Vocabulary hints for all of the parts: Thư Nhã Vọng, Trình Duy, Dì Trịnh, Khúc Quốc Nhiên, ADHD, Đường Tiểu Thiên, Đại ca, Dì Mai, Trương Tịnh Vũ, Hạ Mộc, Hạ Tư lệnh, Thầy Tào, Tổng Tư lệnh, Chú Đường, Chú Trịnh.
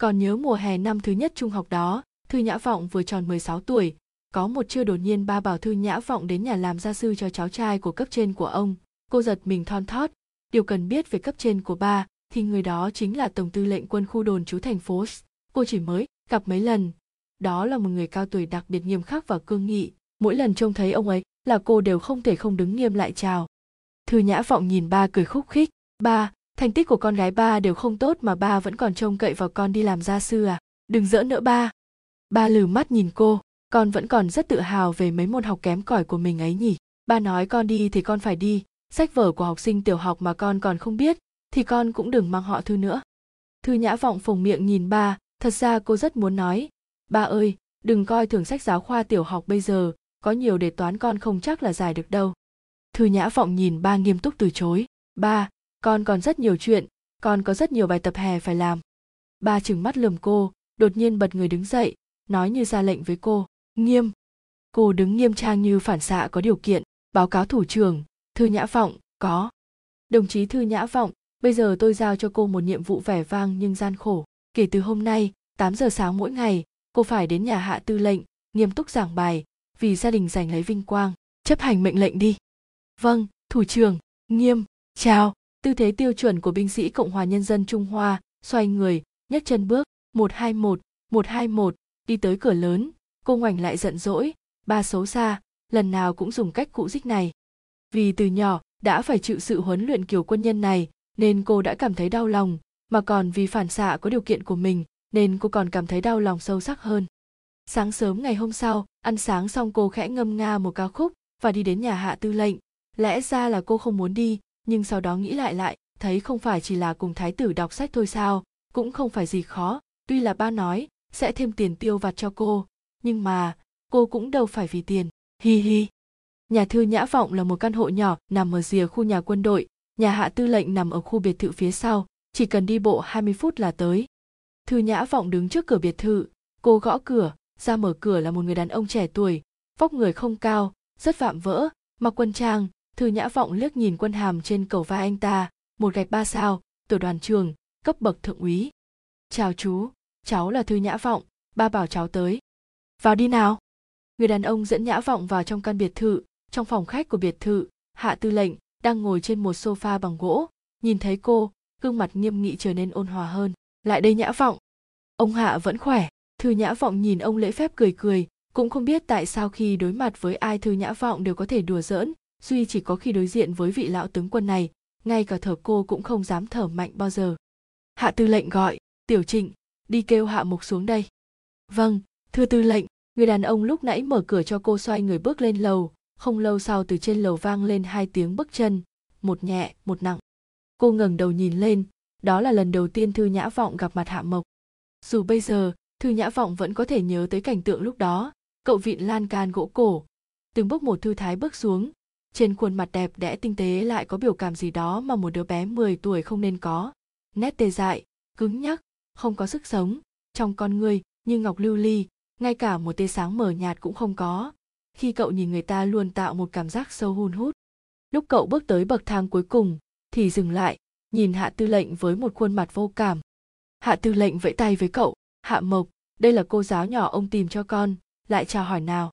Còn nhớ mùa hè năm thứ nhất trung học đó, Thư Nhã Vọng vừa tròn 16 tuổi, có một trưa đột nhiên ba bảo Thư Nhã Vọng đến nhà làm gia sư cho cháu trai của cấp trên của ông. Cô giật mình thon thót, điều cần biết về cấp trên của ba thì người đó chính là Tổng Tư lệnh Quân khu đồn trú thành phố S. Cô chỉ mới gặp mấy lần. Đó là một người cao tuổi đặc biệt nghiêm khắc và cương nghị, mỗi lần trông thấy ông ấy là cô đều không thể không đứng nghiêm lại chào. Thư Nhã Vọng nhìn ba cười khúc khích, "Ba, thành tích của con gái ba đều không tốt mà ba vẫn còn trông cậy vào con đi làm gia sư à? Đừng giỡn nữa ba." Ba lừ mắt nhìn cô, "Con vẫn còn rất tự hào về mấy môn học kém cỏi của mình ấy nhỉ? Ba nói con đi thì con phải đi, sách vở của học sinh tiểu học mà con còn không biết thì con cũng đừng mang họ Thư nữa." Thư Nhã Vọng phồng miệng nhìn ba, thật ra cô rất muốn nói, "Ba ơi, đừng coi thường sách giáo khoa tiểu học bây giờ, có nhiều đề toán con không chắc là giải được đâu." Thư Nhã Vọng nhìn ba nghiêm túc từ chối, "Ba, con còn rất nhiều chuyện, con có rất nhiều bài tập hè phải làm." Ba trừng mắt lườm cô, đột nhiên bật người đứng dậy, nói như ra lệnh với cô, "Nghiêm." Cô đứng nghiêm trang như phản xạ có điều kiện, "Báo cáo thủ trưởng, Thư Nhã Vọng, có." "Đồng chí Thư Nhã Vọng, bây giờ tôi giao cho cô một nhiệm vụ vẻ vang nhưng gian khổ. Kể từ hôm nay, 8 giờ sáng mỗi ngày, cô phải đến nhà Hạ Tư lệnh, nghiêm túc giảng bài, vì gia đình giành lấy vinh quang. Chấp hành mệnh lệnh đi." "Vâng, thủ trưởng." "Nghiêm, chào." Tư thế tiêu chuẩn của binh sĩ Cộng hòa Nhân dân Trung Hoa, xoay người, nhấc chân bước, 121, 121, đi tới cửa lớn, cô ngoảnh lại giận dỗi, "Ba xấu xa, lần nào cũng dùng cách cũ dích này." Vì từ nhỏ đã phải chịu sự huấn luyện kiểu quân nhân này, nên cô đã cảm thấy đau lòng, mà còn vì phản xạ có điều kiện của mình, nên cô còn cảm thấy đau lòng sâu sắc hơn. Sáng sớm ngày hôm sau, ăn sáng xong cô khẽ ngâm nga một ca khúc và đi đến nhà Hạ Tư lệnh. Lẽ ra là cô không muốn đi, nhưng sau đó nghĩ lại, thấy không phải chỉ là cùng thái tử đọc sách thôi sao, cũng không phải gì khó, tuy là ba nói sẽ thêm tiền tiêu vặt cho cô, nhưng mà cô cũng đâu phải vì tiền. Hi hi. Nhà Thư Nhã Vọng là một căn hộ nhỏ nằm ở rìa khu nhà quân đội, nhà Hạ Tư lệnh nằm ở khu biệt thự phía sau, chỉ cần đi bộ 20 phút là tới. Thư Nhã Vọng đứng trước cửa biệt thự, cô gõ cửa, ra mở cửa là một người đàn ông trẻ tuổi, vóc người không cao, rất vạm vỡ, mặc quân trang. Thư Nhã Vọng liếc nhìn quân hàm trên cầu vai anh ta, một gạch 3 sao, tiểu đoàn trưởng, cấp bậc thượng úy. "Chào chú, cháu là Thư Nhã Vọng, ba bảo cháu tới." "Vào đi nào." Người đàn ông dẫn Nhã Vọng vào trong căn biệt thự. Trong phòng khách của biệt thự, Hạ Tư lệnh đang ngồi trên một sofa bằng gỗ, nhìn thấy cô, gương mặt nghiêm nghị trở nên ôn hòa hơn. "Lại đây Nhã Vọng." "Ông Hạ vẫn khỏe?" Thư Nhã Vọng nhìn ông lễ phép cười cười, cũng không biết tại sao khi đối mặt với ai Thư Nhã Vọng đều có thể đùa giỡn, duy chỉ có khi đối diện với vị lão tướng quân này, ngay cả thở cô cũng không dám thở mạnh bao giờ. Hạ Tư lệnh gọi, "Tiểu Trịnh, đi kêu Hạ Mộc xuống đây." "Vâng, thưa Tư lệnh." Người đàn ông lúc nãy mở cửa cho cô xoay người bước lên lầu, không lâu sau từ trên lầu vang lên 2 tiếng bước chân, một nhẹ, một nặng. Cô ngẩng đầu nhìn lên, đó là lần đầu tiên Thư Nhã Vọng gặp mặt Hạ Mộc. Dù bây giờ, Thư Nhã Vọng vẫn có thể nhớ tới cảnh tượng lúc đó, cậu vịn lan can gỗ cổ, từng bước một thư thái bước xuống, trên khuôn mặt đẹp đẽ tinh tế lại có biểu cảm gì đó mà một đứa bé 10 tuổi không nên có, nét tê dại, cứng nhắc, không có sức sống, trong con người như ngọc lưu ly, ngay cả một tia sáng mờ nhạt cũng không có. Khi cậu nhìn người ta luôn tạo một cảm giác sâu hun hút. Lúc cậu bước tới bậc thang cuối cùng thì dừng lại, nhìn Hạ Tư lệnh với một khuôn mặt vô cảm. Hạ Tư lệnh vẫy tay với cậu, "Hạ Mộc, đây là cô giáo nhỏ ông tìm cho con, lại chào hỏi nào."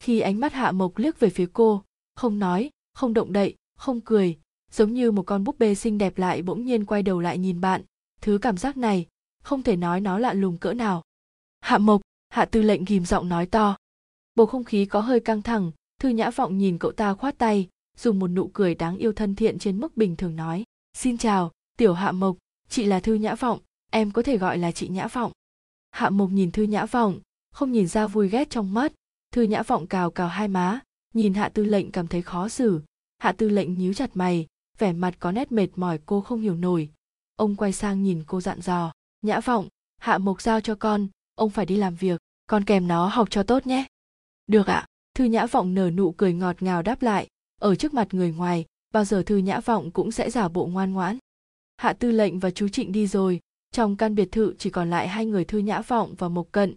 Khi ánh mắt Hạ Mộc liếc về phía cô, không nói, không động đậy, không cười, giống như một con búp bê xinh đẹp lại bỗng nhiên quay đầu lại nhìn bạn, thứ cảm giác này, không thể nói nó lạ lùng cỡ nào. "Hạ Mộc," Hạ Tư lệnh ghim giọng nói to. Bầu không khí có hơi căng thẳng, Thư Nhã Vọng nhìn cậu ta khoát tay, dùng một nụ cười đáng yêu thân thiện trên mức bình thường nói, "Xin chào, tiểu Hạ Mộc, chị là Thư Nhã Vọng, em có thể gọi là chị Nhã Vọng." Hạ Mộc nhìn Thư Nhã Vọng, không nhìn ra vui ghét trong mắt, Thư Nhã Vọng cào cào hai má, nhìn Hạ Tư lệnh cảm thấy khó xử, Hạ Tư lệnh nhíu chặt mày, vẻ mặt có nét mệt mỏi cô không hiểu nổi. Ông quay sang nhìn cô dặn dò, "Nhã Vọng, Hạ Mộc giao cho con, ông phải đi làm việc, con kèm nó học cho tốt nhé." "Được ạ." Thư Nhã Vọng nở nụ cười ngọt ngào đáp lại, ở trước mặt người ngoài, bao giờ Thư Nhã Vọng cũng sẽ giả bộ ngoan ngoãn. Hạ Tư lệnh và chú Trịnh đi rồi, trong căn biệt thự chỉ còn lại hai người Thư Nhã Vọng và Mộc Cận.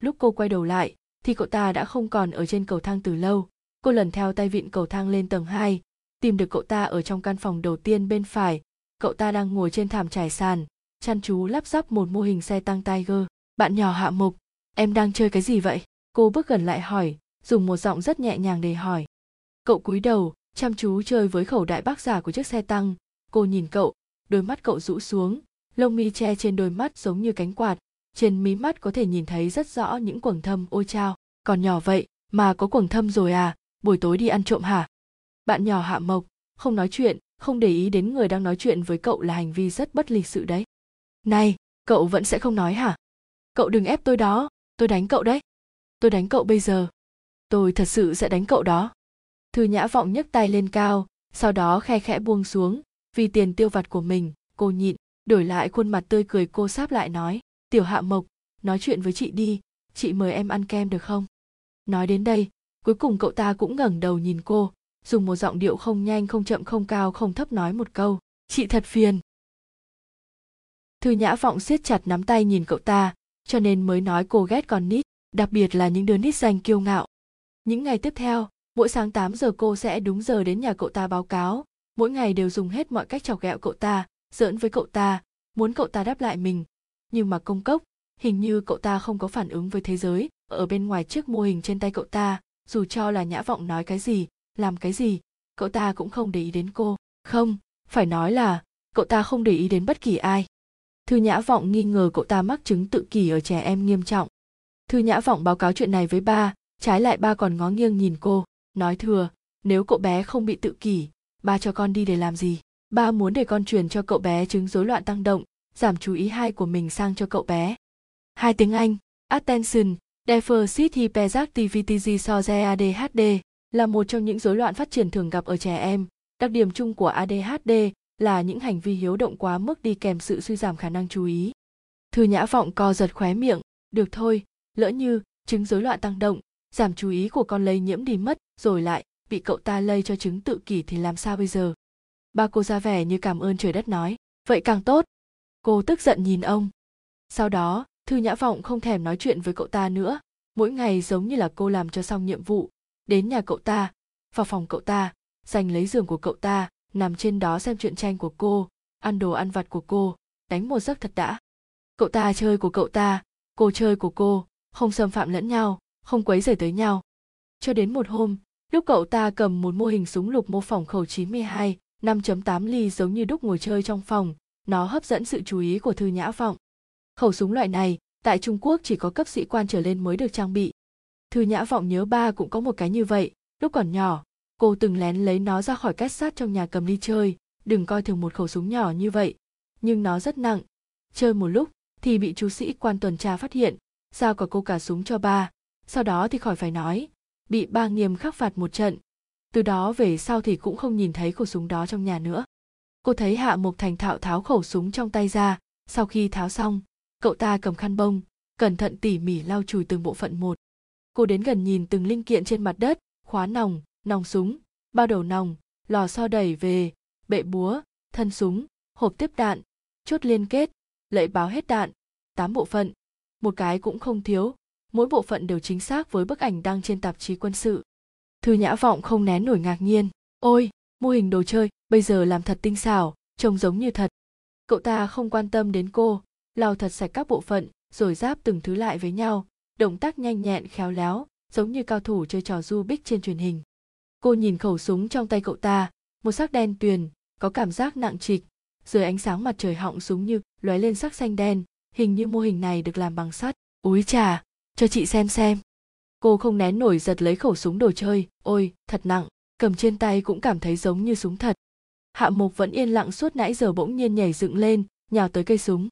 Lúc cô quay đầu lại, thì cậu ta đã không còn ở trên cầu thang từ lâu, cô lần theo tay vịn cầu thang lên tầng 2, tìm được cậu ta ở trong căn phòng đầu tiên bên phải, cậu ta đang ngồi trên thảm trải sàn, chăn chú lắp ráp một mô hình xe tăng Tiger. Bạn nhỏ Hạ Mộc, em đang chơi cái gì vậy? Cô bước gần lại hỏi, dùng một giọng rất nhẹ nhàng để hỏi. Cậu cúi đầu, chăm chú chơi với khẩu đại bác giả của chiếc xe tăng. Cô nhìn cậu, đôi mắt cậu rũ xuống, lông mi che trên đôi mắt giống như cánh quạt. Trên mí mắt có thể nhìn thấy rất rõ những quầng thâm. Ôi chao, còn nhỏ vậy mà có quầng thâm rồi à? Buổi tối đi ăn trộm hả? Bạn nhỏ Hạ Mộc không nói chuyện, không để ý đến người đang nói chuyện với cậu là hành vi rất bất lịch sự đấy. Này, cậu vẫn sẽ không nói hả? Cậu đừng ép tôi đó, tôi đánh cậu đấy. Tôi đánh cậu bây giờ. Tôi thật sự sẽ đánh cậu đó. Thư Nhã Vọng nhấc tay lên cao, sau đó khe khẽ buông xuống. Vì tiền tiêu vặt của mình, cô nhịn, đổi lại khuôn mặt tươi cười cô sáp lại nói. Tiểu Hạ Mộc, nói chuyện với chị đi, chị mời em ăn kem được không? Nói đến đây, cuối cùng cậu ta cũng ngẩng đầu nhìn cô, dùng một giọng điệu không nhanh không chậm không cao không thấp nói một câu. Chị thật phiền. Thư Nhã Vọng siết chặt nắm tay nhìn cậu ta, cho nên mới nói cô ghét con nít, đặc biệt là những đứa nít danh kiêu ngạo. Những ngày tiếp theo, mỗi sáng 8 giờ cô sẽ đúng giờ đến nhà cậu ta báo cáo, mỗi ngày đều dùng hết mọi cách chọc ghẹo cậu ta, giỡn với cậu ta, muốn cậu ta đáp lại mình. Nhưng mà công cốc, hình như cậu ta không có phản ứng với thế giới ở bên ngoài chiếc mô hình trên tay cậu ta, dù cho là Nhã Vọng nói cái gì, làm cái gì, cậu ta cũng không để ý đến cô. Không, phải nói là cậu ta không để ý đến bất kỳ ai. Thư Nhã Vọng nghi ngờ cậu ta mắc chứng tự kỷ ở trẻ em nghiêm trọng. Thư Nhã Vọng báo cáo chuyện này với ba, trái lại ba còn ngó nghiêng nhìn cô, nói thừa, nếu cậu bé không bị tự kỷ, ba cho con đi để làm gì? Ba muốn để con truyền cho cậu bé chứng rối loạn tăng động, giảm chú ý hai của mình sang cho cậu bé. Hai tiếng Anh, Attention Deficit Hyperactivity Disorder ADHD là một trong những rối loạn phát triển thường gặp ở trẻ em. Đặc điểm chung của ADHD là những hành vi hiếu động quá mức đi kèm sự suy giảm khả năng chú ý. Thư Nhã Vọng co giật khóe miệng, được thôi, lỡ như chứng rối loạn tăng động, giảm chú ý của con lây nhiễm đi mất, rồi lại bị cậu ta lây cho chứng tự kỷ thì làm sao bây giờ? Ba cô ra vẻ như cảm ơn trời đất nói, vậy càng tốt. Cô tức giận nhìn ông. Sau đó, Thư Nhã Vọng không thèm nói chuyện với cậu ta nữa, mỗi ngày giống như là cô làm cho xong nhiệm vụ, đến nhà cậu ta, vào phòng cậu ta, giành lấy giường của cậu ta, nằm trên đó xem truyện tranh của cô, ăn đồ ăn vặt của cô, đánh một giấc thật đã. Cậu ta chơi của cậu ta, cô chơi của cô, không xâm phạm lẫn nhau, không quấy rầy tới nhau. Cho đến một hôm, lúc cậu ta cầm một mô hình súng lục mô phỏng khẩu 92, 5.8 ly giống như đúc ngồi chơi trong phòng, nó hấp dẫn sự chú ý của Thư Nhã Vọng. Khẩu súng loại này, tại Trung Quốc chỉ có cấp sĩ quan trở lên mới được trang bị. Thư Nhã Vọng nhớ ba cũng có một cái như vậy, lúc còn nhỏ, cô từng lén lấy nó ra khỏi két sắt trong nhà cầm đi chơi, đừng coi thường một khẩu súng nhỏ như vậy, nhưng nó rất nặng. Chơi một lúc thì bị chú sĩ quan tuần tra phát hiện, giao cả cô cả súng cho ba, sau đó thì khỏi phải nói, bị ba nghiêm khắc phạt một trận. Từ đó về sau thì cũng không nhìn thấy khẩu súng đó trong nhà nữa. Cô thấy Hạ Mộc thành thạo tháo khẩu súng trong tay ra, sau khi tháo xong, cậu ta cầm khăn bông, cẩn thận tỉ mỉ lau chùi từng bộ phận một. Cô đến gần nhìn từng linh kiện trên mặt đất, khóa nòng, nòng súng, bao đầu nòng, lò xo đẩy về, bệ búa, thân súng, hộp tiếp đạn, chốt liên kết, lẫy báo hết đạn, 8 bộ phận, một cái cũng không thiếu, mỗi bộ phận đều chính xác với bức ảnh đăng trên tạp chí quân sự. Thư Nhã Vọng không nén nổi ngạc nhiên, ôi, mô hình đồ chơi, bây giờ làm thật tinh xảo, trông giống như thật. Cậu ta không quan tâm đến cô, lau thật sạch các bộ phận, rồi ráp từng thứ lại với nhau, động tác nhanh nhẹn khéo léo, giống như cao thủ chơi trò Rubik trên truyền hình. Cô nhìn khẩu súng trong tay cậu ta, một sắc đen tuyền, có cảm giác nặng trịch, dưới ánh sáng mặt trời họng súng như lóe lên sắc xanh đen, hình như mô hình này được làm bằng sắt. Úi chà, cho chị xem. Cô không nén nổi giật lấy khẩu súng đồ chơi, ôi, thật nặng, cầm trên tay cũng cảm thấy giống như súng thật. Hạ Mộc vẫn yên lặng suốt nãy giờ bỗng nhiên nhảy dựng lên, nhào tới cây súng.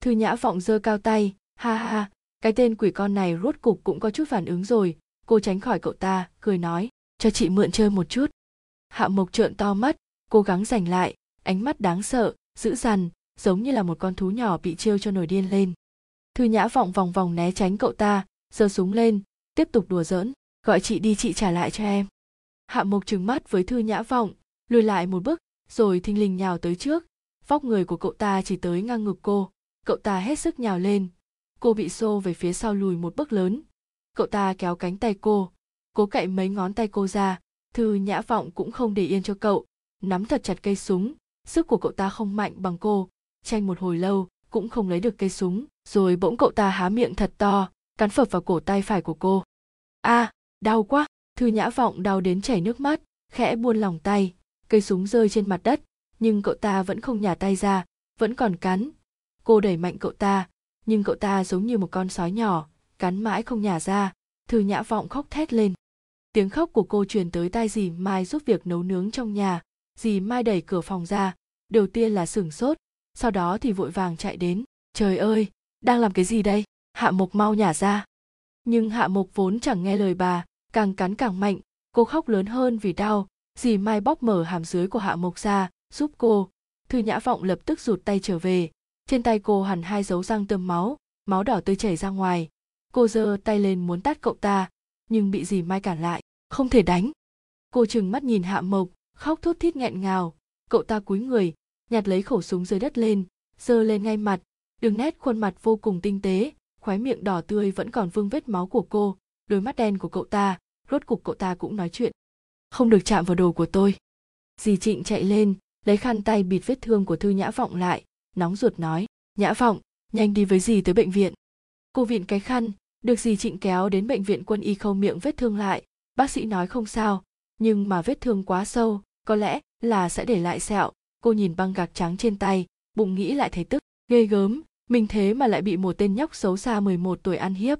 Thư Nhã Vọng giơ cao tay, ha ha, cái tên quỷ con này rốt cục cũng có chút phản ứng rồi, cô tránh khỏi cậu ta, cười nói, cho chị mượn chơi một chút. Hạ Mộc trợn to mắt, cố gắng giành lại, ánh mắt đáng sợ, dữ dằn, giống như là một con thú nhỏ bị trêu cho nổi điên lên. Thư Nhã Vọng vòng vòng né tránh cậu ta, giơ súng lên, tiếp tục đùa giỡn, gọi chị đi chị trả lại cho em. Hạ Mộc trừng mắt với Thư Nhã Vọng, lùi lại một bước, rồi thình lình nhào tới trước, vóc người của cậu ta chỉ tới ngang ngực cô. Cậu ta hết sức nhào lên, cô bị xô về phía sau lùi một bước lớn. Cậu ta kéo cánh tay cô, cố cạy mấy ngón tay cô ra. Thư Nhã Vọng cũng không để yên cho cậu, nắm thật chặt cây súng, sức của cậu ta không mạnh bằng cô. Tranh một hồi lâu, cũng không lấy được cây súng, rồi bỗng cậu ta há miệng thật to, cắn phập vào cổ tay phải của cô. A, đau quá! Thư Nhã Vọng đau đến chảy nước mắt, khẽ buông lòng tay, cây súng rơi trên mặt đất, nhưng cậu ta vẫn không nhả tay ra, vẫn còn cắn. Cô đẩy mạnh cậu ta, nhưng cậu ta giống như một con sói nhỏ, cắn mãi không nhả ra. Thư Nhã Vọng khóc thét lên. Tiếng khóc của cô truyền tới tai dì Mai giúp việc nấu nướng trong nhà. Dì Mai đẩy cửa phòng ra, đầu tiên là sửng sốt, sau đó thì vội vàng chạy đến. Trời ơi, đang làm cái gì đây? Hạ Mộc mau nhả ra. Nhưng Hạ Mộc vốn chẳng nghe lời bà, càng cắn càng mạnh, cô khóc lớn hơn vì đau. Dì Mai bóc mở hàm dưới của Hạ Mộc ra, giúp cô. Thư Nhã Vọng lập tức rụt tay trở về, trên tay cô hằn hai dấu răng tươm máu, máu đỏ tươi chảy ra ngoài. Cô giơ tay lên muốn tát cậu ta, nhưng bị dì Mai cản lại, không thể đánh. Cô trừng mắt nhìn Hạ Mộc, khóc thút thít nghẹn ngào. Cậu ta cúi người, nhặt lấy khẩu súng dưới đất lên, giơ lên ngay mặt, đường nét khuôn mặt vô cùng tinh tế, khóe miệng đỏ tươi vẫn còn vương vết máu của cô, đôi mắt đen của cậu ta. Rốt cục cậu ta cũng nói chuyện. Không được chạm vào đồ của tôi. Dì Trịnh chạy lên, lấy khăn tay bịt vết thương của Thư Nhã Vọng lại, nóng ruột nói, Nhã Vọng, nhanh đi với dì tới bệnh viện. Cô vịn cái khăn, được dì Trịnh kéo đến bệnh viện quân y khâu miệng vết thương lại. Bác sĩ nói không sao, nhưng mà vết thương quá sâu, có lẽ là sẽ để lại sẹo. Cô nhìn băng gạc trắng trên tay, bụng nghĩ lại thấy tức, ghê gớm, mình thế mà lại bị một tên nhóc xấu xa 11 tuổi ăn hiếp.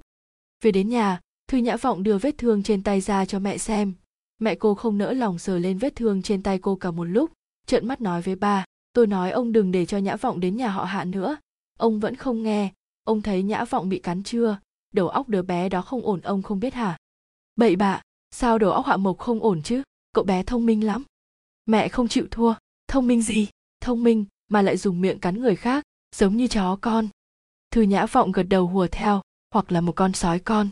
Về đến nhà, Thư Nhã Vọng đưa vết thương trên tay ra cho mẹ xem. Mẹ cô không nỡ lòng sờ lên vết thương trên tay cô cả một lúc, trợn mắt nói với ba, tôi nói ông đừng để cho Nhã Vọng đến nhà họ Hạ nữa. Ông vẫn không nghe, ông thấy Nhã Vọng bị cắn chưa, đầu óc đứa bé đó không ổn ông không biết hả? Bậy bạ, sao đầu óc Hạ Mộc không ổn chứ, cậu bé thông minh lắm. Mẹ không chịu thua, thông minh gì, thông minh mà lại dùng miệng cắn người khác, giống như chó con. Thư Nhã Vọng gật đầu hùa theo, hoặc là một con sói con.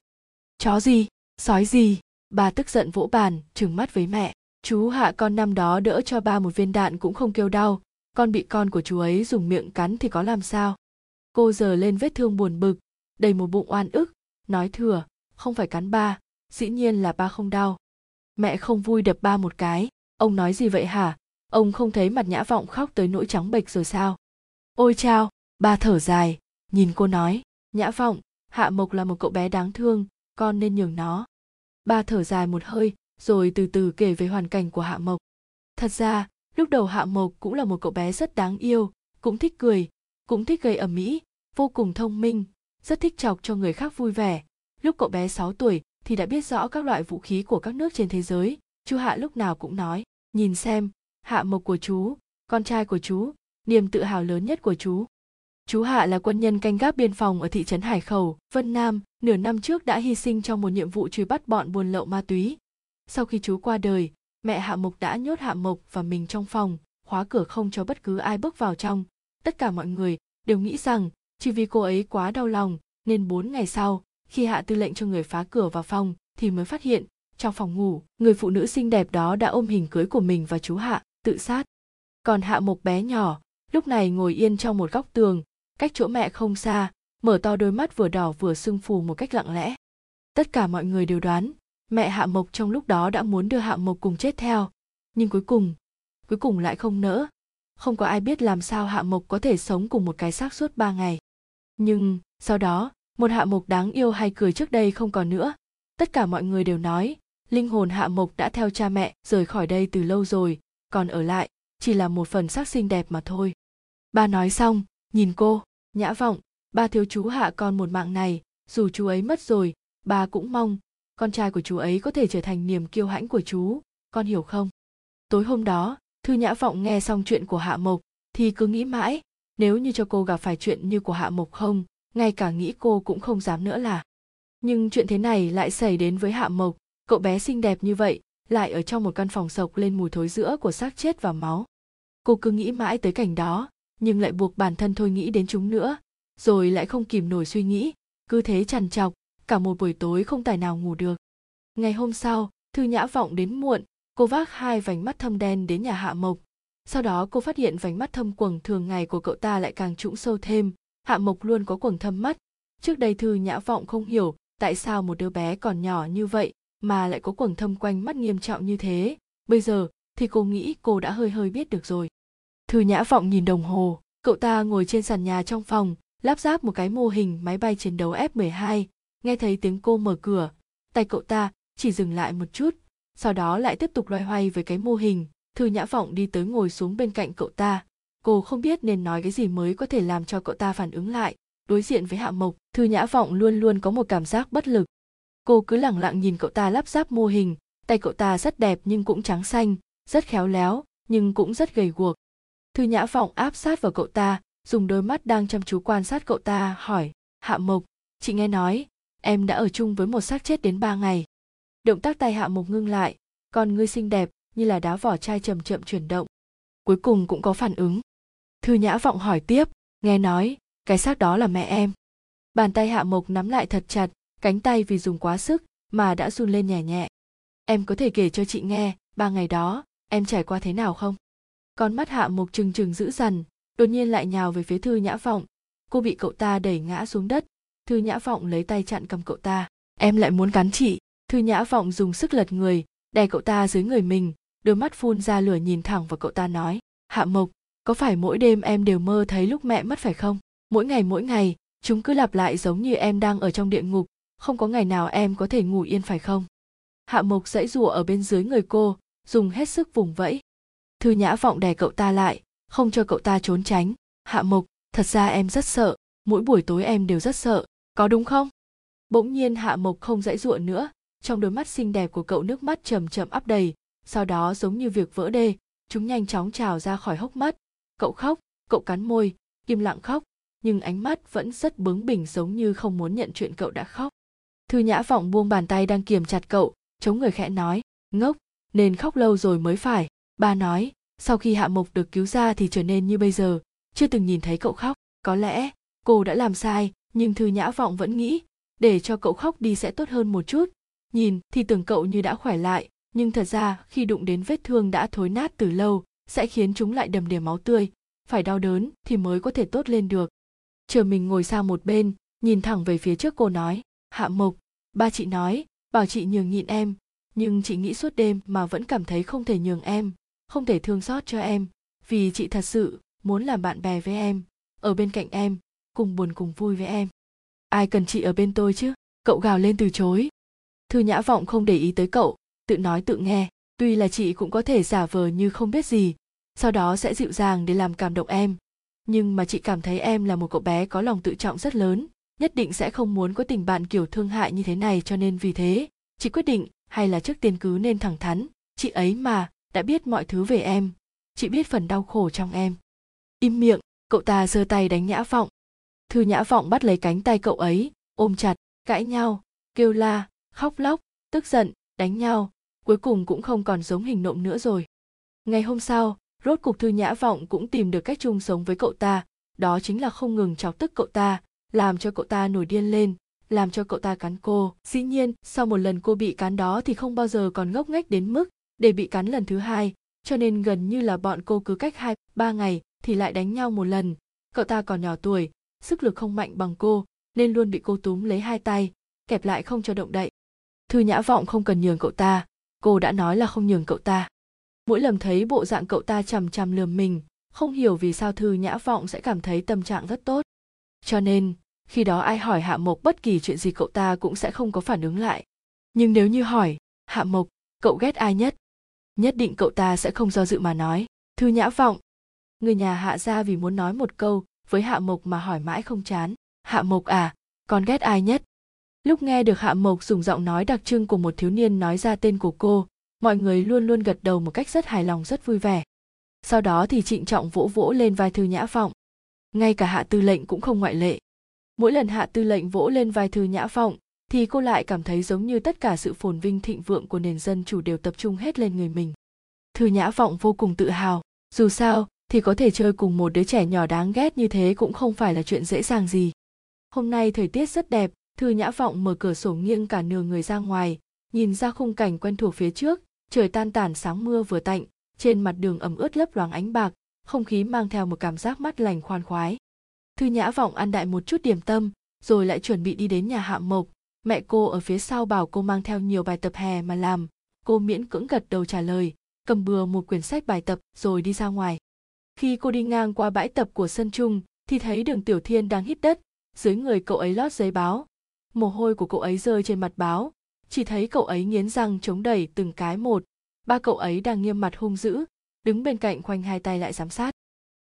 Chó gì, sói gì, bà tức giận vỗ bàn, trừng mắt với mẹ. Chú Hạ con năm đó đỡ cho ba một viên đạn cũng không kêu đau, con bị con của chú ấy dùng miệng cắn thì có làm sao. Cô giở lên vết thương buồn bực, đầy một bụng oan ức, nói thừa, không phải cắn ba, dĩ nhiên là ba không đau. Mẹ không vui đập ba một cái, ông nói gì vậy hả, ông không thấy mặt Nhã Vọng khóc tới nỗi trắng bệch rồi sao. Ôi chao, ba thở dài, nhìn cô nói, Nhã Vọng, Hạ Mộc là một cậu bé đáng thương, con nên nhường nó. Ba thở dài một hơi, rồi từ từ kể về hoàn cảnh của Hạ Mộc. Thật ra, lúc đầu Hạ Mộc cũng là một cậu bé rất đáng yêu, cũng thích cười, cũng thích gây ầm ĩ, vô cùng thông minh, rất thích chọc cho người khác vui vẻ. Lúc cậu bé 6 tuổi thì đã biết rõ các loại vũ khí của các nước trên thế giới. Chú Hạ lúc nào cũng nói, nhìn xem, Hạ Mộc của chú, con trai của chú, niềm tự hào lớn nhất của chú. Chú Hạ là quân nhân canh gác biên phòng ở thị trấn Hải Khẩu, Vân Nam, nửa năm trước đã hy sinh trong một nhiệm vụ truy bắt bọn buôn lậu ma túy. Sau khi chú qua đời, mẹ Hạ Mộc đã nhốt Hạ Mộc và mình trong phòng, khóa cửa không cho bất cứ ai bước vào trong. Tất cả mọi người đều nghĩ rằng chỉ vì cô ấy quá đau lòng nên 4 ngày sau, khi Hạ Tư lệnh cho người phá cửa vào phòng thì mới phát hiện, trong phòng ngủ, người phụ nữ xinh đẹp đó đã ôm hình cưới của mình và chú Hạ, tự sát. Còn Hạ Mộc bé nhỏ, lúc này ngồi yên trong một góc tường, cách chỗ mẹ không xa, mở to đôi mắt vừa đỏ vừa sưng phù một cách lặng lẽ. Tất cả mọi người đều đoán, mẹ Hạ Mộc trong lúc đó đã muốn đưa Hạ Mộc cùng chết theo, nhưng cuối cùng lại không nỡ. Không có ai biết làm sao Hạ Mộc có thể sống cùng một cái xác suốt 3 ngày. Nhưng sau đó, một Hạ Mộc đáng yêu hay cười trước đây không còn nữa. Tất cả mọi người đều nói, linh hồn Hạ Mộc đã theo cha mẹ rời khỏi đây từ lâu rồi, còn ở lại chỉ là một phần xác xinh đẹp mà thôi. Ba nói xong, nhìn cô, Nhã Vọng, ba thiếu chú Hạ con một mạng này, dù chú ấy mất rồi, ba cũng mong con trai của chú ấy có thể trở thành niềm kiêu hãnh của chú, con hiểu không? Tối hôm đó, Thư Nhã Vọng nghe xong chuyện của Hạ Mộc thì cứ nghĩ mãi, nếu như cho cô gặp phải chuyện như của Hạ Mộc không, ngay cả nghĩ cô cũng không dám nữa là. Nhưng chuyện thế này lại xảy đến với Hạ Mộc, cậu bé xinh đẹp như vậy, lại ở trong một căn phòng sộc lên mùi thối rữa của xác chết và máu. Cô cứ nghĩ mãi tới cảnh đó, nhưng lại buộc bản thân thôi nghĩ đến chúng nữa, rồi lại không kìm nổi suy nghĩ, cứ thế trằn trọc, cả một buổi tối không tài nào ngủ được. Ngày hôm sau, Thư Nhã Vọng đến muộn, cô vác 2 vành mắt thâm đen đến nhà Hạ Mộc. Sau đó cô phát hiện vành mắt thâm quầng thường ngày của cậu ta lại càng trũng sâu thêm, Hạ Mộc luôn có quầng thâm mắt. Trước đây Thư Nhã Vọng không hiểu tại sao một đứa bé còn nhỏ như vậy mà lại có quầng thâm quanh mắt nghiêm trọng như thế, bây giờ thì cô nghĩ cô đã hơi biết được rồi. Thư Nhã Vọng nhìn đồng hồ, Cậu ta ngồi trên sàn nhà trong phòng, lắp ráp một cái mô hình máy bay chiến đấu F-12, nghe thấy tiếng cô mở cửa, tay cậu ta chỉ dừng lại một chút, sau đó lại tiếp tục loay hoay với cái mô hình. Thư Nhã Vọng đi tới ngồi xuống bên cạnh cậu ta, cô không biết nên nói cái gì mới có thể làm cho cậu ta phản ứng lại. Đối diện với Hạ Mộc, Thư Nhã Vọng luôn luôn có một cảm giác bất lực. Cô cứ lẳng lặng nhìn cậu ta lắp ráp mô hình, tay cậu ta rất đẹp nhưng cũng trắng xanh, rất khéo léo nhưng cũng rất gầy guộc. Thư Nhã Vọng áp sát vào cậu ta, dùng đôi mắt đang chăm chú quan sát cậu ta hỏi, Hạ Mộc, chị nghe nói, em đã ở chung với một xác chết đến 3 ngày. Động tác tay Hạ Mộc ngưng lại, con ngươi xinh đẹp như là đá vỏ chai chậm chậm chuyển động. Cuối cùng cũng có phản ứng. Thư Nhã Vọng hỏi tiếp, nghe nói, cái xác đó là mẹ em. Bàn tay Hạ Mộc nắm lại thật chặt, cánh tay vì dùng quá sức mà đã run lên nhẹ nhẹ. Em có thể kể cho chị nghe, 3 ngày đó, em trải qua thế nào không? Con mắt Hạ Mộc trừng trừng dữ dằn, đột nhiên lại nhào về phía Thư Nhã Vọng. Cô bị cậu ta đẩy ngã xuống đất, Thư Nhã Vọng lấy tay chặn cầm cậu ta. Em lại muốn cắn chị. Thư Nhã Vọng dùng sức lật người, đè cậu ta dưới người mình, đôi mắt phun ra lửa nhìn thẳng vào cậu ta nói, Hạ Mộc, có phải mỗi đêm em đều mơ thấy lúc mẹ mất phải không? Mỗi ngày, chúng cứ lặp lại giống như em đang ở trong địa ngục, không có ngày nào em có thể ngủ yên phải không? Hạ Mộc giãy giụa ở bên dưới người cô, dùng hết sức vùng vẫy. Thư Nhã Vọng đè cậu ta lại, không cho cậu ta trốn tránh. Hạ Mộc, thật ra em rất sợ, mỗi buổi tối em đều rất sợ, có đúng không? Bỗng nhiên Hạ Mộc không giãy giụa nữa, trong đôi mắt xinh đẹp của cậu nước mắt chầm chậm ắp đầy, sau đó giống như việc vỡ đê, chúng nhanh chóng trào ra khỏi hốc mắt. Cậu khóc, cậu cắn môi, im lặng khóc, nhưng ánh mắt vẫn rất bướng bỉnh giống như không muốn nhận chuyện cậu đã khóc. Thư Nhã Vọng buông bàn tay đang kiềm chặt cậu, chống người khẽ nói, ngốc, nên khóc lâu rồi mới phải. Ba nói, sau khi Hạ Mộc được cứu ra thì trở nên như bây giờ, chưa từng nhìn thấy cậu khóc. Có lẽ, cô đã làm sai, nhưng Thư Nhã Vọng vẫn nghĩ, để cho cậu khóc đi sẽ tốt hơn một chút. Nhìn thì tưởng cậu như đã khỏe lại, nhưng thật ra khi đụng đến vết thương đã thối nát từ lâu, sẽ khiến chúng lại đầm đìa máu tươi, phải đau đớn thì mới có thể tốt lên được. Chờ mình ngồi sang một bên, nhìn thẳng về phía trước cô nói, Hạ Mộc, ba chị nói, bảo chị nhường nhịn em, nhưng chị nghĩ suốt đêm mà vẫn cảm thấy không thể nhường em, không thể thương xót cho em, vì chị thật sự muốn làm bạn bè với em, ở bên cạnh em, cùng buồn cùng vui với em. Ai cần chị ở bên tôi chứ? Cậu gào lên từ chối. Thư Nhã Vọng không để ý tới cậu, tự nói tự nghe, tuy là chị cũng có thể giả vờ như không biết gì, sau đó sẽ dịu dàng để làm cảm động em. Nhưng mà chị cảm thấy em là một cậu bé có lòng tự trọng rất lớn, nhất định sẽ không muốn có tình bạn kiểu thương hại như thế này, cho nên vì thế, chị quyết định hay là trước tiên cứ nên thẳng thắn, chị ấy mà đã biết mọi thứ về em, chị biết phần đau khổ trong em. Im miệng, cậu ta giơ tay đánh Nhã Vọng. Thư Nhã Vọng bắt lấy cánh tay cậu ấy, ôm chặt, cãi nhau, kêu la, khóc lóc, tức giận, đánh nhau, cuối cùng cũng không còn giống hình nộm nữa rồi. Ngày hôm sau, rốt cục Thư Nhã Vọng cũng tìm được cách chung sống với cậu ta, đó chính là không ngừng chọc tức cậu ta, làm cho cậu ta nổi điên lên, làm cho cậu ta cắn cô. Dĩ nhiên, sau một lần cô bị cắn đó thì không bao giờ còn ngốc nghếch đến mức để bị cắn lần thứ hai, cho nên gần như là bọn cô cứ cách 2-3 ngày thì lại đánh nhau một lần. Cậu ta còn nhỏ tuổi, sức lực không mạnh bằng cô, nên luôn bị cô túm lấy 2 tay, kẹp lại không cho động đậy. Thư Nhã Vọng không cần nhường cậu ta, cô đã nói là không nhường cậu ta. Mỗi lần thấy bộ dạng cậu ta chằm chằm lườm mình, không hiểu vì sao Thư Nhã Vọng sẽ cảm thấy tâm trạng rất tốt. Cho nên, khi đó ai hỏi Hạ Mộc bất kỳ chuyện gì cậu ta cũng sẽ không có phản ứng lại. Nhưng nếu như hỏi, Hạ Mộc, cậu ghét ai nhất? Nhất định cậu ta sẽ không do dự mà nói, Thư Nhã Vọng. Người nhà Hạ gia vì muốn nói một câu với Hạ Mộc mà hỏi mãi không chán, Hạ Mộc à, con ghét ai nhất? Lúc nghe được Hạ Mộc dùng giọng nói đặc trưng của một thiếu niên nói ra tên của cô, mọi người luôn luôn gật đầu một cách rất hài lòng, rất vui vẻ. Sau đó thì trịnh trọng vỗ vỗ lên vai Thư Nhã Vọng. Ngay cả Hạ Tư lệnh cũng không ngoại lệ. Mỗi lần Hạ Tư lệnh vỗ lên vai Thư Nhã Vọng, thì cô lại cảm thấy giống như tất cả sự phồn vinh thịnh vượng của nền dân chủ đều tập trung hết lên người mình. Thư Nhã Vọng vô cùng tự hào, dù sao thì có thể chơi cùng một đứa trẻ nhỏ đáng ghét như thế cũng không phải là chuyện dễ dàng gì. Hôm nay thời tiết rất đẹp, Thư Nhã Vọng mở cửa sổ nghiêng cả nửa người ra ngoài, nhìn ra khung cảnh quen thuộc phía trước, trời tan tản sáng mưa vừa tạnh, trên mặt đường ẩm ướt lấp loáng ánh bạc, không khí mang theo một cảm giác mát lành khoan khoái. Thư Nhã Vọng ăn đại một chút điểm tâm, rồi lại chuẩn bị đi đến nhà Hạ Mộc. Mẹ cô ở phía sau bảo cô mang theo nhiều bài tập hè mà làm, cô miễn cưỡng gật đầu trả lời, cầm bừa một quyển sách bài tập rồi đi ra ngoài. Khi cô đi ngang qua bãi tập của sân trung thì thấy Đường Tiểu Thiên đang hít đất, dưới người cậu ấy lót giấy báo. Mồ hôi của cậu ấy rơi trên mặt báo, chỉ thấy cậu ấy nghiến răng chống đẩy từng cái một. Ba cậu ấy đang nghiêm mặt hung dữ, đứng bên cạnh khoanh hai tay lại giám sát.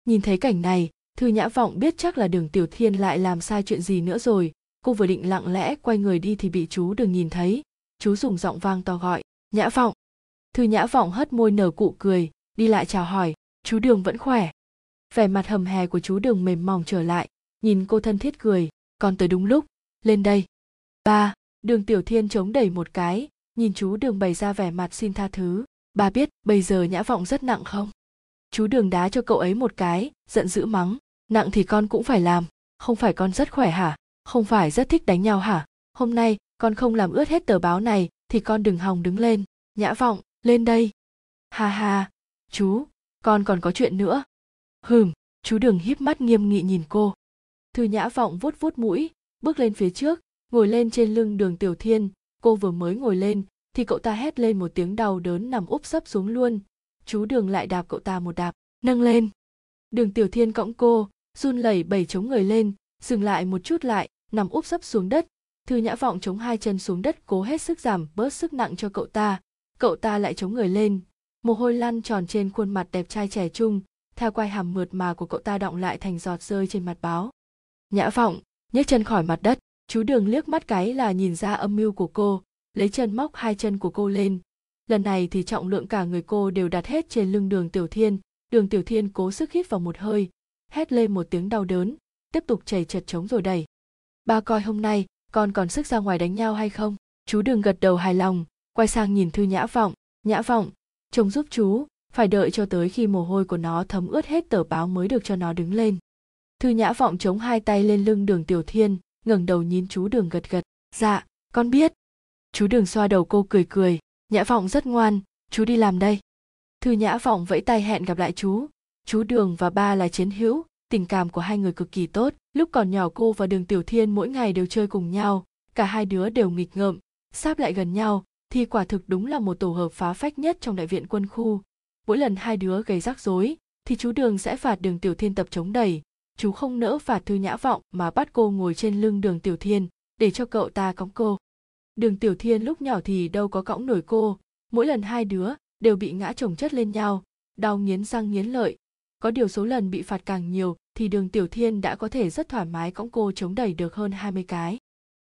Nhìn thấy cảnh này, Thư Nhã Vọng biết chắc là Đường Tiểu Thiên lại làm sai chuyện gì nữa rồi. Cô vừa định lặng lẽ quay người đi thì bị chú Đường nhìn thấy. Chú dùng giọng vang to gọi, Nhã Vọng. Thư Nhã Vọng hất môi nở cụ cười, đi lại chào hỏi, chú Đường vẫn khỏe. Vẻ mặt hầm hè của chú Đường mềm mỏng trở lại, nhìn cô thân thiết cười, con tới đúng lúc, lên đây. Ba, Đường Tiểu Thiên chống đẩy một cái, nhìn chú Đường bày ra vẻ mặt xin tha thứ. Ba biết bây giờ Nhã Vọng rất nặng không? Chú Đường đá cho cậu ấy một cái, giận dữ mắng, nặng thì con cũng phải làm, không phải con rất khỏe hả? Không phải rất thích đánh nhau hả? Hôm nay con không làm ướt hết tờ báo này thì con đừng hòng đứng lên. Nhã Vọng, lên đây. Ha ha, chú, con còn có chuyện nữa. Hừm, chú Đường híp mắt nghiêm nghị nhìn cô. Thư Nhã Vọng vuốt vuốt mũi, bước lên phía trước, ngồi lên trên lưng Đường Tiểu Thiên. Cô vừa mới ngồi lên thì cậu ta hét lên một tiếng đau đớn, nằm úp sấp xuống luôn. Chú Đường lại đạp cậu ta một đạp, nâng lên. Đường Tiểu Thiên cõng cô, run lẩy bẩy chống người lên, dừng lại một chút lại, nằm úp sấp xuống đất. Thư Nhã Vọng chống hai chân xuống đất, cố hết sức giảm bớt sức nặng cho cậu ta. Cậu ta lại chống người lên, mồ hôi lăn tròn trên khuôn mặt đẹp trai trẻ trung, theo quai hàm mượt mà của cậu ta đọng lại thành giọt rơi trên mặt báo. Nhã Vọng, nhấc chân khỏi mặt đất. Chú Đường liếc mắt cái là nhìn ra âm mưu của cô, lấy chân móc hai chân của cô lên. Lần này thì trọng lượng cả người cô đều đặt hết trên lưng Đường Tiểu Thiên. Đường Tiểu Thiên cố sức hít vào một hơi, hét lên một tiếng đau đớn, tiếp tục chảy chật chống rồi đẩy. Ba coi hôm nay con còn sức ra ngoài đánh nhau hay không? Chú Đường gật đầu hài lòng, quay sang nhìn Thư Nhã Vọng. Nhã Vọng, trông giúp chú, phải đợi cho tới khi mồ hôi của nó thấm ướt hết tờ báo mới được cho nó đứng lên. Thư Nhã Vọng chống hai tay lên lưng Đường Tiểu Thiên, ngẩng đầu nhìn chú Đường gật gật. Dạ, con biết. Chú Đường xoa đầu cô cười cười. Nhã Vọng rất ngoan, chú đi làm đây. Thư Nhã Vọng vẫy tay hẹn gặp lại chú. Chú Đường và ba là chiến hữu, tình cảm của hai người cực kỳ tốt. Lúc còn nhỏ cô và Đường Tiểu Thiên mỗi ngày đều chơi cùng nhau, cả hai đứa đều nghịch ngợm, sáp lại gần nhau, thì quả thực đúng là một tổ hợp phá phách nhất trong đại viện quân khu. Mỗi lần hai đứa gây rắc rối, thì chú Đường sẽ phạt Đường Tiểu Thiên tập chống đẩy. Chú không nỡ phạt Thư Nhã Vọng mà bắt cô ngồi trên lưng Đường Tiểu Thiên để cho cậu ta cõng cô. Đường Tiểu Thiên lúc nhỏ thì đâu có cõng nổi cô, mỗi lần hai đứa đều bị ngã chồng chất lên nhau, đau nghiến răng nghiến lợi. Có điều số lần bị phạt càng nhiều thì Đường Tiểu Thiên đã có thể rất thoải mái cõng cô chống đẩy được hơn 20 cái.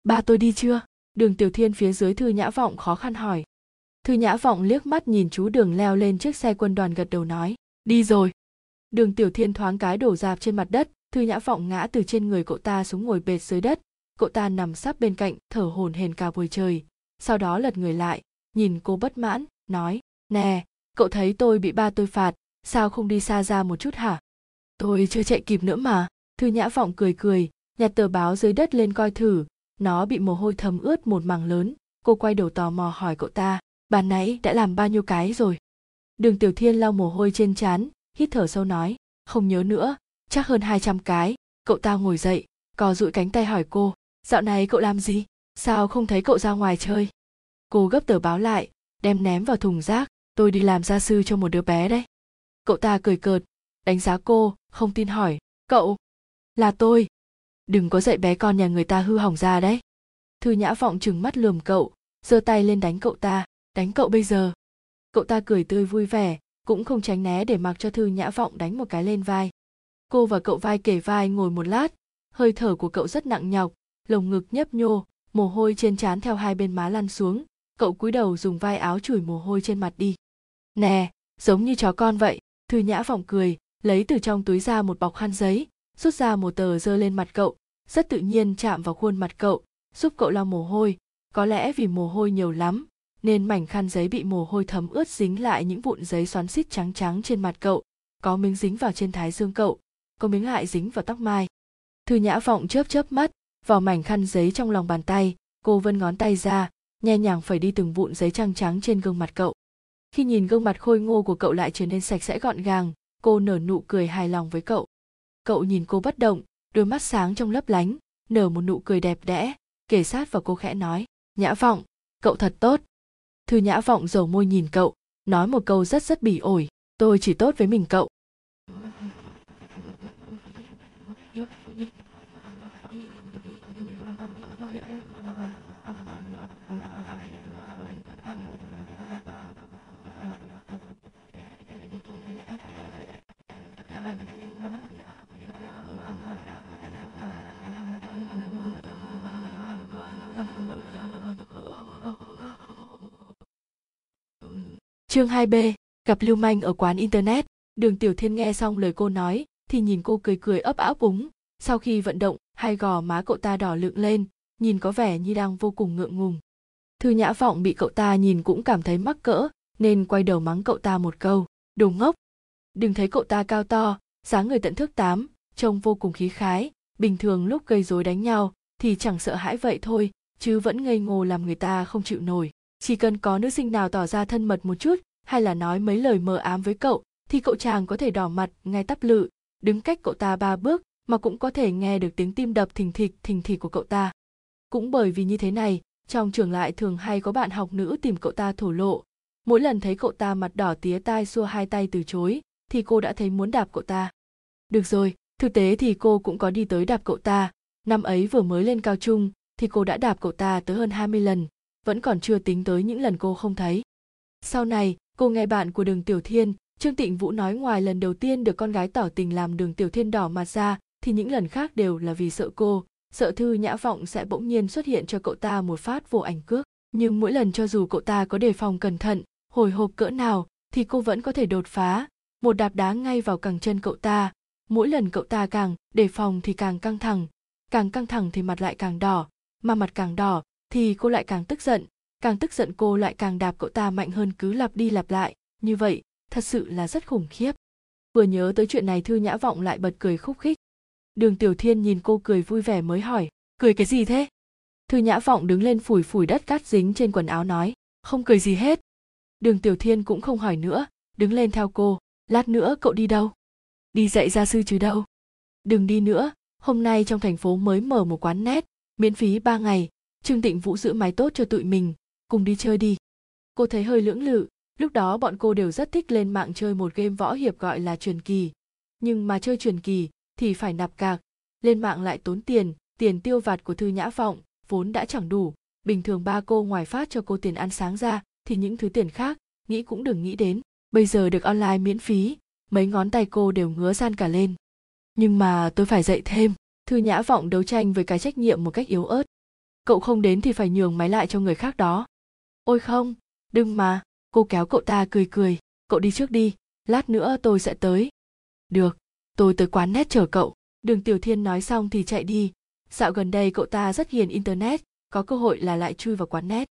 Ba tôi đi chưa? Đường Tiểu Thiên phía dưới Thư Nhã Vọng khó khăn hỏi. Thư Nhã Vọng liếc mắt nhìn chú Đường leo lên chiếc xe quân đoàn gật đầu nói, đi rồi. Đường Tiểu Thiên thoáng cái đổ dạp trên mặt đất, Thư Nhã Vọng ngã từ trên người cậu ta xuống ngồi bệt dưới đất. Cậu ta nằm sắp bên cạnh, thở hổn hển cả buổi trời, sau đó lật người lại, nhìn cô bất mãn, nói, nè, cậu thấy tôi bị ba tôi phạt, sao không đi xa ra một chút hả? Tôi chưa chạy kịp nữa mà. Thư Nhã Vọng cười cười, nhặt tờ báo dưới đất lên coi thử, nó bị mồ hôi thấm ướt một mảng lớn. Cô quay đầu tò mò hỏi cậu ta, ban nãy đã làm bao nhiêu cái rồi? Đường Tiểu Thiên lau mồ hôi trên trán, hít thở sâu nói, không nhớ nữa, chắc hơn 200 cái. Cậu ta ngồi dậy, co duỗi cánh tay hỏi cô, dạo này cậu làm gì? Sao không thấy cậu ra ngoài chơi? Cô gấp tờ báo lại, đem ném vào thùng rác, tôi đi làm gia sư cho một đứa bé đấy. Cậu ta cười cợt, đánh giá cô, không tin hỏi, cậu, là tôi. Đừng có dạy bé con nhà người ta hư hỏng ra đấy. Thư Nhã Vọng trừng mắt lườm cậu, giơ tay lên đánh cậu ta, đánh cậu bây giờ. Cậu ta cười tươi vui vẻ, cũng không tránh né để mặc cho Thư Nhã Vọng đánh một cái lên vai. Cô và cậu vai kề vai ngồi một lát, hơi thở của cậu rất nặng nhọc, lồng ngực nhấp nhô, mồ hôi trên trán theo hai bên má lăn xuống. Cậu cúi đầu dùng vai áo chùi mồ hôi trên mặt đi. Nè, giống như chó con vậy. Thư Nhã Vọng cười, lấy từ trong túi ra một bọc khăn giấy, rút ra một tờ giơ lên mặt cậu, rất tự nhiên chạm vào khuôn mặt cậu, giúp cậu lau mồ hôi. Có lẽ vì mồ hôi nhiều lắm nên mảnh khăn giấy bị mồ hôi thấm ướt dính lại những vụn giấy xoắn xít trắng trắng trên mặt cậu, có miếng dính vào trên thái dương cậu, có miếng lại dính vào tóc mai. Thư Nhã Vọng chớp chớp mắt, vào mảnh khăn giấy trong lòng bàn tay, cô vươn ngón tay ra, nhẹ nhàng phẩy đi từng vụn giấy trắng trắng trên gương mặt cậu. Khi nhìn gương mặt khôi ngô của cậu lại trở nên sạch sẽ gọn gàng, cô nở nụ cười hài lòng với cậu. Cậu nhìn cô bất động, đôi mắt sáng trong lấp lánh, nở một nụ cười đẹp đẽ, kề sát vào cô khẽ nói, Nhã Vọng, cậu thật tốt. Thư Nhã Vọng dầu môi nhìn cậu, nói một câu rất bỉ ổi, tôi chỉ tốt với mình cậu. Chương 2B, gặp lưu manh ở quán internet. Đường Tiểu Thiên nghe xong lời cô nói thì nhìn cô cười cười ấp áp úng. Sau khi vận động, hai gò má cậu ta đỏ lựng lên, nhìn có vẻ như đang vô cùng ngượng ngùng. Thư Nhã Vọng bị cậu ta nhìn cũng cảm thấy mắc cỡ, nên quay đầu mắng cậu ta một câu, đồ ngốc. Đừng thấy cậu ta cao to, dáng người tận thước 8, trông vô cùng khí khái, bình thường lúc gây rối đánh nhau thì chẳng sợ hãi vậy thôi, chứ vẫn ngây ngô làm người ta không chịu nổi. Chỉ cần có nữ sinh nào tỏ ra thân mật một chút, hay là nói mấy lời mờ ám với cậu, thì cậu chàng có thể đỏ mặt ngay tắp lự, đứng cách cậu ta 3 bước mà cũng có thể nghe được tiếng tim đập thình thịch của cậu ta. Cũng bởi vì như thế này, trong trường lại thường hay có bạn học nữ tìm cậu ta thổ lộ. Mỗi lần thấy cậu ta mặt đỏ tía tai xua hai tay từ chối, thì cô đã thấy muốn đạp cậu ta. Được rồi, thực tế thì cô cũng có đi tới đạp cậu ta. Năm ấy vừa mới lên cao trung thì cô đã đạp cậu ta tới hơn 20 lần, vẫn còn chưa tính tới những lần cô không thấy. Sau này, cô nghe bạn của Đường Tiểu Thiên, Trương Tịnh Vũ nói, ngoài lần đầu tiên được con gái tỏ tình làm Đường Tiểu Thiên đỏ mặt ra, thì những lần khác đều là vì sợ cô, sợ Thư Nhã Vọng sẽ bỗng nhiên xuất hiện cho cậu ta một phát vô ảnh cước. Nhưng mỗi lần cho dù cậu ta có đề phòng cẩn thận, hồi hộp cỡ nào, thì cô vẫn có thể đột phá, một đạp đá ngay vào cẳng chân cậu ta. Mỗi lần cậu ta càng đề phòng thì càng căng thẳng thì mặt lại càng đỏ, mà mặt càng đỏ thì cô lại càng tức giận cô lại càng đạp cậu ta mạnh hơn, cứ lặp đi lặp lại, như vậy, thật sự là rất khủng khiếp. Vừa nhớ tới chuyện này, Thư Nhã Vọng lại bật cười khúc khích. Đường Tiểu Thiên nhìn cô cười vui vẻ mới hỏi, cười cái gì thế? Thư Nhã Vọng đứng lên phủi phủi đất cát dính trên quần áo nói, không cười gì hết. Đường Tiểu Thiên cũng không hỏi nữa, đứng lên theo cô, lát nữa cậu đi đâu? Đi dạy gia sư chứ đâu. Đừng đi nữa, hôm nay trong thành phố mới mở một quán net, miễn phí 3 ngày, Trương Tịnh Vũ giữ máy tốt cho tụi mình, cùng đi chơi đi. Cô thấy hơi lưỡng lự, lúc đó bọn cô đều rất thích lên mạng chơi một game võ hiệp gọi là truyền kỳ. Nhưng mà chơi truyền kỳ thì phải nạp cạc, lên mạng lại tốn tiền, tiền tiêu vặt của Thư Nhã Vọng vốn đã chẳng đủ, bình thường ba cô ngoài phát cho cô tiền ăn sáng ra thì những thứ tiền khác, nghĩ cũng đừng nghĩ đến. Bây giờ được online miễn phí, mấy ngón tay cô đều ngứa san cả lên. Nhưng mà tôi phải dạy thêm, Thư Nhã Vọng đấu tranh với cái trách nhiệm một cách yếu ớt. Cậu không đến thì phải nhường máy lại cho người khác đó. Ôi không, đừng mà, cô kéo cậu ta cười cười, cậu đi trước đi, lát nữa tôi sẽ tới. Được, tôi tới quán net chờ cậu. Đường Tiểu Thiên nói xong thì chạy đi. Dạo gần đây cậu ta rất hiền internet, có cơ hội là lại chui vào quán net.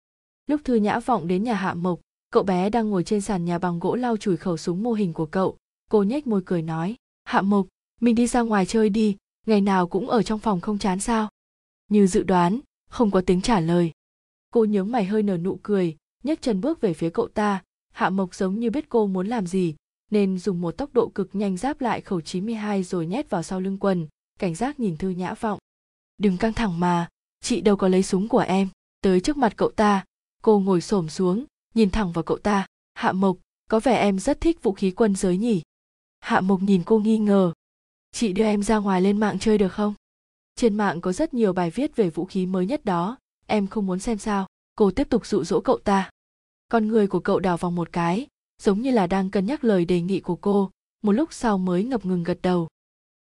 Lúc Thư Nhã Vọng đến nhà Hạ Mộc, cậu bé đang ngồi trên sàn nhà bằng gỗ lau chùi khẩu súng mô hình của cậu. Cô nhếch môi cười nói, Hạ Mộc, mình đi ra ngoài chơi đi, ngày nào cũng ở trong phòng không chán sao? Như dự đoán, không có tiếng trả lời. Cô nhướng mày hơi nở nụ cười, nhấc chân bước về phía cậu ta. Hạ Mộc giống như biết cô muốn làm gì, nên dùng một tốc độ cực nhanh giáp lại khẩu 92 rồi nhét vào sau lưng quần, cảnh giác nhìn Thư Nhã Vọng. Đừng căng thẳng mà, chị đâu có lấy súng của em. Tới trước mặt cậu ta, cô ngồi xổm xuống, nhìn thẳng vào cậu ta. Hạ Mộc, có vẻ em rất thích vũ khí quân giới nhỉ? Hạ Mộc nhìn cô nghi ngờ. Chị đưa em ra ngoài lên mạng chơi được không? Trên mạng có rất nhiều bài viết về vũ khí mới nhất đó, em không muốn xem sao? Cô tiếp tục dụ dỗ cậu ta. Con người của cậu đảo vòng một cái, giống như là đang cân nhắc lời đề nghị của cô, một lúc sau mới ngập ngừng gật đầu.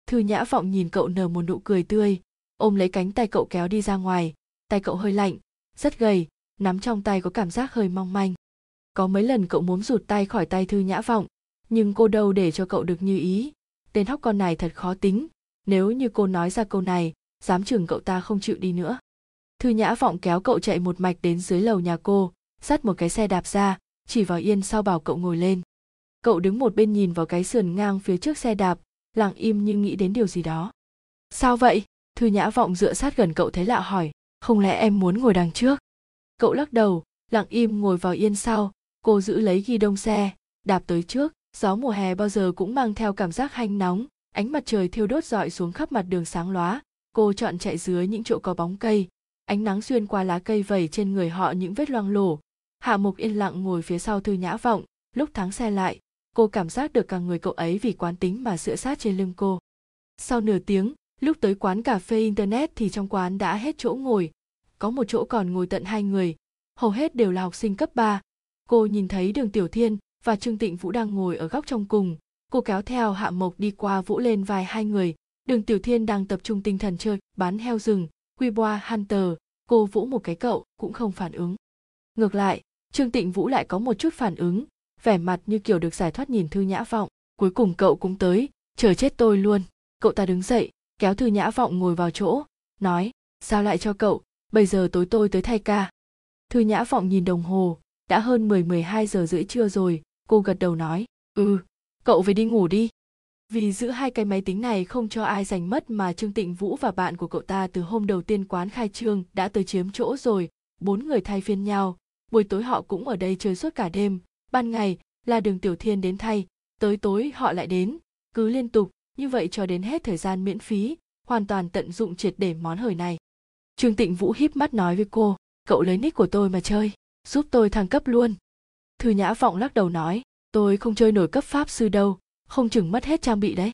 Thư Nhã Vọng nhìn cậu nở một nụ cười tươi, ôm lấy cánh tay cậu kéo đi ra ngoài. Tay cậu hơi lạnh, rất gầy, nắm trong tay có cảm giác hơi mong manh. Có mấy lần cậu muốn rụt tay khỏi tay Thư Nhã Vọng, nhưng cô đâu để cho cậu được như ý. Tên hóc con này thật khó tính, nếu như cô nói ra câu này, dám chừng cậu ta không chịu đi nữa. Thư Nhã Vọng kéo cậu chạy một mạch đến dưới lầu nhà cô, dắt một cái xe đạp ra, chỉ vào yên sau bảo cậu ngồi lên. Cậu đứng một bên nhìn vào cái sườn ngang phía trước xe đạp, lặng im như nghĩ đến điều gì đó. Sao vậy? Thư Nhã Vọng dựa sát gần cậu thấy lạ hỏi, không lẽ em muốn ngồi đằng trước? Cậu lắc đầu, lặng im ngồi vào yên sau, cô giữ lấy ghi đông xe, đạp tới trước. Gió mùa hè bao giờ cũng mang theo cảm giác hanh nóng, ánh mặt trời thiêu đốt rọi xuống khắp mặt đường sáng lóa. Cô chọn chạy dưới những chỗ có bóng cây, ánh nắng xuyên qua lá cây vẩy trên người họ những vết loang lổ. Hạ Mộc yên lặng ngồi phía sau Thư Nhã Vọng, lúc thắng xe lại, cô cảm giác được cả người cậu ấy vì quán tính mà dựa sát trên lưng cô. Sau nửa tiếng, lúc tới quán cà phê internet thì trong quán đã hết chỗ ngồi, có một chỗ còn ngồi tận hai người, hầu hết đều là học sinh cấp 3. Cô nhìn thấy Đường Tiểu Thiên và Trương Tịnh Vũ đang ngồi ở góc trong cùng. Cô kéo theo Hạ Mộc đi qua vỗ lên vai hai người. Đường Tiểu Thiên đang tập trung tinh thần chơi bán heo rừng, quy boa hunter. Cô vỗ một cái cậu cũng không phản ứng. Ngược lại, Trương Tịnh Vũ lại có một chút phản ứng, vẻ mặt như kiểu được giải thoát nhìn Thư Nhã Vọng. Cuối cùng cậu cũng tới, chờ chết tôi luôn. Cậu ta đứng dậy, kéo Thư Nhã Vọng ngồi vào chỗ, nói, sao lại cho cậu, bây giờ tối tôi tới thay ca. Thư Nhã Vọng nhìn đồng hồ, đã hơn 10-12 giờ rưỡi trưa rồi, cô gật đầu nói, cậu về đi ngủ đi. Vì giữ hai cái máy tính này không cho ai giành mất mà Trương Tịnh Vũ và bạn của cậu ta từ hôm đầu tiên quán khai trương đã tới chiếm chỗ rồi, 4 người thay phiên nhau, buổi tối họ cũng ở đây chơi suốt cả đêm, ban ngày là Đường Tiểu Thiên đến thay, tới tối họ lại đến, cứ liên tục, như vậy cho đến hết thời gian miễn phí, hoàn toàn tận dụng triệt để món hời này. Trương Tịnh Vũ híp mắt nói với cô, cậu lấy nick của tôi mà chơi, giúp tôi thăng cấp luôn. Thư Nhã Vọng lắc đầu nói, tôi không chơi nổi cấp pháp sư đâu, không chừng mất hết trang bị đấy.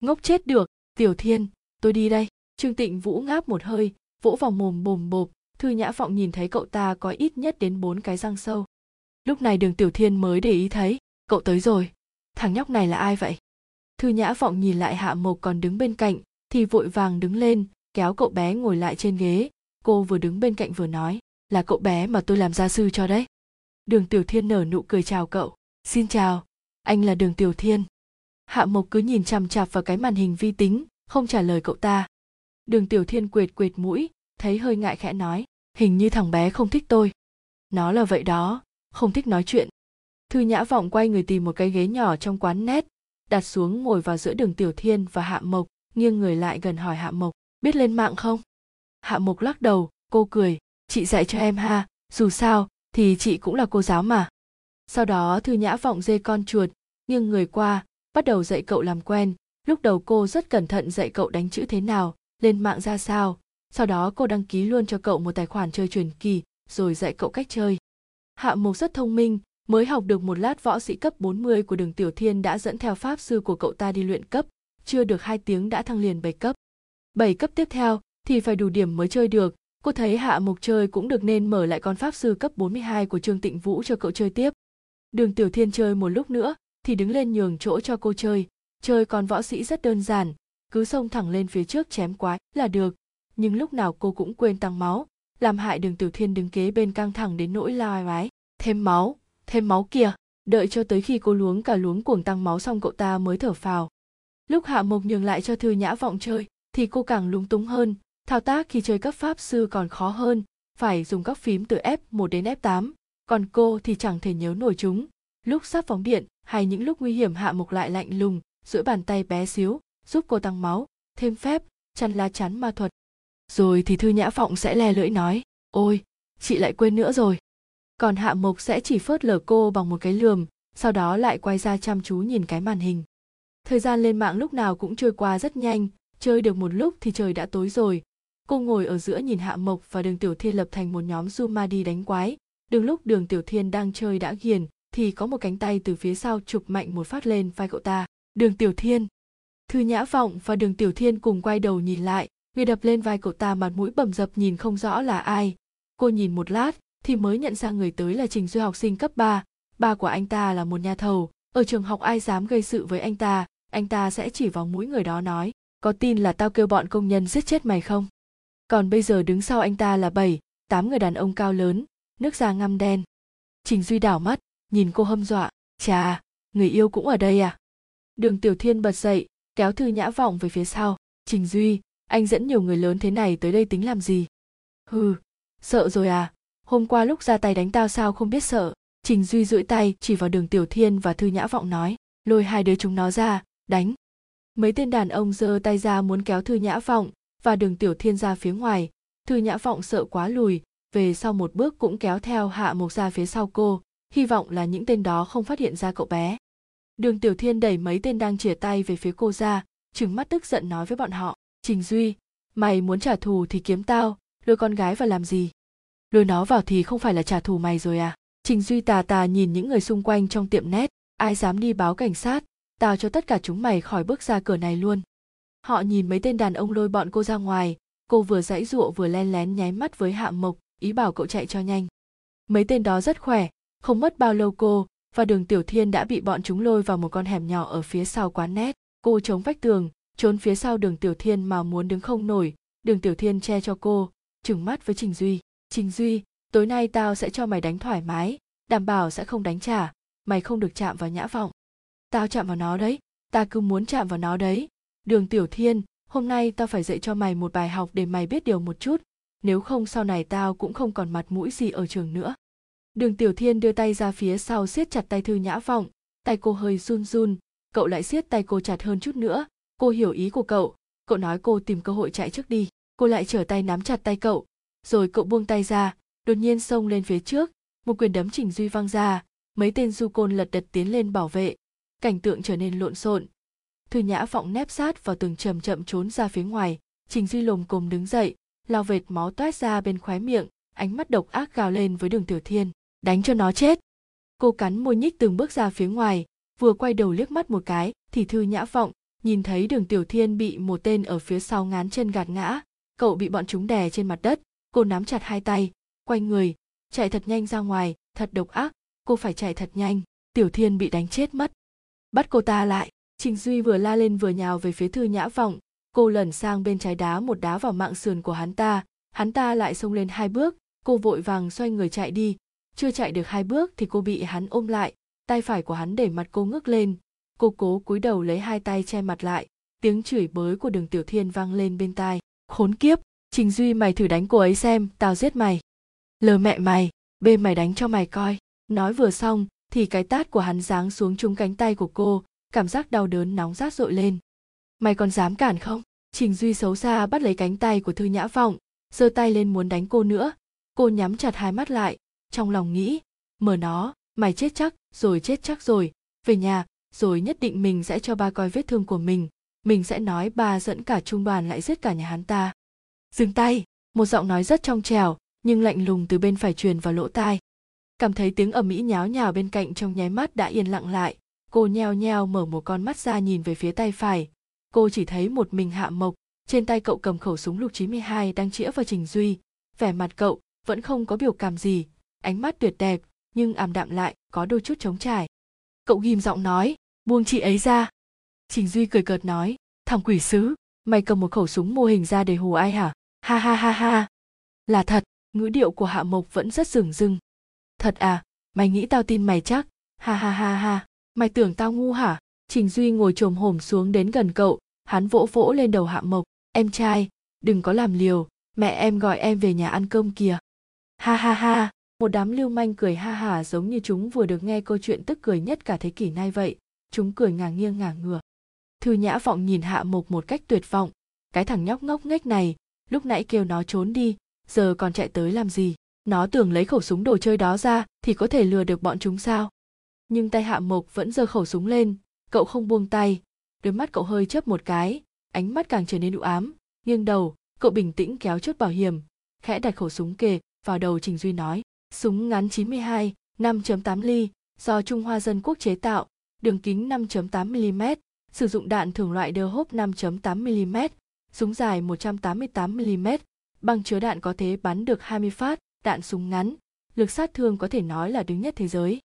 Ngốc chết được, Tiểu Thiên, tôi đi đây. Trương Tịnh Vũ ngáp một hơi, vỗ vào mồm bồm bộp, Thư Nhã Vọng nhìn thấy cậu ta có ít nhất đến 4 cái răng sâu. Lúc này Đường Tiểu Thiên mới để ý thấy, cậu tới rồi, thằng nhóc này là ai vậy? Thư Nhã Vọng nhìn lại Hạ Mộc còn đứng bên cạnh, thì vội vàng đứng lên, kéo cậu bé ngồi lại trên ghế. Cô vừa đứng bên cạnh vừa nói, là cậu bé mà tôi làm gia sư cho đấy. Đường Tiểu Thiên nở nụ cười chào cậu, xin chào, anh là Đường Tiểu Thiên. Hạ Mộc cứ nhìn chằm chằm vào cái màn hình vi tính, không trả lời cậu ta. Đường Tiểu Thiên quệt quệt mũi, thấy hơi ngại khẽ nói, hình như thằng bé không thích tôi. Nó là vậy đó, không thích nói chuyện. Thư Nhã Vọng quay người tìm một cái ghế nhỏ trong quán nét, đặt xuống ngồi vào giữa Đường Tiểu Thiên và Hạ Mộc, nghiêng người lại gần hỏi Hạ Mộc, biết lên mạng không? Hạ Mộc lắc đầu, cô cười, chị dạy cho em ha, dù sao thì chị cũng là cô giáo mà. Sau đó Thư Nhã Vọng dê con chuột, nghiêng người qua, bắt đầu dạy cậu làm quen. Lúc đầu cô rất cẩn thận dạy cậu đánh chữ thế nào, lên mạng ra sao. Sau đó cô đăng ký luôn cho cậu một tài khoản chơi truyền kỳ, rồi dạy cậu cách chơi. Hạ Mộc rất thông minh, mới học được một lát võ sĩ cấp 40 của Đường Tiểu Thiên đã dẫn theo pháp sư của cậu ta đi luyện cấp, chưa được 2 tiếng đã thăng liền 7 cấp. 7 cấp tiếp theo thì phải đủ điểm mới chơi được, cô thấy Hạ Mộc chơi cũng được nên mở lại con pháp sư cấp 42 của Trương Tịnh Vũ cho cậu chơi tiếp. Đường Tiểu Thiên chơi một lúc nữa thì đứng lên nhường chỗ cho cô chơi, chơi con võ sĩ rất đơn giản, cứ xông thẳng lên phía trước chém quái là được, nhưng lúc nào cô cũng quên tăng máu, làm hại Đường Tiểu Thiên đứng kế bên căng thẳng đến nỗi la oái, thêm máu kìa, đợi cho tới khi cô luống cả luống cuồng tăng máu xong cậu ta mới thở phào. Lúc Hạ Mộc nhường lại cho Thư Nhã Vọng chơi thì cô càng lúng túng hơn, thao tác khi chơi cấp pháp sư còn khó hơn, phải dùng các phím từ F1 đến F8, còn cô thì chẳng thể nhớ nổi chúng. Lúc sắp phóng điện hay những lúc nguy hiểm Hạ Mộc lại lạnh lùng, duỗi bàn tay bé xíu, giúp cô tăng máu, thêm phép, chăn lá chắn ma thuật. Rồi thì Thư Nhã Vọng sẽ le lưỡi nói, ôi, chị lại quên nữa rồi. Còn Hạ Mộc sẽ chỉ phớt lờ cô bằng một cái lườm, sau đó lại quay ra chăm chú nhìn cái màn hình. Thời gian lên mạng lúc nào cũng trôi qua rất nhanh, chơi được một lúc thì trời đã tối rồi. Cô ngồi ở giữa nhìn Hạ Mộc và Đường Tiểu Thiên lập thành một nhóm Zuma đi đánh quái. Đường lúc Đường Tiểu Thiên đang chơi đã ghiền, thì có một cánh tay từ phía sau chụp mạnh một phát lên vai cậu ta. Đường Tiểu Thiên. Thư Nhã Vọng và Đường Tiểu Thiên cùng quay đầu nhìn lại, người đập lên vai cậu ta mặt mũi bầm dập nhìn không rõ là ai. Cô nhìn một lát thì mới nhận ra người tới là Trình Duy, học sinh cấp 3. Ba của anh ta là một nhà thầu, ở trường học ai dám gây sự với anh ta sẽ chỉ vào mũi người đó nói, có tin là tao kêu bọn công nhân giết chết mày không? Còn bây giờ đứng sau anh ta là 7-8 người đàn ông cao lớn, nước da ngăm đen. Trình Duy đảo mắt, nhìn cô hâm dọa, chà, người yêu cũng ở đây à? Đường Tiểu Thiên bật dậy, kéo Thư Nhã Vọng về phía sau, Trình Duy, anh dẫn nhiều người lớn thế này tới đây tính làm gì? Hừ, sợ rồi à? Hôm qua lúc ra tay đánh tao sao không biết sợ? Trình Duy duỗi tay chỉ vào Đường Tiểu Thiên và Thư Nhã Vọng nói, lôi hai đứa chúng nó ra, đánh. Mấy tên đàn ông giơ tay ra muốn kéo Thư Nhã Vọng và Đường Tiểu Thiên ra phía ngoài, Thư Nhã Vọng sợ quá lùi, về sau một bước cũng kéo theo Hạ Mộc ra phía sau cô, hy vọng là những tên đó không phát hiện ra cậu bé. Đường Tiểu Thiên đẩy mấy tên đang chìa tay về phía cô ra, trừng mắt tức giận nói với bọn họ, Trình Duy, mày muốn trả thù thì kiếm tao, lôi con gái vào làm gì? Lôi nó vào thì không phải là trả thù mày rồi à? Trình Duy tà tà nhìn những người xung quanh trong tiệm nét, ai dám đi báo cảnh sát, tao cho tất cả chúng mày khỏi bước ra cửa này luôn. Họ nhìn mấy tên đàn ông lôi bọn cô ra ngoài, Cô vừa giãy giụa vừa len lén nháy mắt với Hạ Mộc, ý bảo cậu chạy cho nhanh. Mấy tên đó rất khỏe, không mất bao lâu cô và Đường Tiểu Thiên đã bị bọn chúng lôi vào một con hẻm nhỏ ở phía sau quán nét. Cô chống vách tường, trốn phía sau Đường Tiểu Thiên mà muốn đứng không nổi. Đường Tiểu Thiên che cho cô, trừng mắt với Trình Duy. Trình Duy, tối nay tao sẽ cho mày đánh thoải mái, đảm bảo sẽ không đánh trả, mày không được chạm vào Nhã Vọng. Tao chạm vào nó đấy, tao cứ muốn chạm vào nó đấy. Đường Tiểu Thiên, hôm nay tao phải dạy cho mày một bài học để mày biết điều một chút, nếu không sau này tao cũng không còn mặt mũi gì ở trường nữa. Đường Tiểu Thiên đưa tay ra phía sau siết chặt tay Thư Nhã Vọng, tay cô hơi run run, cậu lại siết tay cô chặt hơn chút nữa. Cô hiểu ý của cậu, cậu nói cô tìm cơ hội chạy trước đi. Cô lại trở tay nắm chặt tay cậu, rồi cậu buông tay ra, đột nhiên xông lên phía trước, một quyền đấm Trình Duy văng ra, mấy tên du côn lật đật tiến lên bảo vệ, cảnh tượng trở nên lộn xộn. Thư Nhã Vọng nép sát vào tường chậm chậm trốn ra phía ngoài. Trình Duy lồm cồm đứng dậy, lau vệt máu toát ra bên khóe miệng, ánh mắt độc ác gào lên với Đường Tiểu Thiên, đánh cho nó chết. Cô cắn môi nhích từng bước ra phía ngoài, vừa quay đầu liếc mắt một cái thì Thư Nhã Vọng nhìn thấy Đường Tiểu Thiên bị một tên ở phía sau ngán chân gạt ngã, cậu bị bọn chúng đè trên mặt đất. Cô nắm chặt hai tay, quay người, chạy thật nhanh ra ngoài, thật độc ác, cô phải chạy thật nhanh, Tiểu Thiên bị đánh chết mất. Bắt cô ta lại, Trình Duy vừa la lên vừa nhào về phía Thư Nhã Vọng, cô lẩn sang bên trái đá một đá vào mạng sườn của hắn ta lại xông lên hai bước, cô vội vàng xoay người chạy đi, chưa chạy được hai bước thì cô bị hắn ôm lại, tay phải của hắn để mặt cô ngước lên, cô cố cúi đầu lấy hai tay che mặt lại, tiếng chửi bới của Đường Tiểu Thiên vang lên bên tai, khốn kiếp. Trình Duy, mày thử đánh cô ấy xem, tao giết mày. Lờ mẹ mày, bê mày đánh cho mày coi. Nói vừa xong thì cái tát của hắn giáng xuống trúng cánh tay của cô, cảm giác đau đớn nóng rát dội lên. Mày còn dám cản không? Trình Duy xấu xa bắt lấy cánh tay của Thư Nhã Vọng, giơ tay lên muốn đánh cô nữa. Cô nhắm chặt hai mắt lại, trong lòng nghĩ, mở nó, mày chết chắc rồi, về nhà, rồi nhất định mình sẽ cho ba coi vết thương của mình sẽ nói ba dẫn cả trung đoàn lại giết cả nhà hắn ta. Dừng tay, một giọng nói rất trong trẻo nhưng lạnh lùng từ bên phải truyền vào lỗ tai. Cảm thấy tiếng ầm ĩ nháo nhào bên cạnh trong nháy mắt đã yên lặng lại, cô nheo nheo mở một con mắt ra nhìn về phía tay phải. Cô chỉ thấy một mình Hạ Mộc, trên tay cậu cầm khẩu súng lục 92 đang chĩa vào Trình Duy, vẻ mặt cậu vẫn không có biểu cảm gì, ánh mắt tuyệt đẹp nhưng ảm đạm lại có đôi chút trống trải. Cậu ghim giọng nói, buông chị ấy ra. Trình Duy cười cợt nói, thằng quỷ sứ, mày cầm một khẩu súng mô hình ra để hù ai hả? Ha ha ha ha. Là thật, ngữ điệu của Hạ Mộc vẫn rất rừng rưng. Thật à, mày nghĩ tao tin mày chắc? Ha ha ha ha, mày tưởng tao ngu hả? Trình Duy ngồi chồm hổm xuống đến gần cậu, hắn vỗ vỗ lên đầu Hạ Mộc, em trai, đừng có làm liều, mẹ em gọi em về nhà ăn cơm kìa. Ha ha ha, một đám lưu manh cười ha hả giống như chúng vừa được nghe câu chuyện tức cười nhất cả thế kỷ nay vậy, chúng cười ngả nghiêng ngả ngửa. Thư Nhã Vọng nhìn Hạ Mộc một cách tuyệt vọng, cái thằng nhóc ngốc nghếch này, lúc nãy kêu nó trốn đi, giờ còn chạy tới làm gì? Nó tưởng lấy khẩu súng đồ chơi đó ra thì có thể lừa được bọn chúng sao? Nhưng tay Hạ Mộc vẫn giơ khẩu súng lên, cậu không buông tay, đôi mắt cậu hơi chớp một cái, ánh mắt càng trở nên u ám, nghiêng đầu, cậu bình tĩnh kéo chốt bảo hiểm, khẽ đặt khẩu súng kề vào đầu Trình Duy nói, súng ngắn 92, 5.8 ly, do Trung Hoa Dân Quốc chế tạo, đường kính 5.8 mm, sử dụng đạn thường loại đơ hốp 5.8 mm, súng dài 188 mm, băng chứa đạn có thể bắn được 20 phát, đạn súng ngắn, lực sát thương có thể nói là đứng nhất thế giới.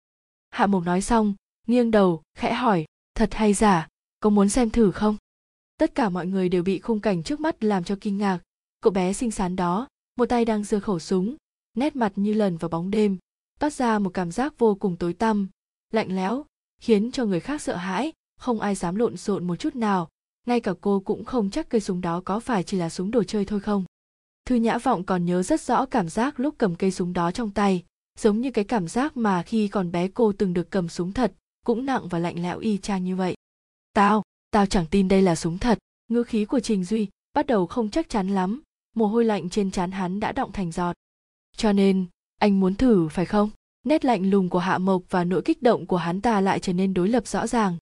Hạ Mộc nói xong, nghiêng đầu, khẽ hỏi, thật hay giả, có muốn xem thử không? Tất cả mọi người đều bị khung cảnh trước mắt làm cho kinh ngạc, cậu bé xinh xắn đó, một tay đang giơ khẩu súng, nét mặt như lẩn vào bóng đêm, toát ra một cảm giác vô cùng tối tăm, lạnh lẽo, khiến cho người khác sợ hãi, không ai dám lộn xộn một chút nào. Ngay cả cô cũng không chắc cây súng đó có phải chỉ là súng đồ chơi thôi không. Thư Nhã Vọng còn nhớ rất rõ cảm giác lúc cầm cây súng đó trong tay, giống như cái cảm giác mà khi còn bé cô từng được cầm súng thật, cũng nặng và lạnh lẽo y chang như vậy. Tao chẳng tin đây là súng thật. Ngữ khí của Trình Duy bắt đầu không chắc chắn lắm, mồ hôi lạnh trên trán hắn đã đọng thành giọt. Cho nên, anh muốn thử phải không? Nét lạnh lùng của Hạ Mộc và nỗi kích động của hắn ta lại trở nên đối lập rõ ràng.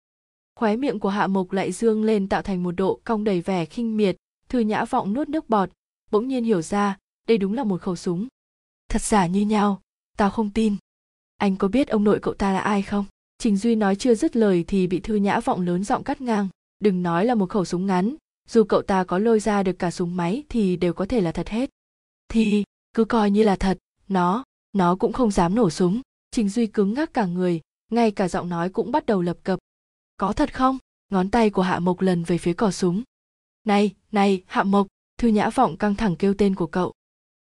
Khóe miệng của Hạ Mộc lại dương lên tạo thành một độ cong đầy vẻ khinh miệt. Thư Nhã Vọng nuốt nước bọt, bỗng nhiên hiểu ra, đây đúng là một khẩu súng. Thật giả như nhau, tao không tin. Anh có biết ông nội cậu ta là ai không? Trình Duy nói chưa dứt lời thì bị Thư Nhã Vọng lớn giọng cắt ngang. Đừng nói là một khẩu súng ngắn, dù cậu ta có lôi ra được cả súng máy thì đều có thể là thật hết. Thì cứ coi như là thật, nó cũng không dám nổ súng. Trình Duy cứng ngắc cả người, ngay cả giọng nói cũng bắt đầu lập cập. Có thật không? Ngón tay của Hạ Mộc lần về phía cò súng. Này, Hạ Mộc, Thư Nhã Vọng căng thẳng kêu tên của cậu.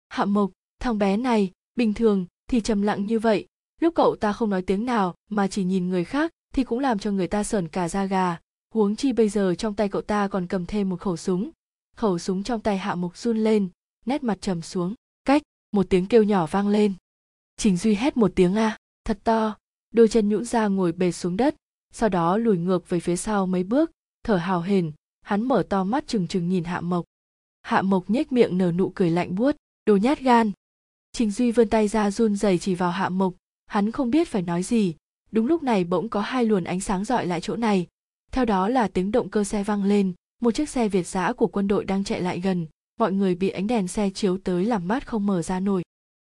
Hạ Mộc, thằng bé này, bình thường thì trầm lặng như vậy, lúc cậu ta không nói tiếng nào mà chỉ nhìn người khác thì cũng làm cho người ta sởn cả da gà, huống chi bây giờ trong tay cậu ta còn cầm thêm một khẩu súng. Khẩu súng trong tay Hạ Mộc run lên, nét mặt trầm xuống. Cách, một tiếng kêu nhỏ vang lên. Trình Duy hét một tiếng a, thật to, đôi chân nhũn ra ngồi bệt xuống đất, sau đó lùi ngược về phía sau mấy bước, thở hào hển, hắn mở to mắt trừng trừng nhìn Hạ Mộc. Hạ Mộc nhếch miệng nở nụ cười lạnh buốt, đồ nhát gan. Trình Duy vươn tay ra run rẩy chỉ vào Hạ Mộc, hắn không biết phải nói gì. Đúng lúc này bỗng có hai luồng ánh sáng rọi lại chỗ này, theo đó là tiếng động cơ xe vang lên, một chiếc xe Việt dã của quân đội đang chạy lại gần, mọi người bị ánh đèn xe chiếu tới làm mắt không mở ra nổi.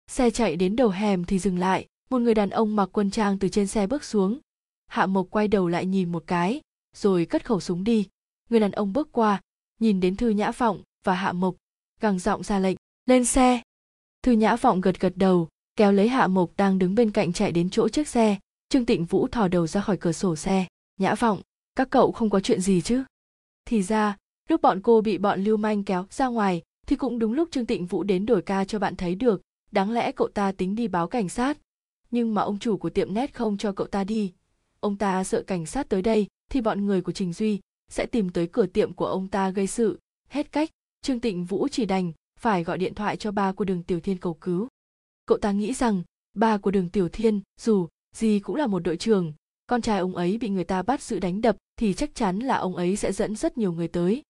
Xe chạy đến đầu hẻm thì dừng lại, một người đàn ông mặc quân trang từ trên xe bước xuống. Hạ Mộc quay đầu lại nhìn một cái, rồi cất khẩu súng đi. Người đàn ông bước qua, nhìn đến Thư Nhã Vọng và Hạ Mộc, gằn giọng ra lệnh, lên xe. Thư Nhã Vọng gật gật đầu, kéo lấy Hạ Mộc đang đứng bên cạnh chạy đến chỗ chiếc xe. Trương Tịnh Vũ thò đầu ra khỏi cửa sổ xe. Nhã Vọng, các cậu không có chuyện gì chứ? Thì ra, lúc bọn cô bị bọn lưu manh kéo ra ngoài, thì cũng đúng lúc Trương Tịnh Vũ đến đổi ca cho bạn thấy được. Đáng lẽ cậu ta tính đi báo cảnh sát, nhưng mà ông chủ của tiệm nét không cho cậu ta đi. Ông ta sợ cảnh sát tới đây thì bọn người của Trình Duy sẽ tìm tới cửa tiệm của ông ta gây sự. Hết cách, Trương Tịnh Vũ chỉ đành phải gọi điện thoại cho ba của Đường Tiểu Thiên cầu cứu. Cậu ta nghĩ rằng ba của Đường Tiểu Thiên dù gì cũng là một đội trưởng, con trai ông ấy bị người ta bắt giữ đánh đập thì chắc chắn là ông ấy sẽ dẫn rất nhiều người tới.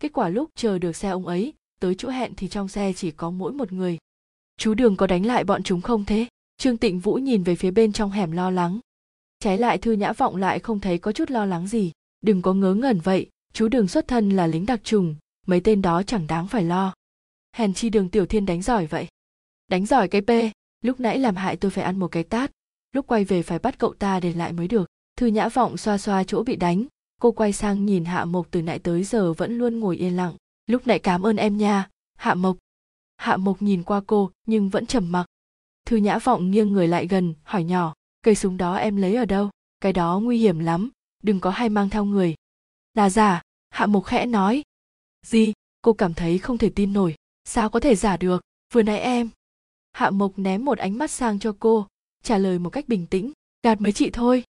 Kết quả lúc chờ được xe ông ấy tới chỗ hẹn thì trong xe chỉ có mỗi một người. Chú Đường có đánh lại bọn chúng không thế? Trương Tịnh Vũ nhìn về phía bên trong hẻm lo lắng. Trái lại Thư Nhã Vọng lại không thấy có chút lo lắng gì. Đừng có ngớ ngẩn vậy, chú Đường xuất thân là lính đặc trùng, mấy tên đó chẳng đáng phải lo. Hèn chi Đường Tiểu Thiên đánh giỏi vậy. Đánh giỏi cái pê, lúc nãy làm hại tôi phải ăn một cái tát, lúc quay về phải bắt cậu ta để lại mới được. Thư Nhã Vọng xoa xoa chỗ bị đánh, cô quay sang nhìn Hạ Mộc từ nãy tới giờ vẫn luôn ngồi yên lặng. Lúc nãy cảm ơn em nha, Hạ Mộc. Hạ Mộc nhìn qua cô nhưng vẫn trầm mặc. Thư Nhã Vọng nghiêng người lại gần, hỏi nhỏ, cây súng đó em lấy ở đâu? Cái đó nguy hiểm lắm, đừng có hay mang theo người. Là giả, Hạ Mộc khẽ nói. Gì? Cô cảm thấy không thể tin nổi, sao có thể giả được, vừa nãy em. Hạ Mộc ném một ánh mắt sang cho cô, trả lời một cách bình tĩnh, gạt mấy chị thôi.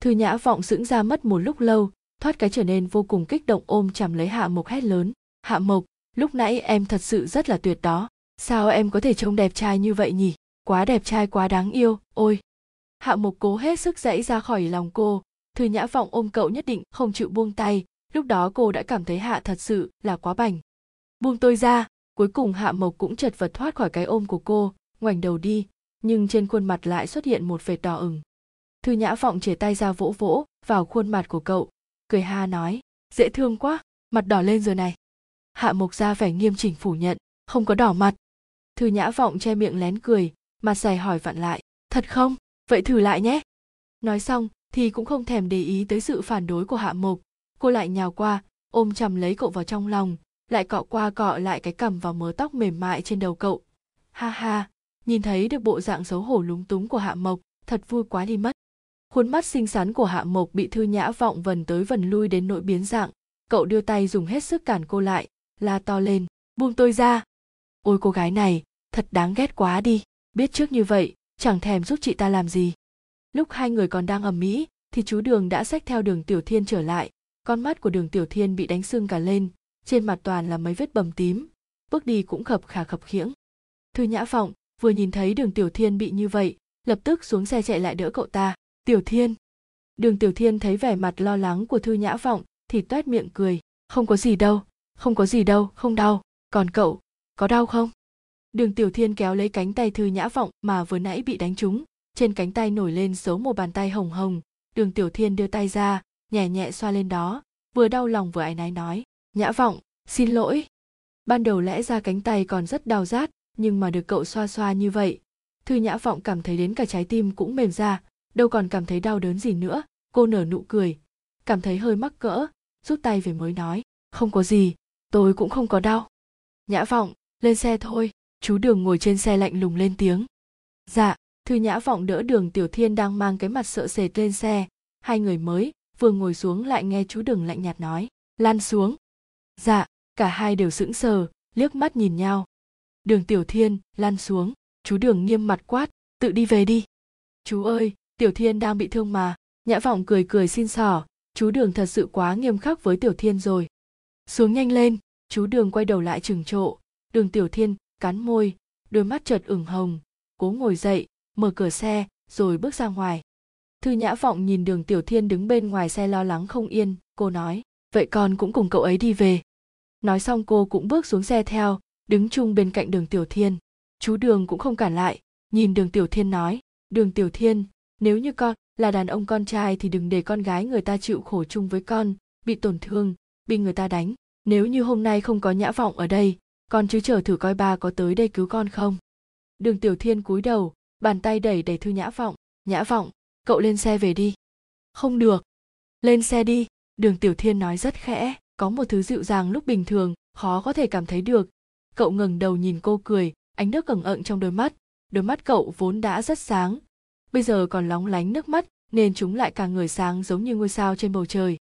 Thư Nhã Vọng sững ra mất một lúc lâu, thoát cái trở nên vô cùng kích động ôm chầm lấy Hạ Mộc hét lớn, Hạ Mộc. Lúc nãy em thật sự rất là tuyệt đó. Sao em có thể trông đẹp trai như vậy nhỉ? Quá đẹp trai, quá đáng yêu, ôi. Hạ Mộc cố hết sức giãy ra khỏi lòng cô. Thư Nhã Vọng ôm cậu nhất định không chịu buông tay. Lúc đó cô đã cảm thấy Hạ thật sự là quá bảnh. Buông tôi ra. Cuối cùng Hạ Mộc cũng chật vật thoát khỏi cái ôm của cô, ngoảnh đầu đi, nhưng trên khuôn mặt lại xuất hiện một vệt đỏ ửng. Thư Nhã Vọng chìa tay ra vỗ vỗ vào khuôn mặt của cậu, cười ha nói, dễ thương quá, mặt đỏ lên rồi này. Hạ Mộc ra vẻ nghiêm chỉnh phủ nhận, không có đỏ mặt. Thư Nhã Vọng che miệng lén cười, mặt dày hỏi vặn lại, thật không? Vậy thử lại nhé. Nói xong thì cũng không thèm để ý tới sự phản đối của Hạ Mộc, cô lại nhào qua, ôm chầm lấy cậu vào trong lòng, lại cọ qua cọ lại cái cằm vào mớ tóc mềm mại trên đầu cậu. Ha ha, nhìn thấy được bộ dạng xấu hổ lúng túng của Hạ Mộc, thật vui quá đi mất. Khuôn mắt xinh xắn của Hạ Mộc bị Thư Nhã Vọng vần tới vần lui đến nỗi biến dạng, cậu đưa tay dùng hết sức cản cô lại, la to lên, buông tôi ra. Ôi cô gái này, thật đáng ghét quá đi, biết trước như vậy, chẳng thèm giúp chị ta làm gì. Lúc hai người còn đang ầm ĩ thì chú Đường đã xách theo Đường Tiểu Thiên trở lại, con mắt của Đường Tiểu Thiên bị đánh sưng cả lên, trên mặt toàn là mấy vết bầm tím, bước đi cũng khập khà khập khiễng. Thư Nhã Vọng vừa nhìn thấy Đường Tiểu Thiên bị như vậy, lập tức xuống xe chạy lại đỡ cậu ta, Tiểu Thiên. Đường Tiểu Thiên thấy vẻ mặt lo lắng của Thư Nhã Vọng thì toét miệng cười, không có gì đâu. Không có gì đâu, không đau. Còn cậu, có đau không? Đường Tiểu Thiên kéo lấy cánh tay Thư Nhã Vọng mà vừa nãy bị đánh trúng. Trên cánh tay nổi lên dấu một bàn tay hồng hồng. Đường Tiểu Thiên đưa tay ra, nhẹ nhẹ xoa lên đó. Vừa đau lòng vừa áy náy nói. Nhã Vọng, xin lỗi. Ban đầu lẽ ra cánh tay còn rất đau rát, nhưng mà được cậu xoa xoa như vậy. Thư Nhã Vọng cảm thấy đến cả trái tim cũng mềm ra. Đâu còn cảm thấy đau đớn gì nữa. Cô nở nụ cười. Cảm thấy hơi mắc cỡ, rút tay về mới nói. Không có gì, tôi cũng không có đau. Nhã Vọng, lên xe thôi. Chú Đường ngồi trên xe lạnh lùng lên tiếng. Dạ. Thư Nhã Vọng đỡ Đường Tiểu Thiên đang mang cái mặt sợ sệt lên xe. Hai người mới vừa ngồi xuống lại nghe chú Đường lạnh nhạt nói, "Lan xuống." Dạ. Cả hai đều sững sờ, liếc mắt nhìn nhau. Đường Tiểu Thiên, "Lan xuống." Chú Đường nghiêm mặt quát, "Tự đi về đi." "Chú ơi, Tiểu Thiên đang bị thương mà." Nhã Vọng cười cười xin xỏ, chú Đường thật sự quá nghiêm khắc với Tiểu Thiên rồi. "Xuống nhanh lên." Chú Đường quay đầu lại trừng trộ. Đường Tiểu Thiên cắn môi, đôi mắt chợt ửng hồng, cố ngồi dậy, mở cửa xe rồi bước ra ngoài. Thư Nhã Vọng nhìn Đường Tiểu Thiên đứng bên ngoài xe lo lắng không yên, cô nói, "Vậy con cũng cùng cậu ấy đi về." Nói xong cô cũng bước xuống xe theo, đứng chung bên cạnh Đường Tiểu Thiên. Chú Đường cũng không cản lại, nhìn Đường Tiểu Thiên nói, "Đường Tiểu Thiên, nếu như con là đàn ông con trai thì đừng để con gái người ta chịu khổ chung với con, bị tổn thương, bị người ta đánh. Nếu như hôm nay không có Nhã Vọng ở đây, con chứ chờ thử coi ba có tới đây cứu con không." Đường Tiểu Thiên cúi đầu, bàn tay đẩy Thư Nhã Vọng. "Nhã Vọng, cậu lên xe về đi." "Không được." "Lên xe đi." Đường Tiểu Thiên nói rất khẽ, có một thứ dịu dàng lúc bình thường khó có thể cảm thấy được. Cậu ngẩng đầu nhìn cô cười, ánh nước ẩn ẩn trong đôi mắt cậu vốn đã rất sáng, bây giờ còn lóng lánh nước mắt nên chúng lại càng ngời sáng giống như ngôi sao trên bầu trời.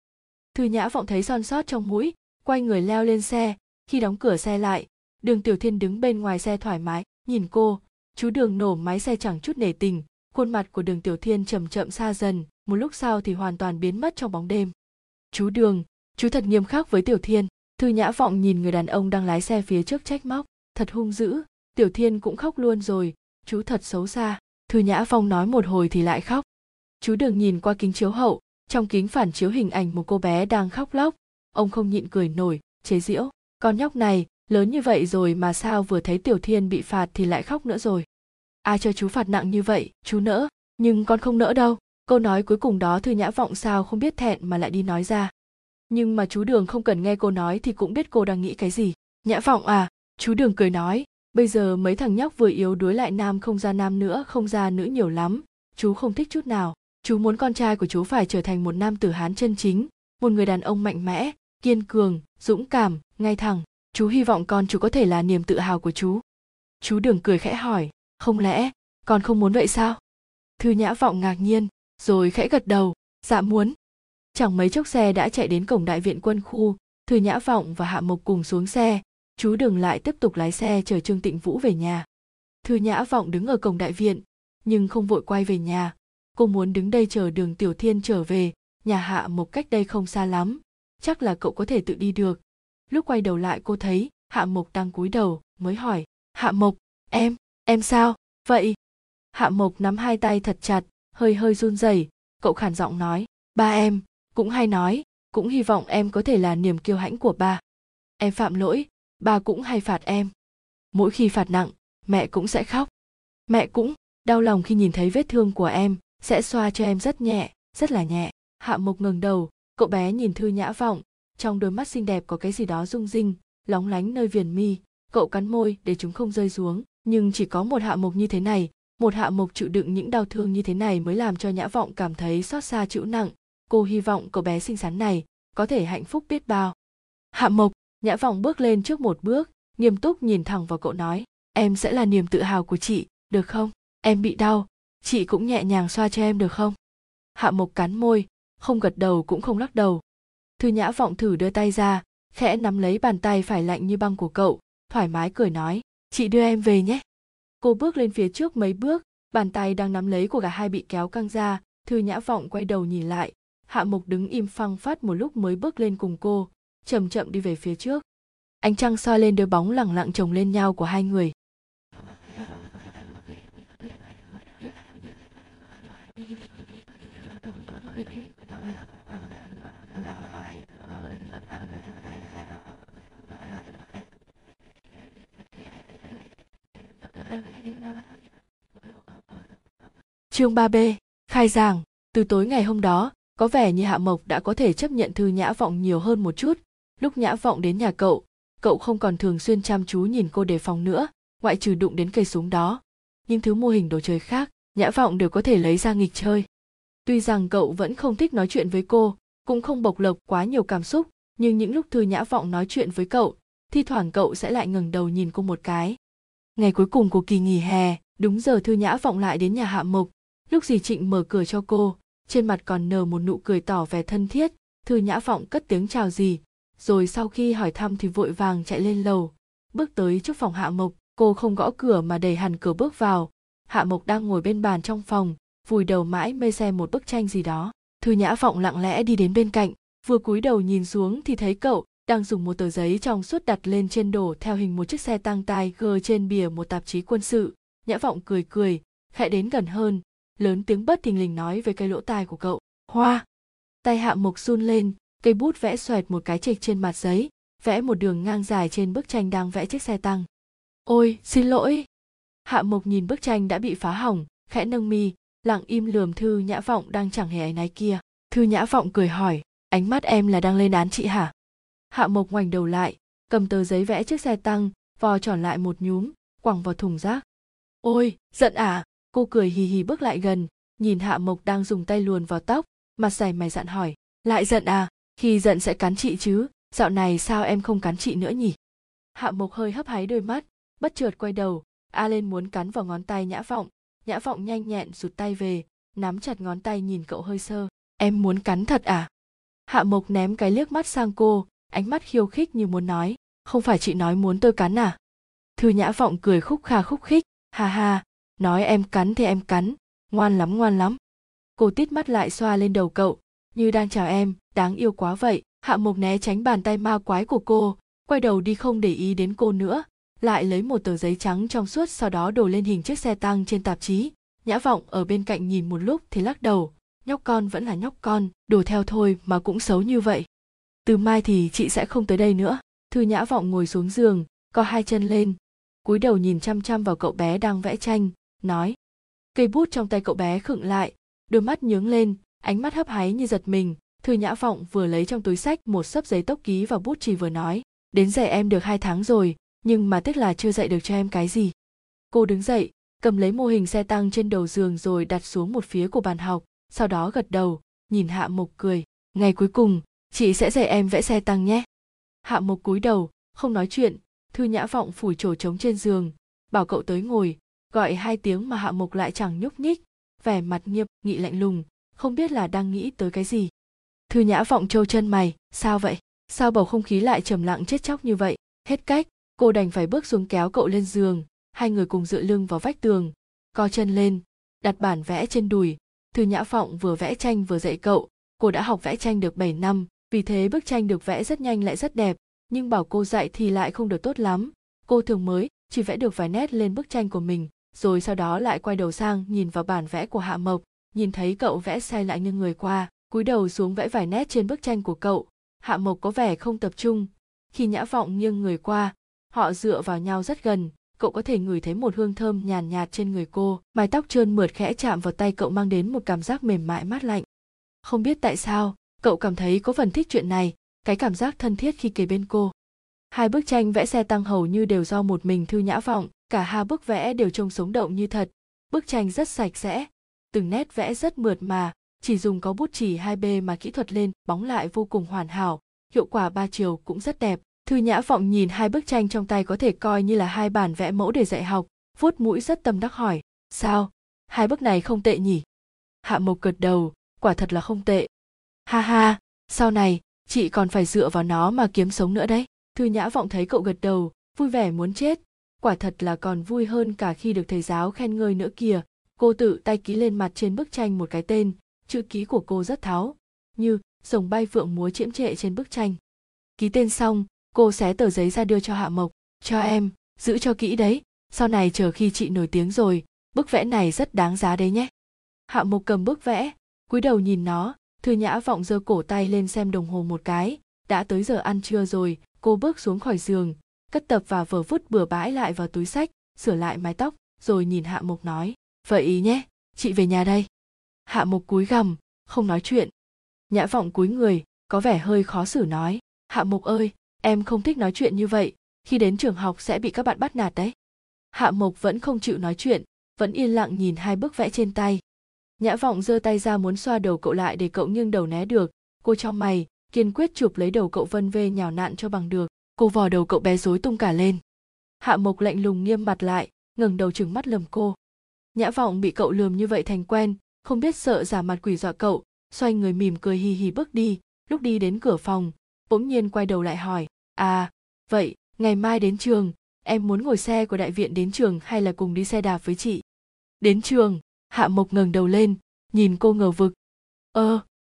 Thư Nhã Vọng thấy son sót trong mũi, quay người leo lên xe. Khi đóng cửa xe lại, Đường Tiểu Thiên đứng bên ngoài xe thoải mái nhìn cô. Chú Đường nổ máy xe chẳng chút nể tình, khuôn mặt của Đường Tiểu Thiên chậm chậm xa dần, một lúc sau thì hoàn toàn biến mất trong bóng đêm. "Chú Đường, chú thật nghiêm khắc với Tiểu Thiên." Thư Nhã Vọng nhìn người đàn ông đang lái xe phía trước trách móc, "Thật hung dữ, Tiểu Thiên cũng khóc luôn rồi, chú thật xấu xa." Thư Nhã Vọng nói một hồi thì lại khóc. Chú Đường nhìn qua kính chiếu hậu, trong kính phản chiếu hình ảnh một cô bé đang khóc lóc. Ông không nhịn cười nổi, chế giễu, "Con nhóc này, lớn như vậy rồi mà sao vừa thấy Tiểu Thiên bị phạt thì lại khóc nữa rồi. Ai cho chú phạt nặng như vậy, chú nỡ." "Nhưng con không nỡ đâu." Câu nói cuối cùng đó Thư Nhã Vọng sao không biết thẹn mà lại đi nói ra. Nhưng mà chú Đường không cần nghe cô nói thì cũng biết cô đang nghĩ cái gì. "Nhã Vọng à?" Chú Đường cười nói, "Bây giờ mấy thằng nhóc vừa yếu đuối lại nam không ra nam nữa, không ra nữ nhiều lắm. Chú không thích chút nào. Chú muốn con trai của chú phải trở thành một nam tử Hán chân chính, một người đàn ông mạnh mẽ, kiên cường, dũng cảm, ngay thẳng. Chú hy vọng con chú có thể là niềm tự hào của chú." Chú Đường cười khẽ hỏi, "Không lẽ con không muốn vậy sao?" Thư Nhã Vọng ngạc nhiên, rồi khẽ gật đầu, "Dạ muốn." Chẳng mấy chốc xe đã chạy đến cổng đại viện quân khu. Thư Nhã Vọng và Hạ Mộc cùng xuống xe. Chú Đường lại tiếp tục lái xe chở Trương Tịnh Vũ về nhà. Thư Nhã Vọng đứng ở cổng đại viện, nhưng không vội quay về nhà. Cô muốn đứng đây chờ Đường Tiểu Thiên trở về. Nhà Hạ Mộc cách đây không xa lắm, chắc là cậu có thể tự đi được. Lúc quay đầu lại cô thấy Hạ Mộc đang cúi đầu, mới hỏi, "Hạ Mộc, em sao vậy?" Hạ Mộc nắm hai tay thật chặt, hơi hơi run rẩy. Cậu khản giọng nói, "Ba em cũng hay nói, cũng hy vọng em có thể là niềm kiêu hãnh của ba. Em phạm lỗi, ba cũng hay phạt em. Mỗi khi phạt nặng, mẹ cũng sẽ khóc. Mẹ cũng đau lòng khi nhìn thấy vết thương của em, sẽ xoa cho em rất nhẹ, rất là nhẹ." Hạ Mộc ngẩng đầu, cậu bé nhìn Thư Nhã Vọng, trong đôi mắt xinh đẹp có cái gì đó rung rinh, lóng lánh nơi viền mi. Cậu cắn môi để chúng không rơi xuống, nhưng chỉ có một Hạ Mộc như thế này, một Hạ Mộc chịu đựng những đau thương như thế này mới làm cho Nhã Vọng cảm thấy xót xa chịu nặng. Cô hy vọng cậu bé xinh xắn này có thể hạnh phúc biết bao. "Hạ Mộc." Nhã Vọng bước lên trước một bước, nghiêm túc nhìn thẳng vào cậu nói, "Em sẽ là niềm tự hào của chị, được không? Em bị đau, chị cũng nhẹ nhàng xoa cho em được không?" Hạ Mộc cắn môi, không gật đầu cũng không lắc đầu. Thư Nhã Vọng thử đưa tay ra, khẽ nắm lấy bàn tay phải lạnh như băng của cậu, thoải mái cười nói, "Chị đưa em về nhé." Cô bước lên phía trước mấy bước, bàn tay đang nắm lấy của cả hai bị kéo căng ra. Thư Nhã Vọng quay đầu nhìn lại, Hạ Mộc đứng im phăng phát một lúc mới bước lên cùng cô, chậm chậm đi về phía trước. Ánh trăng soi lên đôi bóng lẳng lặng chồng lên nhau của hai người. Chương 3B, khai giảng. Từ tối ngày hôm đó, có vẻ như Hạ Mộc đã có thể chấp nhận Thư Nhã Vọng nhiều hơn một chút. Lúc Nhã Vọng đến nhà cậu, cậu không còn thường xuyên chăm chú nhìn cô đề phòng nữa, ngoại trừ đụng đến cây súng đó. Những thứ mô hình đồ chơi khác, Nhã Vọng đều có thể lấy ra nghịch chơi. Tuy rằng cậu vẫn không thích nói chuyện với cô, cũng không bộc lộ quá nhiều cảm xúc, nhưng những lúc Thư Nhã Vọng nói chuyện với cậu, thi thoảng cậu sẽ lại ngẩng đầu nhìn cô một cái. Ngày cuối cùng của kỳ nghỉ hè, đúng giờ Thư Nhã Vọng lại đến nhà Hạ Mộc. Lúc dì Trịnh mở cửa cho cô, trên mặt còn nở một nụ cười tỏ vẻ thân thiết. Thư Nhã Vọng cất tiếng chào dì, rồi sau khi hỏi thăm thì vội vàng chạy lên lầu, bước tới trước phòng Hạ Mộc. Cô không gõ cửa mà đẩy hẳn cửa bước vào. Hạ Mộc đang ngồi bên bàn trong phòng, vùi đầu mãi mê xem một bức tranh gì đó. Thư Nhã Vọng lặng lẽ đi đến bên cạnh, vừa cúi đầu nhìn xuống thì thấy cậu đang dùng một tờ giấy trong suốt đặt lên trên đổ theo hình một chiếc xe tăng Tiger trên bìa một tạp chí quân sự. Nhã Vọng cười cười, hãy đến gần hơn, lớn tiếng bất thình lình nói với cái lỗ tai của cậu. Hoa! Tay Hạ Mộc run lên, cây bút vẽ xoẹt một cái chệch trên mặt giấy, vẽ một đường ngang dài trên bức tranh đang vẽ chiếc xe tăng. Ôi, xin lỗi! Hạ Mộc nhìn bức tranh đã bị phá hỏng, khẽ nâng mi, lặng im lườm Thư Nhã Vọng đang chẳng hề áy náy kia. Thư Nhã Vọng cười hỏi, ánh mắt em là đang lên án chị hả? Hạ Mộc ngoảnh đầu lại, cầm tờ giấy vẽ chiếc xe tăng, vò tròn lại một nhúm, quẳng vào thùng rác. Ôi, giận à? Cô cười hì hì bước lại gần, nhìn Hạ Mộc đang dùng tay luồn vào tóc, mặt dày mày dạn hỏi, lại giận à? Khi giận sẽ cắn chị chứ, dạo này sao em không cắn chị nữa nhỉ? Hạ Mộc hơi hấp háy đôi mắt, bất chợt quay đầu, a lên muốn cắn vào ngón tay Nhã Vọng. Nhã Vọng nhanh nhẹn rụt tay về, nắm chặt ngón tay nhìn cậu hơi sơ. Em muốn cắn thật à? Hạ Mộc ném cái liếc mắt sang cô, ánh mắt khiêu khích như muốn nói, không phải chị nói muốn tôi cắn à? Thư Nhã Vọng cười khúc khích, ha ha, nói em cắn thì em cắn, ngoan lắm ngoan lắm. Cô tít mắt lại xoa lên đầu cậu, như đang chào em, đáng yêu quá vậy. Hạ Mộc né tránh bàn tay ma quái của cô, quay đầu đi không để ý đến cô nữa, lại lấy một tờ giấy trắng trong suốt sau đó đổ lên hình chiếc xe tăng trên tạp chí. Nhã Vọng ở bên cạnh nhìn một lúc thì lắc đầu, nhóc con vẫn là nhóc con, đổ theo thôi mà cũng xấu như vậy. Từ mai thì chị sẽ không tới đây nữa. Thư Nhã Vọng ngồi xuống giường, co hai chân lên, cúi đầu nhìn chăm chăm vào cậu bé đang vẽ tranh, nói. Cây bút trong tay cậu bé khựng lại, đôi mắt nhướng lên, ánh mắt hấp háy như giật mình. Thư Nhã Vọng vừa lấy trong túi xách một xấp giấy tốc ký và bút chì vừa nói, đến dạy em được 2 tháng rồi, nhưng mà tiếc là chưa dạy được cho em cái gì. Cô đứng dậy, cầm lấy mô hình xe tăng trên đầu giường rồi đặt xuống một phía của bàn học, sau đó gật đầu, nhìn Hạ Mộc cười, ngày cuối cùng chị sẽ dạy em vẽ xe tăng nhé. Hạ Mộc cúi đầu, không nói chuyện. Thư Nhã Vọng phủi chỗ trống trên giường, bảo cậu tới ngồi, gọi 2 tiếng mà Hạ Mộc lại chẳng nhúc nhích, vẻ mặt nghiêm nghị lạnh lùng, không biết là đang nghĩ tới cái gì. Thư Nhã Vọng trâu chân mày, sao vậy? Sao bầu không khí lại trầm lặng chết chóc như vậy? Hết cách, cô đành phải bước xuống kéo cậu lên giường, hai người cùng dựa lưng vào vách tường, co chân lên, đặt bản vẽ trên đùi. Thư Nhã Vọng vừa vẽ tranh vừa dạy cậu, cô đã học vẽ tranh được 7 năm, vì thế bức tranh được vẽ rất nhanh lại rất đẹp, nhưng bảo cô dạy thì lại không được tốt lắm. Cô thường mới chỉ vẽ được vài nét lên bức tranh của mình, rồi sau đó lại quay đầu sang nhìn vào bản vẽ của Hạ Mộc, nhìn thấy cậu vẽ sai lại nghiêng người qua, cúi đầu xuống vẽ vài nét trên bức tranh của cậu. Hạ Mộc có vẻ không tập trung. Khi Nhã Vọng nghiêng người qua, họ dựa vào nhau rất gần, cậu có thể ngửi thấy một hương thơm nhàn nhạt trên người cô, mái tóc trơn mượt khẽ chạm vào tay cậu mang đến một cảm giác mềm mại mát lạnh. Không biết tại sao, cậu cảm thấy có phần thích chuyện này, cái cảm giác thân thiết khi kề bên cô. 2 bức tranh vẽ xe tăng hầu như đều do một mình Thư Nhã Vọng, cả 2 bức vẽ đều trông sống động như thật, bức tranh rất sạch sẽ, từng nét vẽ rất mượt mà, chỉ dùng có bút chì 2B mà kỹ thuật lên bóng lại vô cùng hoàn hảo, hiệu quả 3 chiều cũng rất đẹp. Thư Nhã Vọng nhìn 2 bức tranh trong tay có thể coi như là 2 bản vẽ mẫu để dạy học, vuốt mũi rất tâm đắc hỏi, sao, 2 bức này không tệ nhỉ? Hạ Mộc gật đầu, quả thật là không tệ. Ha ha, sau này chị còn phải dựa vào nó mà kiếm sống nữa đấy. Thư Nhã Vọng thấy cậu gật đầu, vui vẻ muốn chết, quả thật là còn vui hơn cả khi được thầy giáo khen ngợi nữa kìa. Cô tự tay ký lên mặt trên bức tranh một cái tên, chữ ký của cô rất tháo, như rồng bay phượng múa chiễm trệ trên bức tranh. Ký tên xong, cô xé tờ giấy ra đưa cho Hạ Mộc, cho em, giữ cho kỹ đấy, sau này chờ khi chị nổi tiếng rồi, bức vẽ này rất đáng giá đấy nhé. Hạ Mộc cầm bức vẽ, cúi đầu nhìn nó. Thư Nhã Vọng giơ cổ tay lên xem đồng hồ một cái, đã tới giờ ăn trưa rồi. Cô bước xuống khỏi giường, cất tập và vở vứt bừa bãi lại vào túi xách, sửa lại mái tóc, rồi nhìn Hạ Mộc nói, vậy ý nhé, chị về nhà đây. Hạ Mộc cúi gằm, không nói chuyện. Nhã Vọng cúi người, có vẻ hơi khó xử nói, Hạ Mộc ơi, em không thích nói chuyện như vậy, khi đến trường học sẽ bị các bạn bắt nạt đấy. Hạ Mộc vẫn không chịu nói chuyện, vẫn yên lặng nhìn 2 bức vẽ trên tay. Nhã Vọng giơ tay ra muốn xoa đầu cậu lại để cậu nghiêng đầu né được, cô chau mày, kiên quyết chụp lấy đầu cậu vân vê nhào nặn cho bằng được. Cô vò đầu cậu bé rối tung cả lên. Hạ Mộc lạnh lùng nghiêm mặt lại, ngẩng đầu trừng mắt lườm cô. Nhã Vọng bị cậu lườm như vậy thành quen, không biết sợ giả mặt quỷ dọa cậu, xoay người mỉm cười hì hì bước đi. Lúc đi đến cửa phòng, bỗng nhiên quay đầu lại hỏi, à, vậy, ngày mai đến trường, em muốn ngồi xe của đại viện đến trường hay là cùng đi xe đạp với chị? Đến trường, Hạ Mộc ngẩng đầu lên, nhìn cô ngờ vực.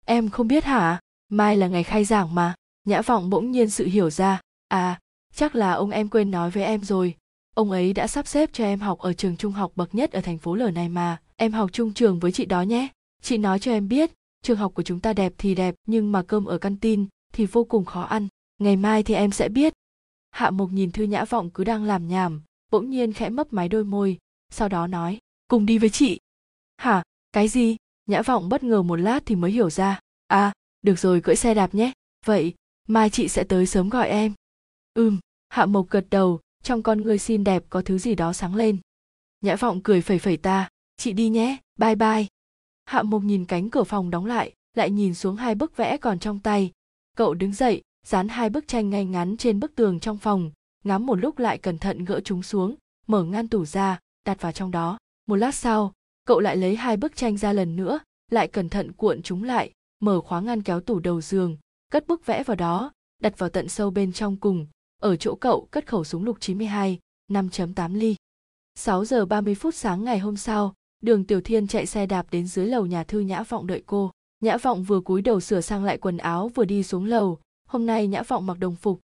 Em không biết hả? Mai là ngày khai giảng mà. Nhã Vọng bỗng nhiên sự hiểu ra, à, chắc là ông em quên nói với em rồi. Ông ấy đã sắp xếp cho em học ở trường trung học bậc nhất ở thành phố L này mà. Em học chung trường với chị đó nhé. Chị nói cho em biết, trường học của chúng ta đẹp thì đẹp, nhưng mà cơm ở canteen thì vô cùng khó ăn. Ngày mai thì em sẽ biết. Hạ Mộc nhìn Thư Nhã Vọng cứ đang làm nhảm, bỗng nhiên khẽ mấp máy đôi môi, sau đó nói, cùng đi với chị. Hả? Cái gì? Nhã Vọng bất ngờ một lát thì mới hiểu ra. À, được rồi, cưỡi xe đạp nhé. Vậy, mai chị sẽ tới sớm gọi em. Hạ Mộc gật đầu, trong con người xinh đẹp có thứ gì đó sáng lên. Nhã Vọng cười phẩy phẩy ta, chị đi nhé, bye bye. Hạ Mộc nhìn cánh cửa phòng đóng lại, lại nhìn xuống hai bức vẽ còn trong tay. Cậu đứng dậy, dán hai bức tranh ngay ngắn trên bức tường trong phòng, ngắm một lúc lại cẩn thận gỡ chúng xuống, mở ngăn tủ ra, đặt vào trong đó. Một lát sau, cậu lại lấy hai bức tranh ra lần nữa, lại cẩn thận cuộn chúng lại, mở khóa ngăn kéo tủ đầu giường, cất bức vẽ vào đó, đặt vào tận sâu bên trong cùng, ở chỗ cậu cất khẩu súng lục 92, 5.8 ly. 6 giờ 30 phút sáng ngày hôm sau, Đường Tiểu Thiên chạy xe đạp đến dưới lầu nhà Thư Nhã Vọng đợi cô. Nhã Vọng vừa cúi đầu sửa sang lại quần áo vừa đi xuống lầu. Hôm nay Nhã Vọng mặc đồng phục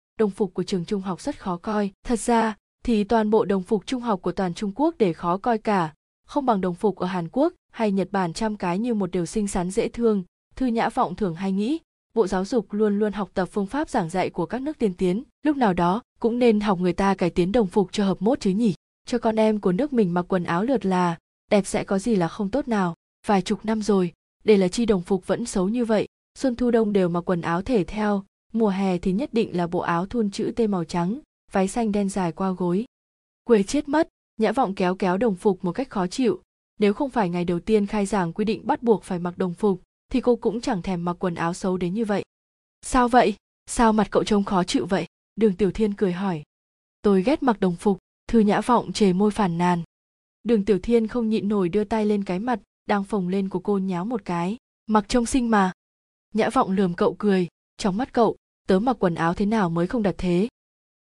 của trường trung học rất khó coi. Thật ra thì toàn bộ đồng phục trung học của toàn Trung Quốc để khó coi cả, không bằng đồng phục ở Hàn Quốc hay Nhật Bản trăm cái như một điều xinh xắn dễ thương. Thư Nhã Vọng thường hay nghĩ, Bộ Giáo dục luôn luôn học tập phương pháp giảng dạy của các nước tiên tiến, lúc nào đó cũng nên học người ta cải tiến đồng phục cho hợp mốt chứ nhỉ, cho con em của nước mình mặc quần áo lượt là, đẹp sẽ có gì là không tốt nào. Vài chục năm rồi, để là chi đồng phục vẫn xấu như vậy, xuân thu đông đều mặc quần áo thể thao, mùa hè thì nhất định là bộ áo thun chữ T màu trắng, váy xanh đen dài qua gối. Quê chết mất, Nhã Vọng kéo đồng phục một cách khó chịu, nếu không phải ngày đầu tiên khai giảng quy định bắt buộc phải mặc đồng phục, thì cô cũng chẳng thèm mặc quần áo xấu đến như vậy. Sao vậy? Sao mặt cậu trông khó chịu vậy? Đường Tiểu Thiên cười hỏi. Tôi ghét mặc đồng phục, Thư Nhã Vọng trề môi phàn nàn. Đường Tiểu Thiên không nhịn nổi đưa tay lên cái mặt đang phồng lên của cô nhéo một cái. Mặc trông xinh mà. Nhã Vọng lườm cậu cười, trong mắt cậu, tớ mặc quần áo thế nào mới không đặt thế.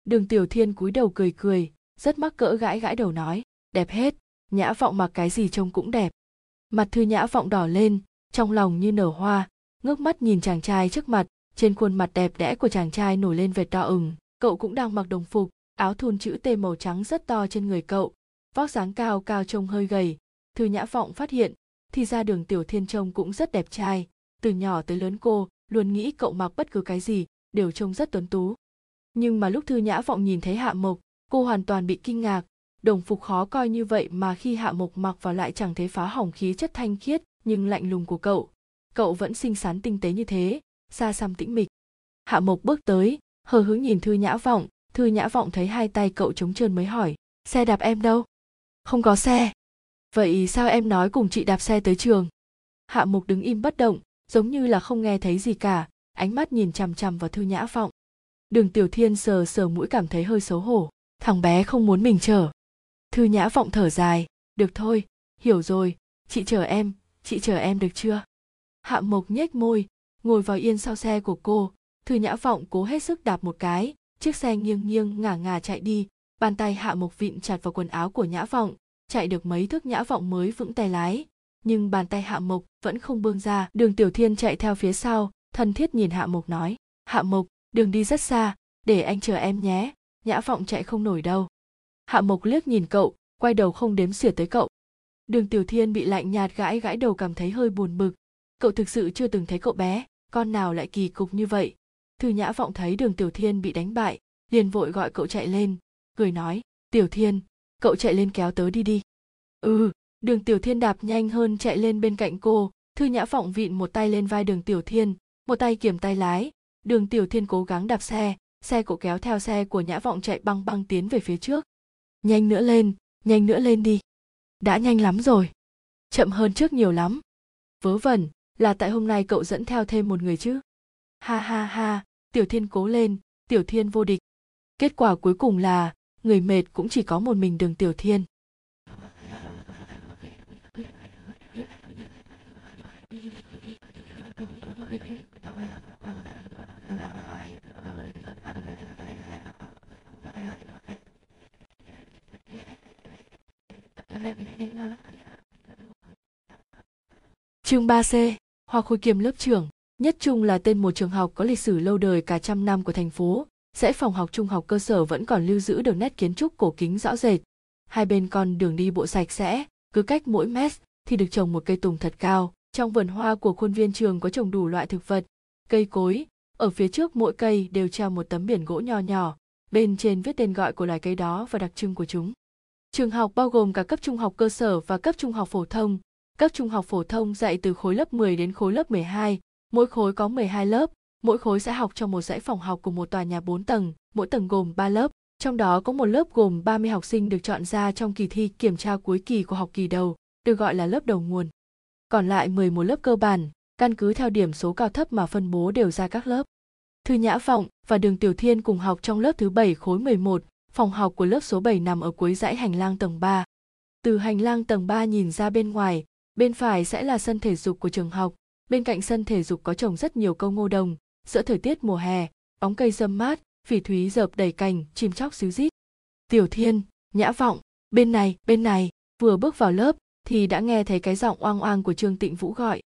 Đường Tiểu Thiên cúi đầu cười, rất mắc cỡ gãi đầu nói, đẹp hết, Nhã Vọng mặc cái gì trông cũng đẹp. Mặt Thư Nhã Vọng đỏ lên, trong lòng như nở hoa, ngước mắt nhìn chàng trai trước mặt, trên khuôn mặt đẹp đẽ của chàng trai nổi lên vệt đỏ ửng. Cậu cũng đang mặc đồng phục, áo thun chữ T màu trắng rất to trên người cậu, vóc dáng cao trông hơi gầy. Thư Nhã Vọng phát hiện, thì ra Đường Tiểu Thiên trông cũng rất đẹp trai, từ nhỏ tới lớn cô luôn nghĩ cậu mặc bất cứ cái gì đều trông rất tuấn tú. Nhưng mà lúc Thư Nhã Vọng nhìn thấy Hạ Mộc, cô hoàn toàn bị kinh ngạc, đồng phục khó coi như vậy mà khi Hạ Mộc mặc vào lại chẳng thấy phá hỏng khí chất thanh khiết nhưng lạnh lùng của cậu. Cậu vẫn xinh xắn tinh tế như thế, xa xăm tĩnh mịch. Hạ Mộc bước tới, hờ hững nhìn Thư Nhã Vọng. Thư Nhã Vọng thấy hai tay cậu trống trơn mới hỏi, xe đạp em đâu? Không có xe. Vậy sao em nói cùng chị đạp xe tới trường? Hạ Mộc đứng im bất động, giống như là không nghe thấy gì cả, ánh mắt nhìn chằm chằm vào Thư Nhã Vọng. Đường Tiểu Thiên sờ mũi cảm thấy hơi xấu hổ, thằng bé không muốn mình chở. Thư Nhã Vọng thở dài, được thôi, hiểu rồi, chị chở em được chưa? Hạ Mộc nhếch môi, ngồi vào yên sau xe của cô. Thư Nhã Vọng cố hết sức đạp một cái, chiếc xe nghiêng ngả chạy đi, bàn tay Hạ Mộc vịn chặt vào quần áo của Nhã Vọng, chạy được mấy thước Nhã Vọng mới vững tay lái, nhưng bàn tay Hạ Mộc vẫn không buông ra. Đường Tiểu Thiên chạy theo phía sau, thân thiết nhìn Hạ Mộc nói, Hạ Mộc, đường đi rất xa, để anh chờ em nhé, Nhã Vọng chạy không nổi đâu. Hạ Mộc liếc nhìn cậu, quay đầu không đếm xỉa tới cậu. Đường Tiểu Thiên bị lạnh nhạt gãi đầu cảm thấy hơi buồn bực. Cậu thực sự chưa từng thấy cậu bé, con nào lại kỳ cục như vậy. Thư Nhã Vọng thấy Đường Tiểu Thiên bị đánh bại, liền vội gọi cậu chạy lên, cười nói, Tiểu Thiên, cậu chạy lên kéo tớ đi. Đường Tiểu Thiên đạp nhanh hơn chạy lên bên cạnh cô. Thư Nhã Vọng vịn một tay lên vai Đường Tiểu Thiên, một tay kiềm tay lái. Đường Tiểu Thiên cố gắng đạp xe cậu kéo theo xe của Nhã Vọng chạy băng tiến về phía trước. Nhanh nữa lên đi. Đã nhanh lắm rồi. Chậm hơn trước nhiều lắm. Vớ vẩn, là tại hôm nay cậu dẫn theo thêm một người chứ. Ha ha ha, Tiểu Thiên cố lên, Tiểu Thiên vô địch. Kết quả cuối cùng là người mệt cũng chỉ có một mình Đường Tiểu Thiên. Chương 3C, Hoa Khôi kiêm lớp trưởng. Nhất Trung là tên một trường học có lịch sử lâu đời cả trăm năm của thành phố. Dãy phòng học trung học cơ sở vẫn còn lưu giữ được nét kiến trúc cổ kính rõ rệt. Hai bên con đường đi bộ sạch sẽ, cứ cách mỗi mét thì được trồng một cây tùng thật cao. Trong vườn hoa của khuôn viên trường có trồng đủ loại thực vật, cây cối. Ở phía trước mỗi cây đều treo một tấm biển gỗ nho nhỏ, bên trên viết tên gọi của loài cây đó và đặc trưng của chúng. Trường học bao gồm cả cấp trung học cơ sở và cấp trung học phổ thông. Cấp trung học phổ thông dạy từ khối lớp 10 đến khối lớp 12, mỗi khối có 12 lớp, mỗi khối sẽ học trong một dãy phòng học của một tòa nhà 4 tầng, mỗi tầng gồm 3 lớp, trong đó có một lớp gồm 30 học sinh được chọn ra trong kỳ thi kiểm tra cuối kỳ của học kỳ đầu, được gọi là lớp đầu nguồn. Còn lại 11 lớp cơ bản, căn cứ theo điểm số cao thấp mà phân bố đều ra các lớp. Thư Nhã Vọng và Đường Tiểu Thiên cùng học trong lớp thứ 7 khối 11, phòng học của lớp số 7 nằm ở cuối dãy hành lang tầng 3. Từ hành lang tầng 3 nhìn ra bên ngoài, bên phải sẽ là sân thể dục của trường học, bên cạnh sân thể dục có trồng rất nhiều cây ngô đồng, giữa thời tiết mùa hè, bóng cây râm mát, phỉ thúy dợp đầy cành, chim chóc xíu rít. Tiểu Thiên, Nhã Vọng, bên này, vừa bước vào lớp thì đã nghe thấy cái giọng oang oang của Trương Tịnh Vũ gọi.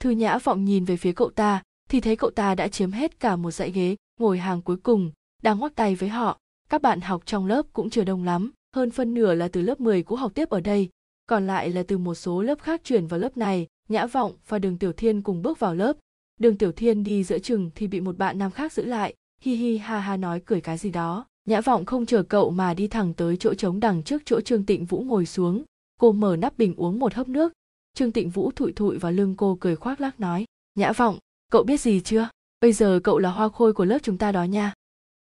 Thư Nhã Vọng nhìn về phía cậu ta, thì thấy cậu ta đã chiếm hết cả một dãy ghế, ngồi hàng cuối cùng, đang ngoắc tay với họ. Các bạn học trong lớp cũng chưa đông lắm, hơn phân nửa là từ lớp 10 cũ học tiếp ở đây, còn lại là từ một số lớp khác chuyển vào lớp này. Nhã Vọng và Đường Tiểu Thiên cùng bước vào lớp. Đường Tiểu Thiên đi giữa chừng thì bị một bạn nam khác giữ lại, hi hi ha ha nói cười cái gì đó. Nhã Vọng không chờ cậu mà đi thẳng tới chỗ trống đằng trước chỗ Trương Tịnh Vũ ngồi xuống. Cô mở nắp bình uống một hớp nước. Trương Tịnh Vũ thụi thụi vào lưng cô cười khoác lác nói: Nhã Vọng, cậu biết gì chưa? Bây giờ cậu là hoa khôi của lớp chúng ta đó nha.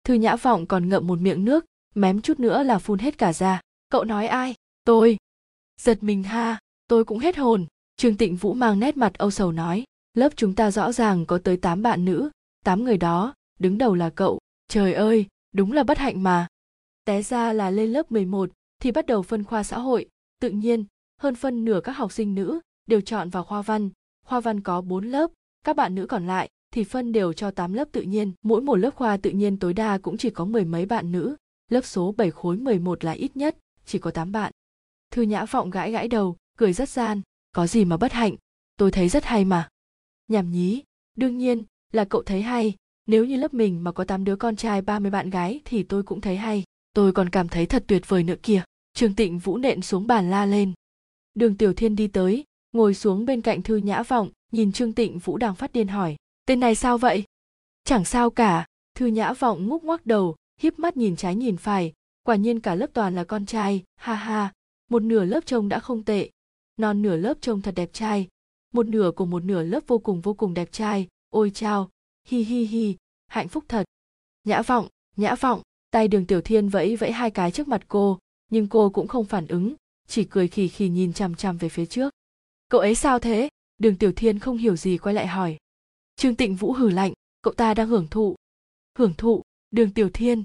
Thư Nhã Vọng còn ngậm một miệng nước, mém chút nữa là phun hết cả ra. Cậu nói ai? Tôi. Giật mình ha, tôi cũng hết hồn. Trương Tịnh Vũ mang nét mặt âu sầu nói: Lớp chúng ta rõ ràng có tới 8 bạn nữ, 8 người đó, đứng đầu là cậu. Trời ơi, đúng là bất hạnh mà. Té ra là lên lớp 11 thì bắt đầu phân khoa xã hội. Tự nhiên, hơn phân nửa các học sinh nữ đều chọn vào khoa văn có 4 lớp, các bạn nữ còn lại thì phân đều cho 8 lớp tự nhiên. Mỗi một lớp khoa tự nhiên tối đa cũng chỉ có 10 mấy bạn nữ, lớp số 7 khối 11 là ít nhất, chỉ có 8 bạn. Thư Nhã Vọng gãi gãi đầu, cười rất gian, có gì mà bất hạnh, tôi thấy rất hay mà. Nhảm nhí, đương nhiên là cậu thấy hay, nếu như lớp mình mà có 8 đứa con trai 30 bạn gái thì tôi cũng thấy hay, tôi còn cảm thấy thật tuyệt vời nữa kìa. Trương Tịnh Vũ nện xuống bàn la lên. Đường Tiểu Thiên đi tới, ngồi xuống bên cạnh Thư Nhã Vọng, nhìn Trương Tịnh Vũ đang phát điên hỏi: Tên này sao vậy? Chẳng sao cả, Thư Nhã Vọng ngúc ngoắc đầu, híp mắt nhìn trái nhìn phải, quả nhiên cả lớp toàn là con trai, ha ha, một nửa lớp trông đã không tệ, non nửa lớp trông thật đẹp trai, một nửa của một nửa lớp vô cùng đẹp trai, ôi chao, hi hi hi, hạnh phúc thật. Nhã Vọng, tay Đường Tiểu Thiên vẫy vẫy hai cái trước mặt cô. Nhưng cô cũng không phản ứng, chỉ cười khì khì nhìn chằm chằm về phía trước. Cậu ấy sao thế? Đường Tiểu Thiên không hiểu gì quay lại hỏi. Trương Tịnh Vũ hử lạnh, cậu ta đang hưởng thụ. Hưởng thụ, Đường Tiểu Thiên.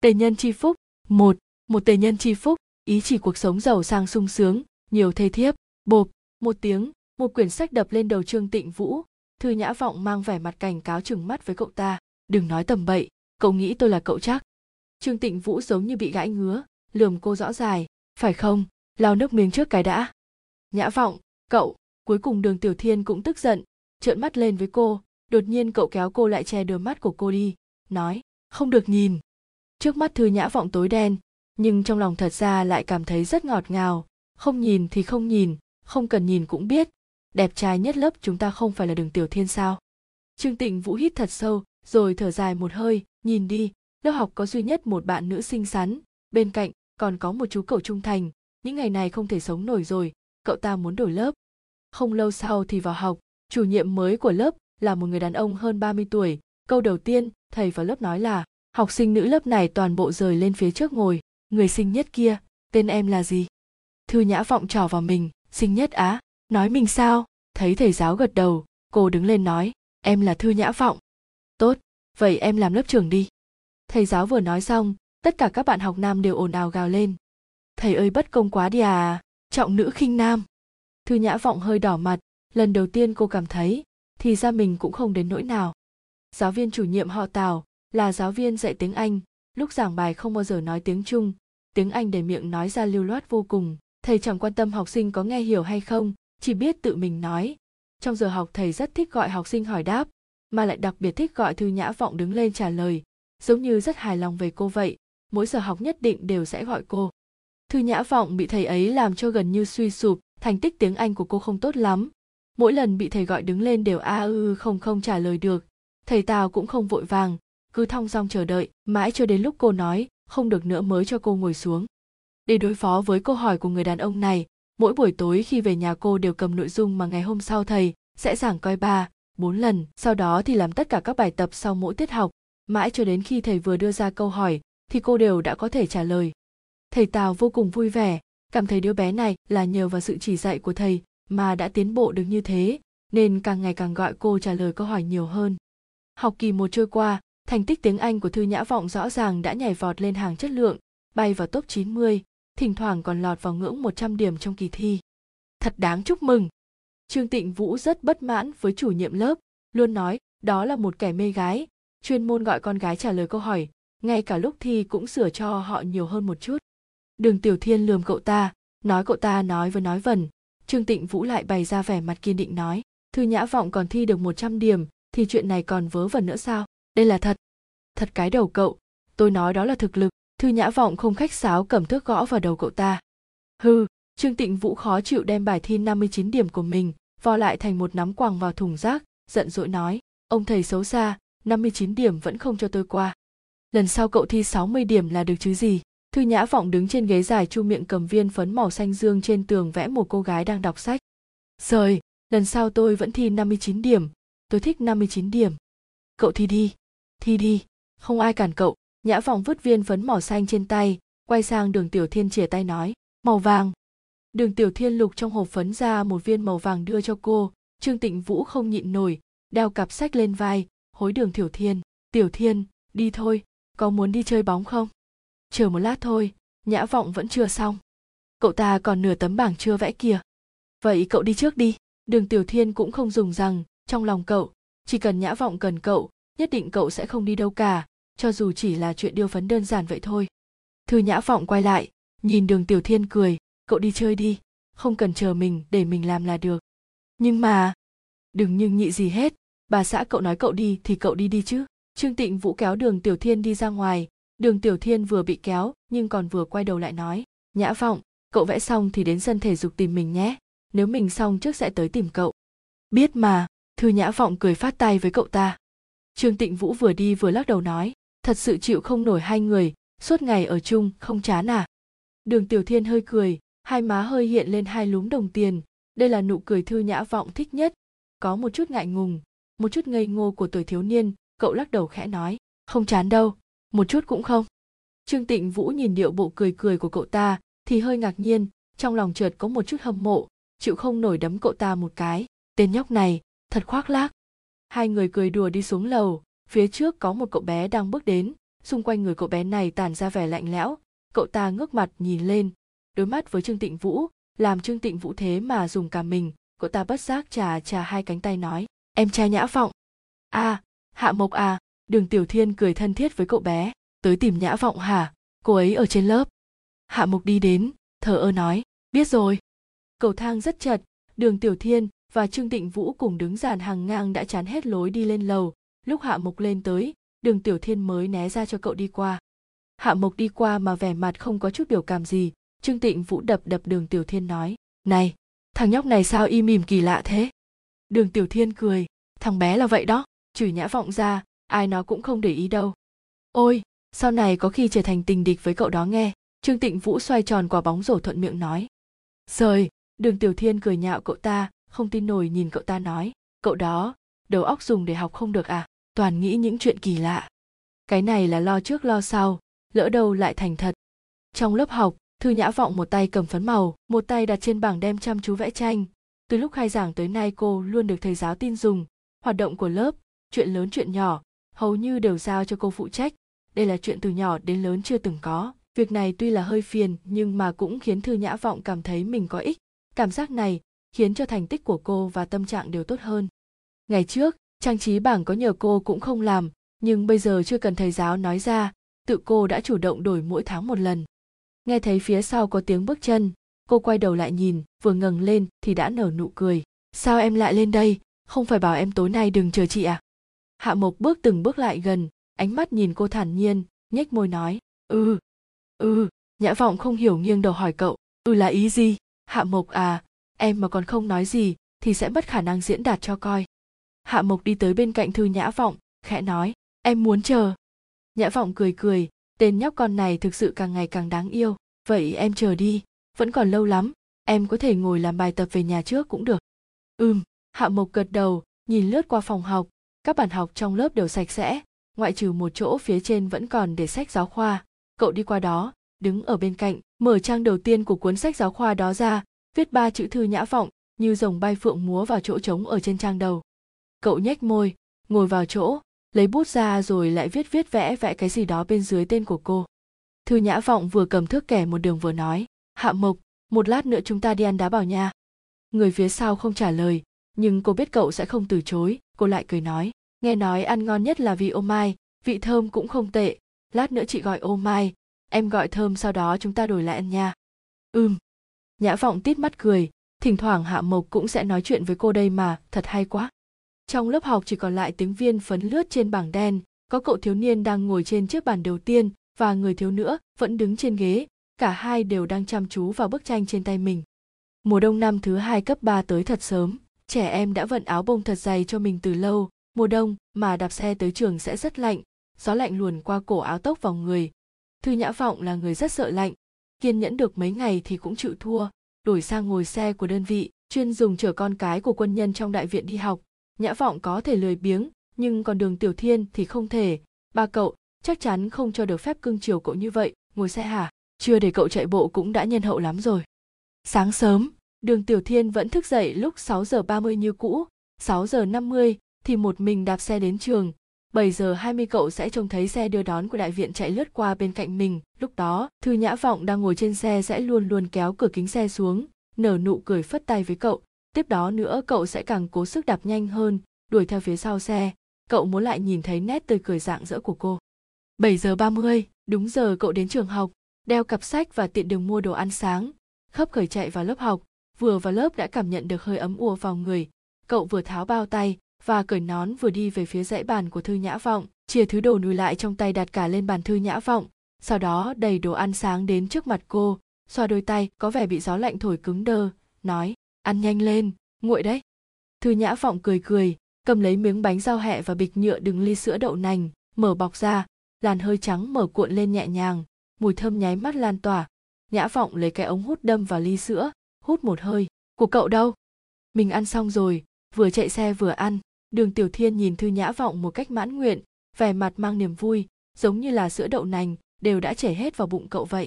Tề nhân chi phúc, một tề nhân chi phúc, ý chỉ cuộc sống giàu sang sung sướng, nhiều thê thiếp, bộp, một tiếng, một quyển sách đập lên đầu Trương Tịnh Vũ. Thư Nhã Vọng mang vẻ mặt cảnh cáo trừng mắt với cậu ta. Đừng nói tầm bậy, cậu nghĩ tôi là cậu chắc. Trương Tịnh Vũ giống như bị gãi ngứa. Lườm cô rõ dài, phải không, lau nước miếng trước cái đã. Nhã Vọng, cậu, cuối cùng Đường Tiểu Thiên cũng tức giận, trợn mắt lên với cô, đột nhiên cậu kéo cô lại che đôi mắt của cô đi, nói, không được nhìn. Trước mắt Thư Nhã Vọng tối đen, nhưng trong lòng thật ra lại cảm thấy rất ngọt ngào, không nhìn thì không nhìn, không cần nhìn cũng biết, đẹp trai nhất lớp chúng ta không phải là Đường Tiểu Thiên sao. Trương Tịnh Vũ hít thật sâu, rồi thở dài một hơi, nhìn đi, lớp học có duy nhất một bạn nữ xinh xắn, bên cạnh còn có một chú cậu trung thành, những ngày này không thể sống nổi rồi, cậu ta muốn đổi lớp. Không lâu sau thì vào học, chủ nhiệm mới của lớp là một người đàn ông hơn 30 tuổi. Câu đầu tiên thầy vào lớp nói là, học sinh nữ lớp này toàn bộ rời lên phía trước ngồi, người xinh nhất kia, tên em là gì? Thư Nhã Vọng trỏ vào mình, xinh nhất á, nói mình sao? Thấy thầy giáo gật đầu, cô đứng lên nói, em là Thư Nhã Vọng. Tốt, vậy em làm lớp trưởng đi. Thầy giáo vừa nói xong, tất cả các bạn học nam đều ồn ào gào lên. Thầy ơi, bất công quá đi à, trọng nữ khinh nam. Thư Nhã Vọng hơi đỏ mặt, lần đầu tiên cô cảm thấy, thì ra mình cũng không đến nỗi nào. Giáo viên chủ nhiệm họ Tào, là giáo viên dạy tiếng Anh, lúc giảng bài không bao giờ nói tiếng Trung, tiếng Anh để miệng nói ra lưu loát vô cùng. Thầy chẳng quan tâm học sinh có nghe hiểu hay không, chỉ biết tự mình nói. Trong giờ học thầy rất thích gọi học sinh hỏi đáp, mà lại đặc biệt thích gọi Thư Nhã Vọng đứng lên trả lời, giống như rất hài lòng về cô vậy, mỗi giờ học nhất định đều sẽ gọi cô. Thư Nhã Vọng bị thầy ấy làm cho gần như suy sụp, thành tích tiếng Anh của cô không tốt lắm. Mỗi lần bị thầy gọi đứng lên đều a ư không trả lời được. Thầy Tào cũng không vội vàng, cứ thong dong chờ đợi, mãi cho đến lúc cô nói không được nữa mới cho cô ngồi xuống. Để đối phó với câu hỏi của người đàn ông này, mỗi buổi tối khi về nhà cô đều cầm nội dung mà ngày hôm sau thầy sẽ giảng coi 3-4 lần, sau đó thì làm tất cả các bài tập sau mỗi tiết học, mãi cho đến khi thầy vừa đưa ra câu hỏi thì cô đều đã có thể trả lời. Thầy Tào vô cùng vui vẻ, cảm thấy đứa bé này là nhờ vào sự chỉ dạy của thầy mà đã tiến bộ được như thế, nên càng ngày càng gọi cô trả lời câu hỏi nhiều hơn. Học kỳ 1 trôi qua, thành tích tiếng Anh của Thư Nhã Vọng rõ ràng đã nhảy vọt lên hàng chất lượng, bay vào top 90, thỉnh thoảng còn lọt vào ngưỡng 100 điểm trong kỳ thi. Thật đáng chúc mừng! Trương Tịnh Vũ rất bất mãn với chủ nhiệm lớp, luôn nói đó là một kẻ mê gái, chuyên môn gọi con gái trả lời câu hỏi, ngay cả lúc thi cũng sửa cho họ nhiều hơn một chút. Đường Tiểu Thiên lườm cậu ta, nói cậu ta nói với nói vẩn. Trương Tịnh Vũ lại bày ra vẻ mặt kiên định nói, Thư Nhã Vọng còn thi được 100 điểm, thì chuyện này còn vớ vẩn nữa sao? Đây là thật. Thật cái đầu cậu, tôi nói đó là thực lực. Thư Nhã Vọng không khách sáo cầm thước gõ vào đầu cậu ta. Hừ, Trương Tịnh Vũ khó chịu đem bài thi 59 điểm của mình, vò lại thành một nắm quàng vào thùng rác, giận dỗi nói, ông thầy xấu xa, 59 điểm vẫn không cho tôi qua. Lần sau cậu thi 60 điểm là được chứ gì? Thư Nhã Vọng đứng trên ghế dài chu miệng cầm viên phấn màu xanh dương trên tường vẽ một cô gái đang đọc sách. Trời, lần sau tôi vẫn thi 59 điểm, tôi thích 59 điểm. Cậu thi đi, không ai cản cậu. Nhã Vọng vứt viên phấn màu xanh trên tay, quay sang Đường Tiểu Thiên chìa tay nói, màu vàng. Đường Tiểu Thiên lục trong hộp phấn ra một viên màu vàng đưa cho cô, Trương Tịnh Vũ không nhịn nổi, đeo cặp sách lên vai, hối Đường Tiểu Thiên, Tiểu Thiên, đi thôi, có muốn đi chơi bóng không? Chờ một lát thôi, Nhã Vọng vẫn chưa xong. Cậu ta còn nửa tấm bảng chưa vẽ kìa. Vậy cậu đi trước đi. Đường Tiểu Thiên cũng không dùng rằng, trong lòng cậu, chỉ cần Nhã Vọng cần cậu, nhất định cậu sẽ không đi đâu cả, cho dù chỉ là chuyện điêu phấn đơn giản vậy thôi. Thư Nhã Vọng quay lại, nhìn Đường Tiểu Thiên cười, cậu đi chơi đi, không cần chờ mình, để mình làm là được. Nhưng mà, đừng nhưng nhị gì hết, bà xã cậu nói cậu đi thì cậu đi đi chứ. Trương Tịnh Vũ kéo Đường Tiểu Thiên đi ra ngoài. Đường Tiểu Thiên vừa bị kéo nhưng còn vừa quay đầu lại nói, Nhã Vọng, cậu vẽ xong thì đến sân thể dục tìm mình nhé, nếu mình xong trước sẽ tới tìm cậu. Biết mà, Thư Nhã Vọng cười phát tay với cậu ta. Trương Tịnh Vũ vừa đi vừa lắc đầu nói, thật sự chịu không nổi hai người, suốt ngày ở chung không chán à? Đường Tiểu Thiên hơi cười, hai má hơi hiện lên hai lúm đồng tiền, đây là nụ cười Thư Nhã Vọng thích nhất, có một chút ngại ngùng, một chút ngây ngô của tuổi thiếu niên, cậu lắc đầu khẽ nói, không chán đâu. Một chút cũng không. Trương Tịnh Vũ nhìn điệu bộ cười cười của cậu ta thì hơi ngạc nhiên, trong lòng chợt có một chút hâm mộ, chịu không nổi đấm cậu ta một cái. Tên nhóc này, thật khoác lác. Hai người cười đùa đi xuống lầu, phía trước có một cậu bé đang bước đến, xung quanh người cậu bé này tản ra vẻ lạnh lẽo, cậu ta ngước mặt nhìn lên, đối mắt với Trương Tịnh Vũ, làm Trương Tịnh Vũ thế mà dùng cả mình, cậu ta bất giác chà hai cánh tay nói, em trai Nhã Vọng. À, Hạ Mộc à. Đường Tiểu Thiên cười thân thiết với cậu bé, tới tìm Nhã Vọng hả, cô ấy ở trên lớp. Hạ Mộc đi đến, thờ ơ nói, biết rồi. Cầu thang rất chật, Đường Tiểu Thiên và Trương Tịnh Vũ cùng đứng dàn hàng ngang đã chán hết lối đi lên lầu, lúc Hạ Mộc lên tới, Đường Tiểu Thiên mới né ra cho cậu đi qua. Hạ Mộc đi qua mà vẻ mặt không có chút biểu cảm gì, Trương Tịnh Vũ đập Đường Tiểu Thiên nói, này, thằng nhóc này sao im mỉm kỳ lạ thế. Đường Tiểu Thiên cười, thằng bé là vậy đó, trừ Nhã Vọng ra, ai nó cũng không để ý đâu. Ôi, sau này có khi trở thành tình địch với cậu đó nghe. Trương Tịnh Vũ xoay tròn quả bóng rổ thuận miệng nói. Trời, Đường Tiểu Thiên cười nhạo cậu ta, không tin nổi nhìn cậu ta nói. Cậu đó, đầu óc dùng để học không được à, toàn nghĩ những chuyện kỳ lạ. Cái này là lo trước lo sau, lỡ đâu lại thành thật. Trong lớp học, Thư Nhã Vọng một tay cầm phấn màu, một tay đặt trên bảng đem chăm chú vẽ tranh. Từ lúc khai giảng tới nay cô luôn được thầy giáo tin dùng, hoạt động của lớp, chuyện lớn chuyện nhỏ, hầu như đều giao cho cô phụ trách. Đây là chuyện từ nhỏ đến lớn chưa từng có. Việc này tuy là hơi phiền nhưng mà cũng khiến Thư Nhã Vọng cảm thấy mình có ích. Cảm giác này khiến cho thành tích của cô và tâm trạng đều tốt hơn. Ngày trước, trang trí bảng có nhờ cô cũng không làm, nhưng bây giờ chưa cần thầy giáo nói ra, tự cô đã chủ động đổi mỗi tháng một lần. Nghe thấy phía sau có tiếng bước chân, cô quay đầu lại nhìn, vừa ngẩng lên thì đã nở nụ cười. Sao em lại lên đây, không phải bảo em tối nay đừng chờ chị à? Hạ Mộc bước từng bước lại gần, ánh mắt nhìn cô thản nhiên, nhếch môi nói, Nhã Vọng không hiểu nghiêng đầu hỏi cậu, là ý gì? Hạ Mộc à, em mà còn không nói gì thì sẽ mất khả năng diễn đạt cho coi. Hạ Mộc đi tới bên cạnh Thư Nhã Vọng, khẽ nói, em muốn chờ. Nhã Vọng cười cười, tên nhóc con này thực sự càng ngày càng đáng yêu. Vậy em chờ đi, vẫn còn lâu lắm, em có thể ngồi làm bài tập về nhà trước cũng được. Hạ Mộc gật đầu, nhìn lướt qua phòng học, các bàn học trong lớp đều sạch sẽ, ngoại trừ một chỗ phía trên vẫn còn để sách giáo khoa. Cậu đi qua đó, đứng ở bên cạnh, mở trang đầu tiên của cuốn sách giáo khoa đó ra, viết ba chữ Thư Nhã Vọng, như rồng bay phượng múa vào chỗ trống ở trên trang đầu. Cậu nhếch môi, ngồi vào chỗ, lấy bút ra rồi lại viết vẽ cái gì đó bên dưới tên của cô. Thư Nhã Vọng vừa cầm thước kẻ một đường vừa nói, Hạ Mộc, một lát nữa chúng ta đi ăn đá bào nha. Người phía sau không trả lời, nhưng cô biết cậu sẽ không từ chối, cô lại cười nói, nghe nói ăn ngon nhất là vị ô mai, vị thơm cũng không tệ, lát nữa chị gọi ô mai, em gọi thơm, sau đó chúng ta đổi lại ăn nha. Nhã Vọng tít mắt cười, thỉnh thoảng Hạ Mộc cũng sẽ nói chuyện với cô đây mà, thật hay quá. Trong lớp học chỉ còn lại tiếng viên phấn lướt trên bảng đen, có cậu thiếu niên đang ngồi trên chiếc bàn đầu tiên và người thiếu nữ vẫn đứng trên ghế, cả hai đều đang chăm chú vào bức tranh trên tay mình. Mùa đông năm thứ hai cấp 3 tới thật sớm, trẻ em đã vận áo bông thật dày cho mình từ lâu, mùa đông mà đạp xe tới trường sẽ rất lạnh, gió lạnh luồn qua cổ áo tốc vào người. Thư Nhã Vọng là người rất sợ lạnh, kiên nhẫn được mấy ngày thì cũng chịu thua, đổi sang ngồi xe của đơn vị, chuyên dùng chở con cái của quân nhân trong đại viện đi học. Nhã Vọng có thể lười biếng, nhưng còn Đường Tiểu Thiên thì không thể, ba cậu chắc chắn không cho được phép cưng chiều cậu như vậy, ngồi xe hả? Chưa để cậu chạy bộ cũng đã nhân hậu lắm rồi. Sáng sớm, Đường Tiểu Thiên vẫn thức dậy lúc 6:30 như cũ, 6:50 thì một mình đạp xe đến trường, 7:20 cậu sẽ trông thấy xe đưa đón của đại viện chạy lướt qua bên cạnh mình, lúc đó Thư Nhã Vọng đang ngồi trên xe sẽ luôn luôn kéo cửa kính xe xuống, nở nụ cười phất tay với cậu. Tiếp đó nữa cậu sẽ càng cố sức đạp nhanh hơn, đuổi theo phía sau xe, cậu muốn lại nhìn thấy nét tươi cười rạng rỡ của cô. 7:30, đúng giờ cậu đến trường học, đeo cặp sách và tiện đường mua đồ ăn sáng, khấp khởi chạy vào lớp học, vừa vào lớp đã cảm nhận được hơi ấm ùa vào người, cậu vừa tháo bao tay và cởi nón vừa đi về phía dãy bàn của Thư Nhã Vọng, chia thứ đồ nuôi lại trong tay đặt cả lên bàn Thư Nhã Vọng, sau đó đẩy đồ ăn sáng đến trước mặt cô, xoa đôi tay có vẻ bị gió lạnh thổi cứng đơ, nói, ăn nhanh lên, nguội đấy. Thư Nhã Vọng cười cười, cầm lấy miếng bánh rau hẹ và bịch nhựa đựng ly sữa đậu nành, mở bọc ra, làn hơi trắng mở cuộn lên nhẹ nhàng, mùi thơm nháy mắt lan tỏa. Nhã Vọng lấy cái ống hút đâm vào ly sữa, hút một hơi, của cậu đâu? Mình ăn xong rồi, vừa chạy xe vừa ăn. Đường Tiểu Thiên nhìn Thư Nhã Vọng một cách mãn nguyện, vẻ mặt mang niềm vui, giống như là sữa đậu nành đều đã chảy hết vào bụng cậu vậy.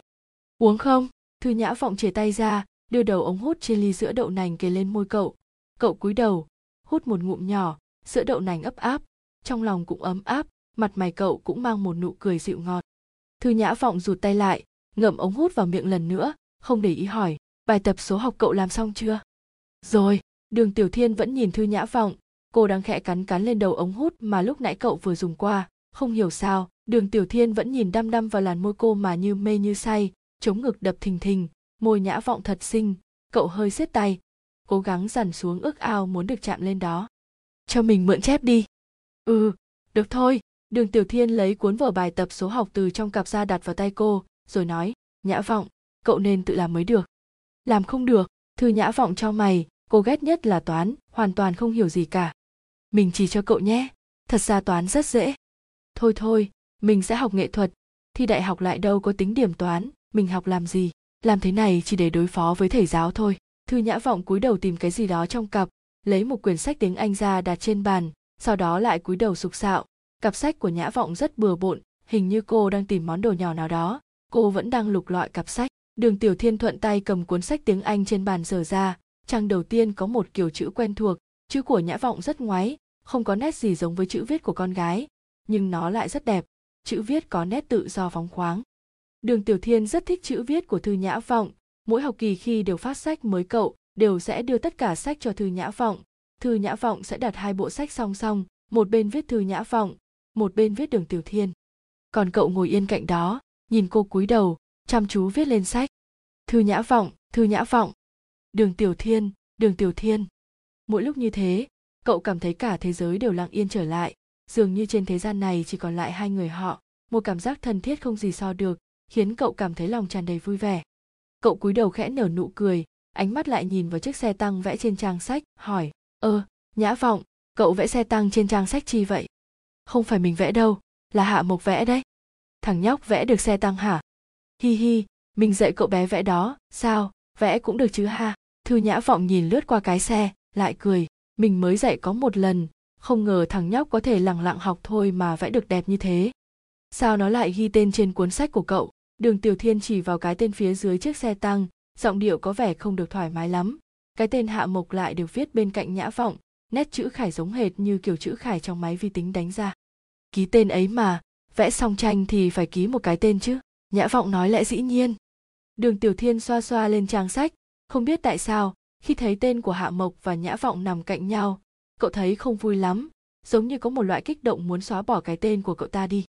Uống không? Thư Nhã Vọng chìa tay ra, đưa đầu ống hút trên ly sữa đậu nành kề lên môi cậu, cậu cúi đầu hút một ngụm nhỏ, sữa đậu nành ấp áp, trong lòng cũng ấm áp, mặt mày cậu cũng mang một nụ cười dịu ngọt. Thư Nhã Vọng rụt tay lại, ngậm ống hút vào miệng lần nữa, không để ý hỏi, bài tập số học cậu làm xong chưa? Rồi. Đường Tiểu Thiên vẫn nhìn Thư Nhã Vọng, cô đang khẽ cắn lên đầu ống hút mà lúc nãy cậu vừa dùng qua, không hiểu sao Đường Tiểu Thiên vẫn nhìn đăm đăm vào làn môi cô mà như mê như say, chống ngực đập thình thình. Môi Nhã Vọng thật xinh, cậu hơi siết tay, cố gắng dằn xuống ước ao muốn được chạm lên đó. Cho mình mượn chép đi. Được thôi. Đường Tiểu Thiên lấy cuốn vở bài tập số học từ trong cặp ra đặt vào tay cô, rồi nói, Nhã Vọng, cậu nên tự làm mới được. Làm không được. Thư Nhã Vọng chau mày, cô ghét nhất là toán, hoàn toàn không hiểu gì cả. Mình chỉ cho cậu nhé, thật ra toán rất dễ. Thôi, mình sẽ học nghệ thuật, thi đại học lại đâu có tính điểm toán, mình học làm gì? Làm thế này chỉ để đối phó với thầy giáo thôi. Thư Nhã Vọng cúi đầu tìm cái gì đó trong cặp, lấy một quyển sách tiếng Anh ra đặt trên bàn, sau đó lại cúi đầu sục sạo. Cặp sách của Nhã Vọng rất bừa bộn, hình như cô đang tìm món đồ nhỏ nào đó, cô vẫn đang lục lọi cặp sách. Đường Tiểu Thiên thuận tay cầm cuốn sách tiếng Anh trên bàn dở ra, trang đầu tiên có một kiểu chữ quen thuộc, chữ của Nhã Vọng rất ngoáy, không có nét gì giống với chữ viết của con gái, nhưng nó lại rất đẹp, chữ viết có nét tự do phóng khoáng. Đường Tiểu Thiên rất thích chữ viết của Thư Nhã Vọng, mỗi học kỳ khi đều phát sách mới cậu đều sẽ đưa tất cả sách cho Thư Nhã Vọng. Thư Nhã Vọng sẽ đặt hai bộ sách song song, một bên viết Thư Nhã Vọng, một bên viết Đường Tiểu Thiên. Còn cậu ngồi yên cạnh đó, nhìn cô cúi đầu, chăm chú viết lên sách. Thư Nhã Vọng, Thư Nhã Vọng, Đường Tiểu Thiên, Đường Tiểu Thiên. Mỗi lúc như thế, cậu cảm thấy cả thế giới đều lặng yên trở lại, dường như trên thế gian này chỉ còn lại hai người họ, một cảm giác thân thiết không gì so được, khiến cậu cảm thấy lòng tràn đầy vui vẻ. Cậu cúi đầu khẽ nở nụ cười, ánh mắt lại nhìn vào chiếc xe tăng vẽ trên trang sách, hỏi: Nhã Vọng, cậu vẽ xe tăng trên trang sách chi vậy? Không phải mình vẽ đâu, là Hạ Mộc vẽ đấy. Thằng nhóc vẽ được xe tăng hả? Hi hi, mình dạy cậu bé vẽ đó, sao, vẽ cũng được chứ ha? Thư Nhã Vọng nhìn lướt qua cái xe, lại cười, mình mới dạy có một lần, không ngờ thằng nhóc có thể lẳng lặng học thôi mà vẽ được đẹp như thế. Sao nó lại ghi tên trên cuốn sách của cậu? Đường Tiểu Thiên chỉ vào cái tên phía dưới chiếc xe tăng, giọng điệu có vẻ không được thoải mái lắm. Cái tên Hạ Mộc lại được viết bên cạnh Nhã Vọng, nét chữ khải giống hệt như kiểu chữ khải trong máy vi tính đánh ra. Ký tên ấy mà, vẽ xong tranh thì phải ký một cái tên chứ. Nhã Vọng nói lẽ dĩ nhiên. Đường Tiểu Thiên xoa xoa lên trang sách, không biết tại sao, khi thấy tên của Hạ Mộc và Nhã Vọng nằm cạnh nhau, cậu thấy không vui lắm, giống như có một loại kích động muốn xóa bỏ cái tên của cậu ta đi.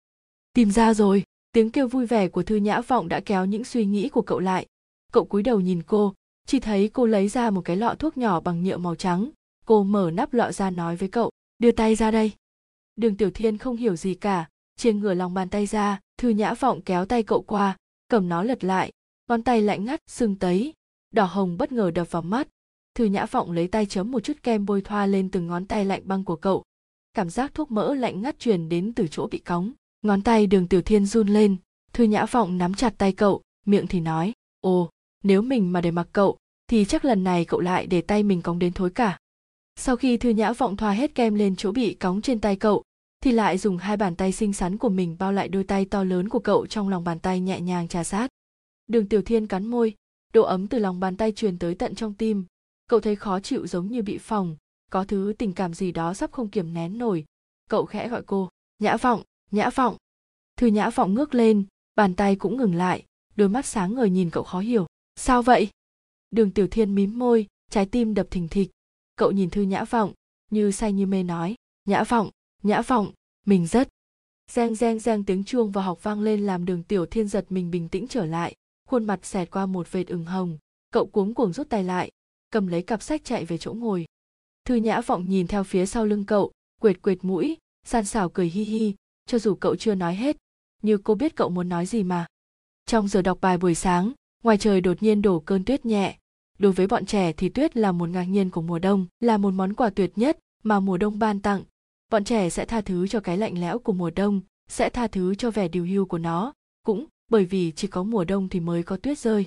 Tìm ra rồi, tiếng kêu vui vẻ của Thư Nhã Vọng đã kéo những suy nghĩ của cậu lại. Cậu cúi đầu nhìn cô, chỉ thấy cô lấy ra một cái lọ thuốc nhỏ bằng nhựa màu trắng, cô mở nắp lọ ra nói với cậu, đưa tay ra đây. Đường Tiểu Thiên không hiểu gì cả, chia ngửa lòng bàn tay ra, Thư Nhã Vọng kéo tay cậu qua, cầm nó lật lại, ngón tay lạnh ngắt, sưng tấy, đỏ hồng bất ngờ đập vào mắt. Thư Nhã Vọng lấy tay chấm một chút kem bôi thoa lên từng ngón tay lạnh băng của cậu. Cảm giác thuốc mỡ lạnh ngắt truyền đến từ chỗ bị cóng. Ngón tay Đường Tiểu Thiên run lên, Thư Nhã Vọng nắm chặt tay cậu, miệng thì nói, ồ, nếu mình mà để mặc cậu, thì chắc lần này cậu lại để tay mình cóng đến thối cả. Sau khi Thư Nhã Vọng thoa hết kem lên chỗ bị cóng trên tay cậu, thì lại dùng hai bàn tay xinh xắn của mình bao lại đôi tay to lớn của cậu trong lòng bàn tay nhẹ nhàng trà sát. Đường Tiểu Thiên cắn môi, độ ấm từ lòng bàn tay truyền tới tận trong tim. Cậu thấy khó chịu giống như bị phỏng, có thứ tình cảm gì đó sắp không kiềm nén nổi. Cậu khẽ gọi cô, Nhã Vọng, Nhã Vọng. Thư Nhã Vọng ngước lên, bàn tay cũng ngừng lại, đôi mắt sáng ngời nhìn cậu khó hiểu. Sao vậy? Đường Tiểu Thiên mím môi, trái tim đập thình thịch. Cậu nhìn Thư Nhã Vọng, như say như mê nói, Nhã Vọng, Nhã Vọng, mình rất. Reng reng reng tiếng chuông vào học vang lên làm Đường Tiểu Thiên giật mình bình tĩnh trở lại, khuôn mặt xẹt qua một vệt ửng hồng, cậu cuống cuồng rút tay lại, cầm lấy cặp sách chạy về chỗ ngồi. Thư Nhã Vọng nhìn theo phía sau lưng cậu, quệt quệt mũi, san sảo cười hi hi, cho dù cậu chưa nói hết, như cô biết cậu muốn nói gì mà. Trong giờ đọc bài buổi sáng, ngoài trời đột nhiên đổ cơn tuyết nhẹ. Đối với bọn trẻ thì tuyết là một ngạc nhiên của mùa đông, là một món quà tuyệt nhất mà mùa đông ban tặng. Bọn trẻ sẽ tha thứ cho cái lạnh lẽo của mùa đông, sẽ tha thứ cho vẻ điều hưu của nó, cũng bởi vì chỉ có mùa đông thì mới có tuyết rơi.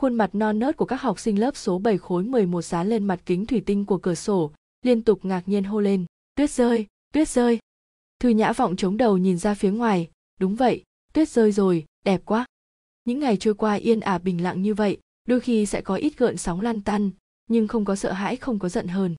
Khuôn mặt non nớt của các học sinh lớp số 7 khối 11 dán lên mặt kính thủy tinh của cửa sổ, liên tục ngạc nhiên hô lên, tuyết rơi, tuyết rơi. Thư Nhã Vọng chống đầu nhìn ra phía ngoài, đúng vậy, tuyết rơi rồi, đẹp quá. Những ngày trôi qua yên ả bình lặng như vậy, đôi khi sẽ có ít gợn sóng lăn tăn, nhưng không có sợ hãi, không có giận hờn.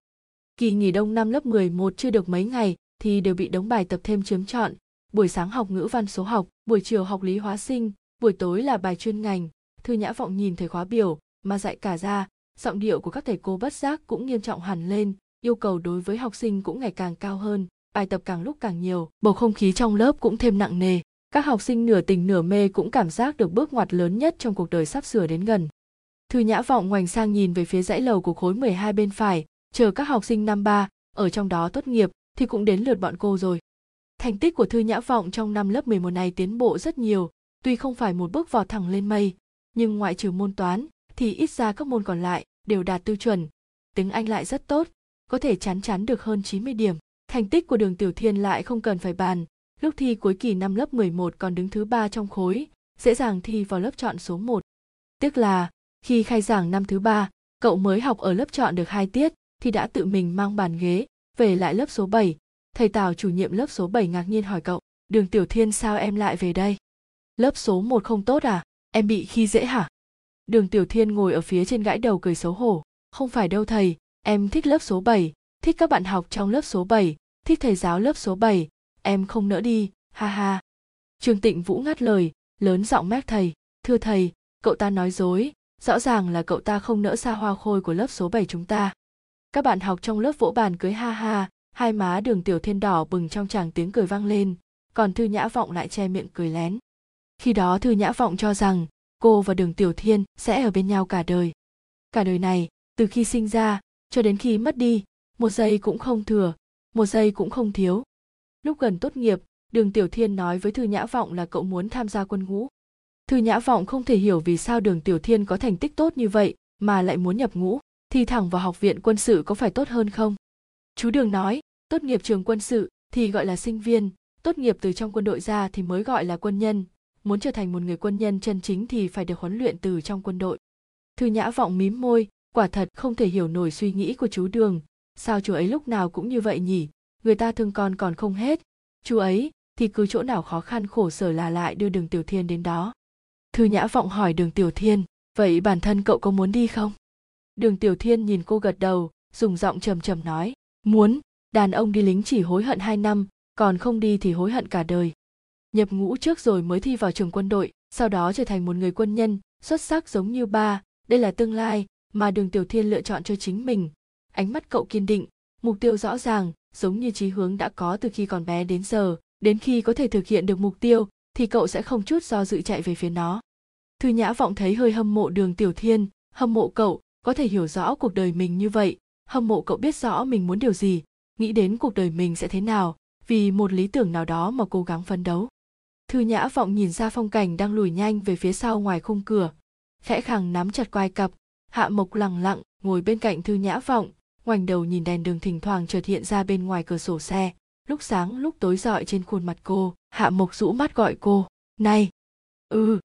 Kỳ nghỉ đông năm lớp 11 chưa được mấy ngày thì đều bị đống bài tập thêm chiếm trọn, buổi sáng học ngữ văn số học, buổi chiều học lý hóa sinh, buổi tối là bài chuyên ngành. Thư Nhã Vọng nhìn thầy khóa biểu mà dại cả ra, giọng điệu của các thầy cô bất giác cũng nghiêm trọng hẳn lên, yêu cầu đối với học sinh cũng ngày càng cao hơn, bài tập càng lúc càng nhiều, bầu không khí trong lớp cũng thêm nặng nề. Các học sinh nửa tình nửa mê cũng cảm giác được bước ngoặt lớn nhất trong cuộc đời sắp sửa đến gần. Thư Nhã Vọng ngoảnh sang nhìn về phía dãy lầu của khối 12 bên phải, chờ các học sinh năm 3 ở trong đó tốt nghiệp thì cũng đến lượt bọn cô rồi. Thành tích của Thư Nhã Vọng trong năm lớp 11 này tiến bộ rất nhiều, tuy không phải một bước vọt thẳng lên mây, nhưng ngoại trừ môn toán thì ít ra các môn còn lại đều đạt tiêu chuẩn. Tiếng Anh lại rất tốt, có thể chắn chắn được hơn 90 điểm. Thành tích của Đường Tiểu Thiên lại không cần phải bàn, lúc thi cuối kỳ năm lớp 11 còn đứng thứ 3 trong khối, dễ dàng thi vào lớp chọn số 1. Tiếc là khi khai giảng năm thứ 3, cậu mới học ở lớp chọn được 2 tiết thì đã tự mình mang bàn ghế về lại lớp số 7. Thầy Tào chủ nhiệm lớp số 7 ngạc nhiên hỏi cậu, Đường Tiểu Thiên sao em lại về đây? Lớp số 1 không tốt à? Em bị khi dễ hả? Đường Tiểu Thiên ngồi ở phía trên gãi đầu cười xấu hổ. Không phải đâu thầy, em thích lớp số 7, thích các bạn học trong lớp số 7, thích thầy giáo lớp số 7, em không nỡ đi, ha ha. Trương Tịnh Vũ ngắt lời, lớn giọng mách thầy, thưa thầy, cậu ta nói dối, rõ ràng là cậu ta không nỡ xa hoa khôi của lớp số 7 chúng ta. Các bạn học trong lớp vỗ bàn cưới ha ha, hai má Đường Tiểu Thiên đỏ bừng trong tràng tiếng cười vang lên, còn Thư Nhã Vọng lại che miệng cười lén. Khi đó Thư Nhã Vọng cho rằng cô và Đường Tiểu Thiên sẽ ở bên nhau cả đời. Cả đời này, từ khi sinh ra cho đến khi mất đi, một giây cũng không thừa, một giây cũng không thiếu. Lúc gần tốt nghiệp, Đường Tiểu Thiên nói với Thư Nhã Vọng là cậu muốn tham gia quân ngũ. Thư Nhã Vọng không thể hiểu vì sao Đường Tiểu Thiên có thành tích tốt như vậy mà lại muốn nhập ngũ, thi thẳng vào học viện quân sự có phải tốt hơn không? Chú Đường nói, tốt nghiệp trường quân sự thì gọi là sinh viên, tốt nghiệp từ trong quân đội ra thì mới gọi là quân nhân. Muốn trở thành một người quân nhân chân chính thì phải được huấn luyện từ trong quân đội. Thư Nhã Vọng mím môi, quả thật không thể hiểu nổi suy nghĩ của chú Đường. Sao chú ấy lúc nào cũng như vậy nhỉ? Người ta thương con còn không hết. Chú ấy thì cứ chỗ nào khó khăn khổ sở là lại đưa Đường Tiểu Thiên đến đó. Thư Nhã Vọng hỏi Đường Tiểu Thiên, vậy bản thân cậu có muốn đi không? Đường Tiểu Thiên nhìn cô gật đầu, dùng giọng trầm trầm nói, muốn, đàn ông đi lính chỉ hối hận 2 năm, còn không đi thì hối hận cả đời. Nhập ngũ trước rồi mới thi vào trường quân đội, sau đó trở thành một người quân nhân, xuất sắc giống như ba, đây là tương lai mà Đường Tiểu Thiên lựa chọn cho chính mình. Ánh mắt cậu kiên định, mục tiêu rõ ràng, giống như chí hướng đã có từ khi còn bé đến giờ, đến khi có thể thực hiện được mục tiêu thì cậu sẽ không chút do dự chạy về phía nó. Thư Nhã Vọng thấy hơi hâm mộ Đường Tiểu Thiên, hâm mộ cậu có thể hiểu rõ cuộc đời mình như vậy, hâm mộ cậu biết rõ mình muốn điều gì, nghĩ đến cuộc đời mình sẽ thế nào, vì một lý tưởng nào đó mà cố gắng phấn đấu. Thư Nhã Vọng nhìn ra phong cảnh đang lùi nhanh về phía sau ngoài khung cửa, khẽ khàng nắm chặt quai cặp. Hạ Mộc lặng lặng ngồi bên cạnh Thư Nhã Vọng, ngoảnh đầu nhìn đèn đường thỉnh thoảng chợt hiện ra bên ngoài cửa sổ xe, lúc sáng lúc tối rọi trên khuôn mặt cô. Hạ Mộc rũ mắt gọi cô, này.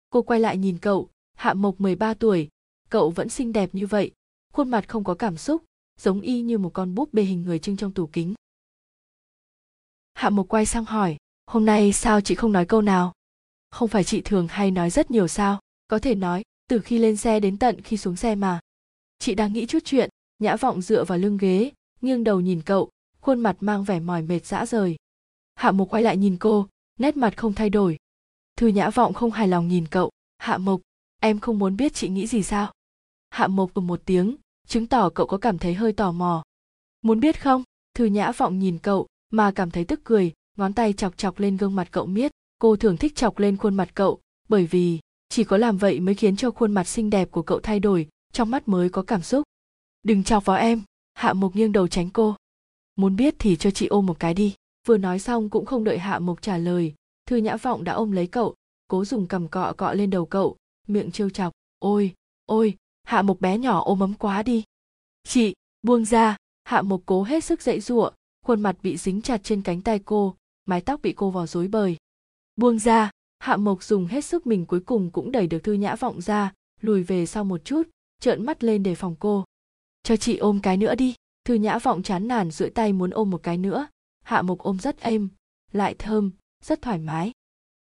Cô quay lại nhìn cậu. Hạ Mộc 13 tuổi, cậu vẫn xinh đẹp như vậy, khuôn mặt không có cảm xúc, giống y như một con búp bê hình người trưng trong tủ kính. Hạ Mộc quay sang hỏi, hôm nay sao chị không nói câu nào? Không phải chị thường hay nói rất nhiều sao? Có thể nói, từ khi lên xe đến tận khi xuống xe mà. Chị đang nghĩ chút chuyện. Nhã Vọng dựa vào lưng ghế, nghiêng đầu nhìn cậu, khuôn mặt mang vẻ mỏi mệt dã rời. Hạ Mộc quay lại nhìn cô, nét mặt không thay đổi. Thư Nhã Vọng không hài lòng nhìn cậu, Hạ Mộc, em không muốn biết chị nghĩ gì sao? Hạ Mộc ừm một tiếng, chứng tỏ cậu có cảm thấy hơi tò mò. Muốn biết không? Thư Nhã Vọng nhìn cậu mà cảm thấy tức cười, ngón tay chọc chọc lên gương mặt cậu miết. Cô thường thích chọc lên khuôn mặt cậu, bởi vì chỉ có làm vậy mới khiến cho khuôn mặt xinh đẹp của cậu thay đổi, trong mắt mới có cảm xúc. Đừng chọc vào em, Hạ Mộc nghiêng đầu tránh cô. Muốn biết thì cho chị ôm một cái đi. Vừa nói xong cũng không đợi Hạ Mộc trả lời, Thư Nhã Vọng đã ôm lấy cậu, cố dùng cằm cọ cọ lên đầu cậu, miệng trêu chọc, ôi, ôi, Hạ Mộc bé nhỏ ôm ấm quá đi. Chị, buông ra. Hạ Mộc cố hết sức dãy giụa, khuôn mặt bị dính chặt trên cánh tay cô, mái tóc bị cô vò rối bời. Buông ra. Hạ Mộc dùng hết sức mình cuối cùng cũng đẩy được Thư Nhã Vọng ra, lùi về sau một chút, trợn mắt lên để phòng cô. Cho chị ôm cái nữa đi. Thư Nhã Vọng chán nản duỗi tay muốn ôm một cái nữa. Hạ Mộc ôm rất êm, lại thơm, rất thoải mái.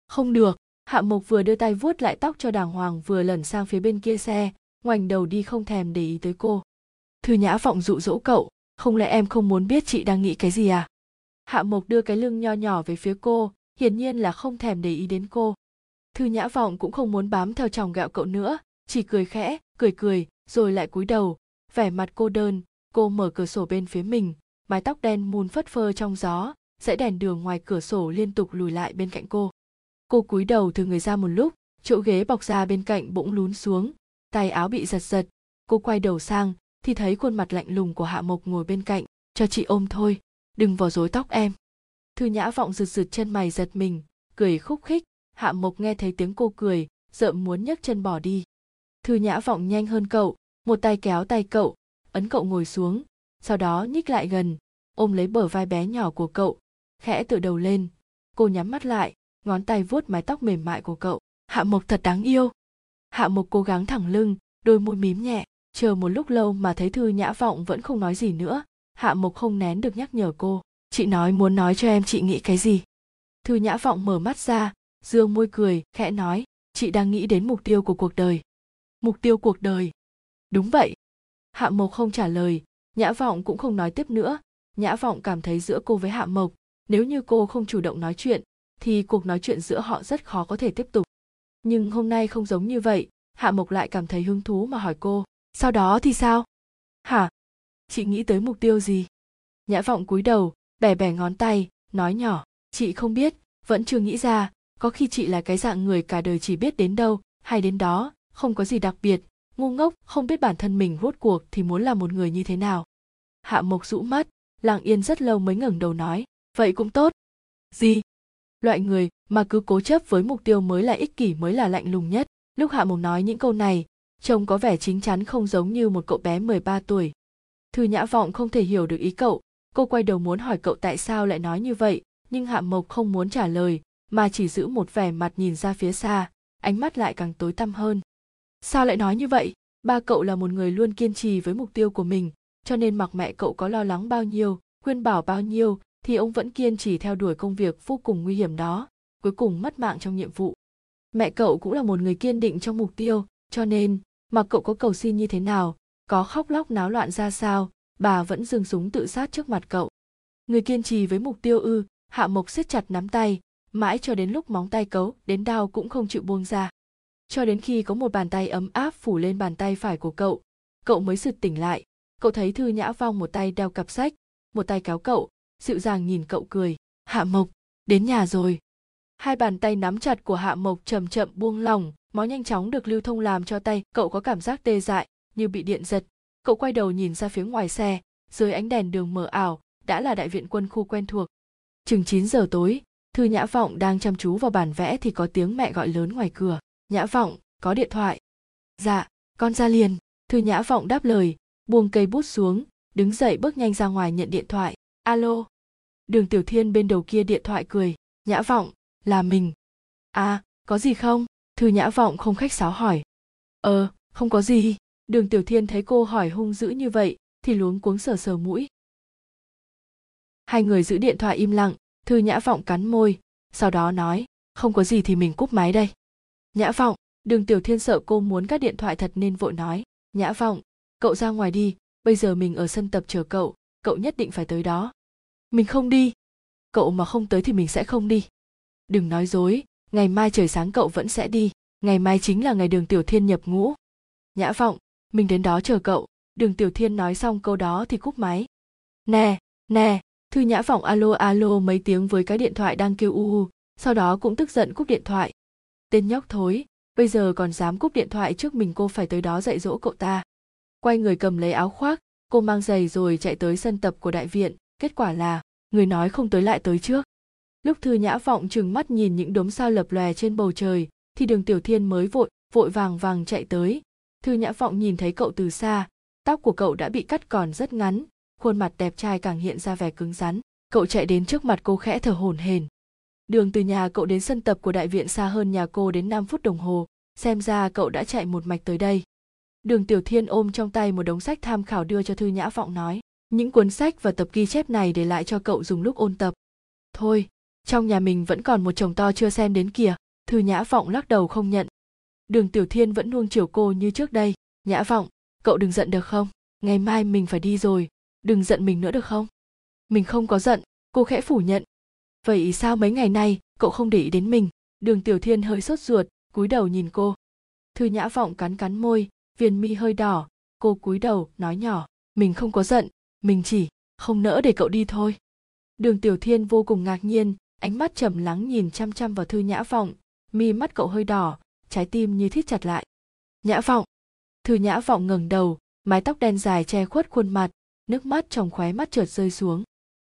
Không được. Hạ Mộc vừa đưa tay vuốt lại tóc cho đàng hoàng vừa lẩn sang phía bên kia xe, ngoảnh đầu đi không thèm để ý tới cô. Thư Nhã Vọng dụ dỗ cậu, không lẽ em không muốn biết chị đang nghĩ cái gì à? Hạ Mộc đưa cái lưng nho nhỏ về phía cô, hiển nhiên là không thèm để ý đến cô. Thư Nhã Vọng cũng không muốn bám theo chòng gạo cậu nữa, chỉ cười khẽ, cười rồi lại cúi đầu, vẻ mặt cô đơn. Cô mở cửa sổ bên phía mình, mái tóc đen mun phất phơ trong gió, dãy đèn đường ngoài cửa sổ liên tục lùi lại bên cạnh cô. Cô cúi đầu thừ người ra một lúc, chỗ ghế bọc da bên cạnh bỗng lún xuống, tay áo bị giật giật. Cô quay đầu sang thì thấy khuôn mặt lạnh lùng của Hạ Mộc ngồi bên cạnh. Cho chị ôm thôi, đừng vò rối tóc em. Thư Nhã Vọng rụt rụt chân mày giật mình, cười khúc khích. Hạ Mộc nghe thấy tiếng cô cười, rợm muốn nhấc chân bỏ đi. Thư Nhã Vọng nhanh hơn cậu, một tay kéo tay cậu, ấn cậu ngồi xuống, sau đó nhích lại gần, ôm lấy bờ vai bé nhỏ của cậu, khẽ tựa đầu lên. Cô nhắm mắt lại, ngón tay vuốt mái tóc mềm mại của cậu. Hạ Mộc thật đáng yêu. Hạ Mộc cố gắng thẳng lưng, đôi môi mím nhẹ, chờ một lúc lâu mà thấy Thư Nhã Vọng vẫn không nói gì nữa. Hạ Mộc không nén được nhắc nhở cô, chị nói muốn nói cho em chị nghĩ cái gì. Thư Nhã Vọng mở mắt ra, dương môi cười, khẽ nói, chị đang nghĩ đến mục tiêu của cuộc đời. Mục tiêu cuộc đời? Đúng vậy. Hạ Mộc không trả lời, Nhã Vọng cũng không nói tiếp nữa. Nhã Vọng cảm thấy giữa cô với Hạ Mộc, Nếu như cô không chủ động nói chuyện, thì cuộc nói chuyện giữa họ rất khó có thể tiếp tục. Nhưng hôm nay không giống như vậy, Hạ Mộc lại cảm thấy hứng thú mà hỏi cô. Sau đó thì sao? Hả? Chị nghĩ tới mục tiêu gì? Nhã Vọng cúi đầu, bẻ bẻ ngón tay, nói nhỏ. Chị không biết, vẫn chưa nghĩ ra, có khi chị là cái dạng người cả đời chỉ biết đến đâu, hay đến đó, không có gì đặc biệt, ngu ngốc, không biết bản thân mình rốt cuộc thì muốn là một người như thế nào. Hạ Mộc rũ mắt, lặng yên rất lâu mới ngẩng đầu nói. Vậy cũng tốt. Gì? Loại người mà cứ cố chấp với mục tiêu mới là ích kỷ, mới là lạnh lùng nhất. Lúc Hạ Mộc nói những câu này, trông có vẻ chín chắn, không giống như một cậu bé 13 tuổi. Thư Nhã Vọng không thể hiểu được ý cậu, cô quay đầu muốn hỏi cậu tại sao lại nói như vậy, nhưng Hạ Mộc không muốn trả lời, mà chỉ giữ một vẻ mặt nhìn ra phía xa, ánh mắt lại càng tối tăm hơn. Sao lại nói như vậy? Ba cậu là một người luôn kiên trì với mục tiêu của mình, cho nên mặc mẹ cậu có lo lắng bao nhiêu, khuyên bảo bao nhiêu, thì ông vẫn kiên trì theo đuổi công việc vô cùng nguy hiểm đó, cuối cùng mất mạng trong nhiệm vụ. Mẹ cậu cũng là một người kiên định trong mục tiêu, cho nên, mặc cậu có cầu xin như thế nào, có khóc lóc náo loạn ra sao, bà vẫn giương súng tự sát trước mặt cậu. Người kiên trì với mục tiêu ư? Hạ Mộc siết chặt nắm tay, mãi cho đến lúc móng tay cấu đến đau cũng không chịu buông ra. Cho đến khi có một bàn tay ấm áp phủ lên bàn tay phải của cậu, cậu mới sực tỉnh lại. Cậu thấy Thư Nhã Vọng một tay đeo cặp sách, một tay kéo cậu, dịu dàng nhìn cậu cười. Hạ Mộc, đến nhà rồi. Hai bàn tay nắm chặt của Hạ Mộc chậm chậm buông lỏng, máu nhanh chóng được lưu thông làm cho tay cậu có cảm giác tê dại, như bị điện giật. Cậu quay đầu nhìn ra phía ngoài xe, dưới ánh đèn đường mờ ảo, đã là đại viện quân khu quen thuộc. Chừng 9 giờ tối, Thư Nhã Vọng đang chăm chú vào bản vẽ thì có tiếng mẹ gọi lớn ngoài cửa. Nhã Vọng, có điện thoại. Dạ, con ra liền. Thư Nhã Vọng đáp lời, buông cây bút xuống, đứng dậy bước nhanh ra ngoài nhận điện thoại. Alo. Đường Tiểu Thiên bên đầu kia điện thoại cười. Nhã Vọng, là mình. À, có gì không? Thư Nhã Vọng không khách sáo hỏi. Không có gì. Đường Tiểu Thiên thấy cô hỏi hung dữ như vậy thì luống cuống sờ sờ mũi. Hai người giữ điện thoại im lặng. Thư Nhã Vọng cắn môi, sau đó nói, không có gì thì mình cúp máy đây. Nhã Vọng, Đường Tiểu Thiên sợ cô muốn cắt điện thoại thật nên vội nói, Nhã Vọng, cậu ra ngoài đi, bây giờ mình ở sân tập chờ cậu, cậu nhất định phải tới đó. Mình không đi. Cậu mà không tới thì mình sẽ không đi. Đừng nói dối, ngày mai trời sáng cậu vẫn sẽ đi, ngày mai chính là ngày Đường Tiểu Thiên nhập ngũ. Nhã Vọng, mình đến đó chờ cậu. Đường Tiểu Thiên nói xong câu đó thì cúp máy. Nè. Thư Nhã Vọng alo alo mấy tiếng với cái điện thoại đang kêu u, sau đó cũng tức giận cúp điện thoại. Tên nhóc thối, bây giờ còn dám cúp điện thoại trước mình, cô phải tới đó dạy dỗ cậu ta. Quay người cầm lấy áo khoác, cô mang giày rồi chạy tới sân tập của đại viện, kết quả là người nói không tới lại tới trước. Lúc Thư Nhã Vọng trừng mắt nhìn những đốm sao lập lòe trên bầu trời, thì Đường Tiểu Thiên mới vội vàng chạy tới. Thư Nhã Vọng nhìn thấy cậu từ xa, tóc của cậu đã bị cắt còn rất ngắn, khuôn mặt đẹp trai càng hiện ra vẻ cứng rắn. Cậu chạy đến trước mặt cô khẽ thở hổn hển. Đường từ nhà cậu đến sân tập của đại viện xa hơn nhà cô đến 5 phút đồng hồ, xem ra cậu đã chạy một mạch tới đây. Đường Tiểu Thiên ôm trong tay một đống sách tham khảo đưa cho Thư Nhã Vọng nói, những cuốn sách và tập ghi chép này để lại cho cậu dùng lúc ôn tập. Thôi, trong nhà mình vẫn còn một chồng to chưa xem đến kìa. Thư Nhã Vọng lắc đầu không nhận. Đường Tiểu Thiên vẫn nuông chiều cô như trước đây. Nhã Vọng, cậu đừng giận được không? Ngày mai mình phải đi rồi. Đừng giận mình nữa được không? Mình không có giận, cô khẽ phủ nhận. Vậy sao mấy ngày nay cậu không để ý đến mình? Đường Tiểu Thiên hơi sốt ruột, cúi đầu nhìn cô. Thư Nhã Vọng cắn môi, viền mi hơi đỏ, cô cúi đầu nói nhỏ, mình không có giận, mình chỉ không nỡ để cậu đi thôi. Đường Tiểu Thiên vô cùng ngạc nhiên, ánh mắt trầm lắng nhìn chăm chăm vào Thư Nhã Vọng, mi mắt cậu hơi đỏ, trái tim như thít chặt lại. Nhã Vọng. Thư Nhã Vọng ngẩng đầu, mái tóc đen dài che khuất khuôn mặt, nước mắt trong khóe mắt trượt rơi xuống.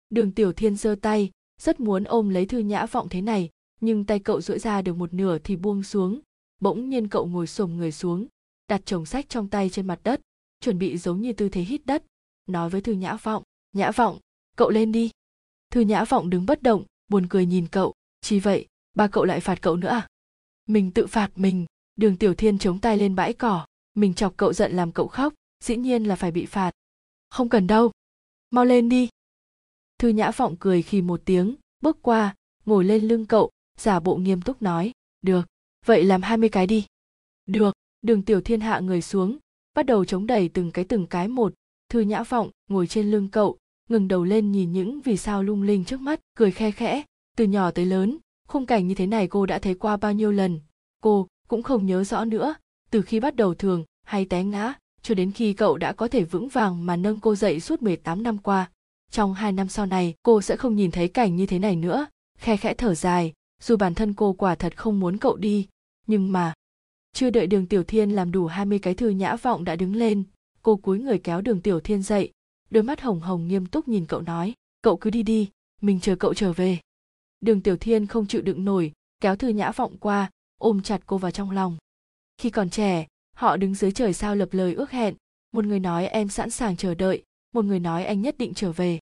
Đường Tiểu Thiên giơ tay, rất muốn ôm lấy Thư Nhã Vọng thế này, nhưng tay cậu duỗi ra được một nửa thì buông xuống. Bỗng nhiên cậu ngồi xổm người xuống, đặt chồng sách trong tay trên mặt đất, chuẩn bị giống như tư thế hít đất, nói với Thư Nhã Vọng, Nhã Vọng, cậu lên đi. Thư Nhã Vọng đứng bất động, buồn cười nhìn cậu, chỉ vậy, ba cậu lại phạt cậu nữa à? Mình tự phạt mình. Đường Tiểu Thiên chống tay lên bãi cỏ, mình chọc cậu giận làm cậu khóc, dĩ nhiên là phải bị phạt. Không cần đâu, mau lên đi. Thư Nhã Vọng cười khì một tiếng, bước qua, ngồi lên lưng cậu, giả bộ nghiêm túc nói, được, vậy làm 20 cái đi. Được. Đường Tiểu Thiên hạ người xuống, bắt đầu chống đẩy từng cái một. Thư Nhã Vọng ngồi trên lưng cậu, ngẩng đầu lên nhìn những vì sao lung linh trước mắt, cười khe khẽ. Từ nhỏ tới lớn, khung cảnh như thế này cô đã thấy qua bao nhiêu lần, cô cũng không nhớ rõ nữa. Từ khi bắt đầu thường hay té ngã, cho đến khi cậu đã có thể vững vàng mà nâng cô dậy suốt 18 năm qua. Trong 2 năm sau này, cô sẽ không nhìn thấy cảnh như thế này nữa. Khe khẽ thở dài, dù bản thân cô quả thật không muốn cậu đi, nhưng mà... Chưa đợi Đường Tiểu Thiên làm đủ 20 cái, Thư Nhã Vọng đã đứng lên. Cô cúi người kéo Đường Tiểu Thiên dậy, đôi mắt hồng hồng nghiêm túc nhìn cậu nói, cậu cứ đi đi, mình chờ cậu trở về. Đường Tiểu Thiên không chịu đựng nổi, kéo Thư Nhã Vọng qua, ôm chặt cô vào trong lòng. Khi còn trẻ, họ đứng dưới trời sao lập lời ước hẹn, một người nói em sẵn sàng chờ đợi, một người nói anh nhất định trở về.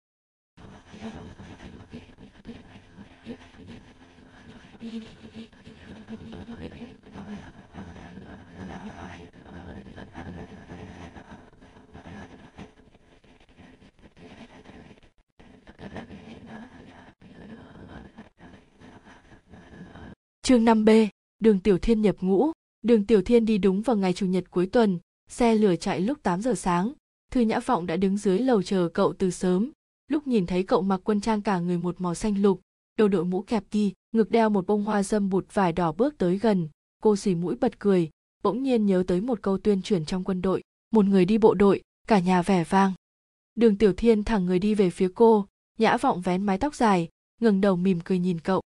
Chương 5B, Đường Tiểu Thiên nhập ngũ. Đường Tiểu Thiên đi đúng vào ngày chủ nhật cuối tuần, xe lửa chạy lúc 8 giờ sáng. Thư Nhã Vọng đã đứng dưới lầu chờ cậu từ sớm. Lúc nhìn thấy cậu mặc quân trang cả người một màu xanh lục, đầu đội mũ kẹp kỳ, ngực đeo một bông hoa dâm bụt vải đỏ bước tới gần, cô xì mũi bật cười, bỗng nhiên nhớ tới một câu tuyên truyền trong quân đội, một người đi bộ đội, cả nhà vẻ vang. Đường Tiểu Thiên thẳng người đi về phía cô, Nhã Vọng vén mái tóc dài, ngẩng đầu mỉm cười nhìn cậu.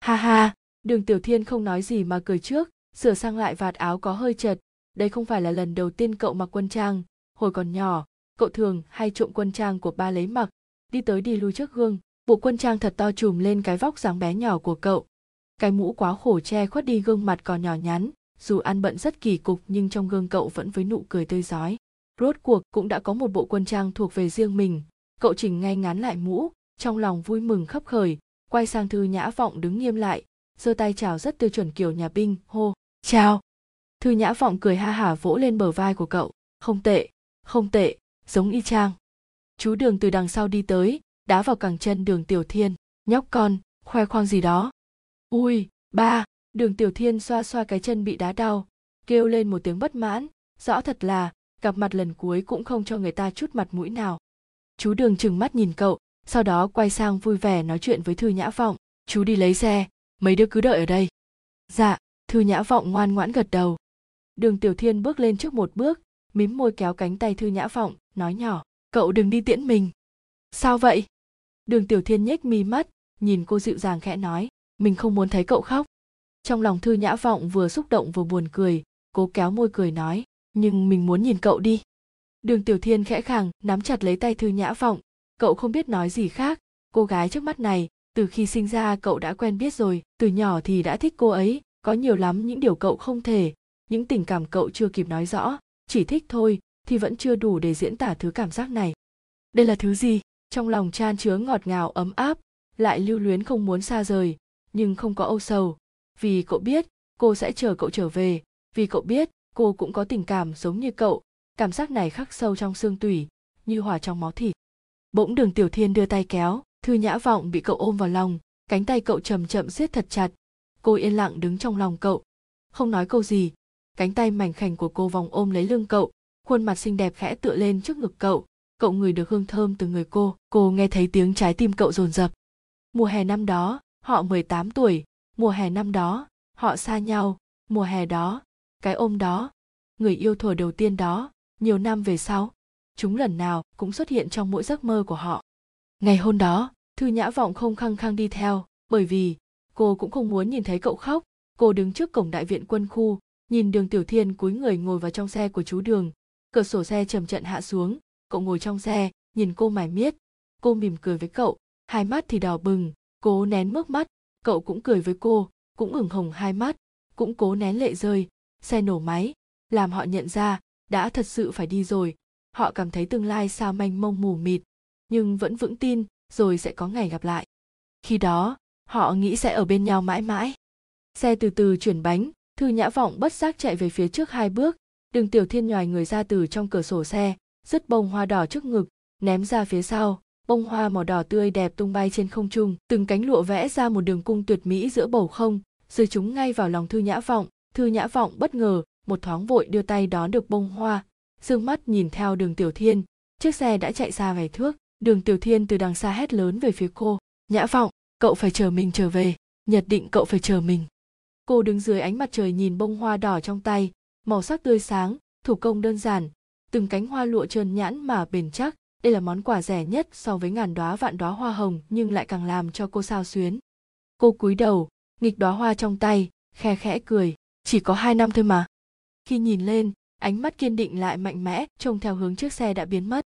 Ha ha, Đường Tiểu Thiên không nói gì mà cười trước, sửa sang lại vạt áo có hơi chật. Đây không phải là lần đầu tiên cậu mặc quân trang, hồi còn nhỏ, cậu thường hay trộm quân trang của ba lấy mặc, đi tới đi lui trước gương. Bộ quân trang thật to trùm lên cái vóc dáng bé nhỏ của cậu. Cái mũ quá khổ che khuất đi gương mặt còn nhỏ nhắn, dù ăn bận rất kỳ cục nhưng trong gương cậu vẫn với nụ cười tươi rói. Rốt cuộc cũng đã có một bộ quân trang thuộc về riêng mình, cậu chỉnh ngay ngắn lại mũ, trong lòng vui mừng khấp khởi, quay sang Thư Nhã Vọng đứng nghiêm lại, giơ tay chào rất tiêu chuẩn kiểu nhà binh, hô, "Chào." Thư Nhã Vọng cười ha hả vỗ lên bờ vai của cậu, không tệ, giống y chang." Chú Đường từ đằng sau đi tới, đá vào cẳng chân Đường Tiểu Thiên, nhóc con, khoe khoang gì đó. Ui, ba, Đường Tiểu Thiên xoa xoa cái chân bị đá đau, kêu lên một tiếng bất mãn, rõ thật là, gặp mặt lần cuối cũng không cho người ta chút mặt mũi nào. Chú Đường trừng mắt nhìn cậu, sau đó quay sang vui vẻ nói chuyện với Thư Nhã Vọng, chú đi lấy xe, mấy đứa cứ đợi ở đây. Dạ, Thư Nhã Vọng ngoan ngoãn gật đầu. Đường Tiểu Thiên bước lên trước một bước, mím môi kéo cánh tay Thư Nhã Vọng, nói nhỏ, cậu đừng đi tiễn mình. Sao vậy? Đường Tiểu Thiên nhếch mi mắt, nhìn cô dịu dàng khẽ nói, mình không muốn thấy cậu khóc. Trong lòng Thư Nhã Vọng vừa xúc động vừa buồn cười, cố kéo môi cười nói, nhưng mình muốn nhìn cậu đi. Đường Tiểu Thiên khẽ khàng nắm chặt lấy tay Thư Nhã Vọng, cậu không biết nói gì khác, cô gái trước mắt này, từ khi sinh ra cậu đã quen biết rồi, từ nhỏ thì đã thích cô ấy, có nhiều lắm những điều cậu không thể, những tình cảm cậu chưa kịp nói rõ, chỉ thích thôi thì vẫn chưa đủ để diễn tả thứ cảm giác này. Đây là thứ gì? Trong lòng chan chứa ngọt ngào ấm áp, lại lưu luyến không muốn xa rời, nhưng không có âu sầu. Vì cậu biết, cô sẽ chờ cậu trở về. Vì cậu biết, cô cũng có tình cảm giống như cậu. Cảm giác này khắc sâu trong xương tủy, như hòa trong máu thịt. Bỗng Đường Tiểu Thiên đưa tay kéo, Thư Nhã Vọng bị cậu ôm vào lòng, cánh tay cậu chậm chậm siết thật chặt. Cô yên lặng đứng trong lòng cậu, không nói câu gì. Cánh tay mảnh khảnh của cô vòng ôm lấy lưng cậu, khuôn mặt xinh đẹp khẽ tựa lên trước ngực cậu. Cậu ngửi được hương thơm từ người cô nghe thấy tiếng trái tim cậu dồn dập. Mùa hè năm đó, họ 18 tuổi, mùa hè năm đó, họ xa nhau, mùa hè đó, cái ôm đó, người yêu thuở đầu tiên đó, nhiều năm về sau, chúng lần nào cũng xuất hiện trong mỗi giấc mơ của họ. Ngày hôm đó, Thư Nhã Vọng không khăng khăng đi theo, bởi vì cô cũng không muốn nhìn thấy cậu khóc. Cô đứng trước cổng đại viện quân khu, nhìn Đường Tiểu Thiên cúi người ngồi vào trong xe của chú Đường, cửa sổ xe chậm chậm hạ xuống. Cậu ngồi trong xe, nhìn cô mải miết, cô mỉm cười với cậu, hai mắt thì đỏ bừng, cố nén nước mắt, cậu cũng cười với cô, cũng ửng hồng hai mắt, cũng cố nén lệ rơi, xe nổ máy, làm họ nhận ra, đã thật sự phải đi rồi, họ cảm thấy tương lai sao mênh mông mù mịt, nhưng vẫn vững tin, rồi sẽ có ngày gặp lại. Khi đó, họ nghĩ sẽ ở bên nhau mãi mãi. Xe từ từ chuyển bánh, Thư Nhã Vọng bất giác chạy về phía trước hai bước, Đường Tiểu Thiên nhoài người ra từ trong cửa sổ xe, dứt bông hoa đỏ trước ngực, ném ra phía sau, bông hoa màu đỏ tươi đẹp tung bay trên không trung, từng cánh lụa vẽ ra một đường cung tuyệt mỹ giữa bầu không, rơi chúng ngay vào lòng Thư Nhã Vọng. Thư Nhã Vọng bất ngờ, một thoáng vội đưa tay đón được bông hoa, dương mắt nhìn theo Đường Tiểu Thiên, chiếc xe đã chạy xa vài thước, Đường Tiểu Thiên từ đằng xa hét lớn về phía cô. Nhã Vọng, cậu phải chờ mình trở về, nhất định cậu phải chờ mình. Cô đứng dưới ánh mặt trời nhìn bông hoa đỏ trong tay, màu sắc tươi sáng, thủ công đơn giản, từng cánh hoa lụa trơn nhẵn mà bền chắc. Đây là món quà rẻ nhất so với ngàn đóa vạn đóa hoa hồng, nhưng lại càng làm cho cô xao xuyến. Cô cúi đầu, nghịch đóa hoa trong tay, khe khẽ cười, chỉ có 2 năm thôi mà. Khi nhìn lên, ánh mắt kiên định lại mạnh mẽ, trông theo hướng chiếc xe đã biến mất.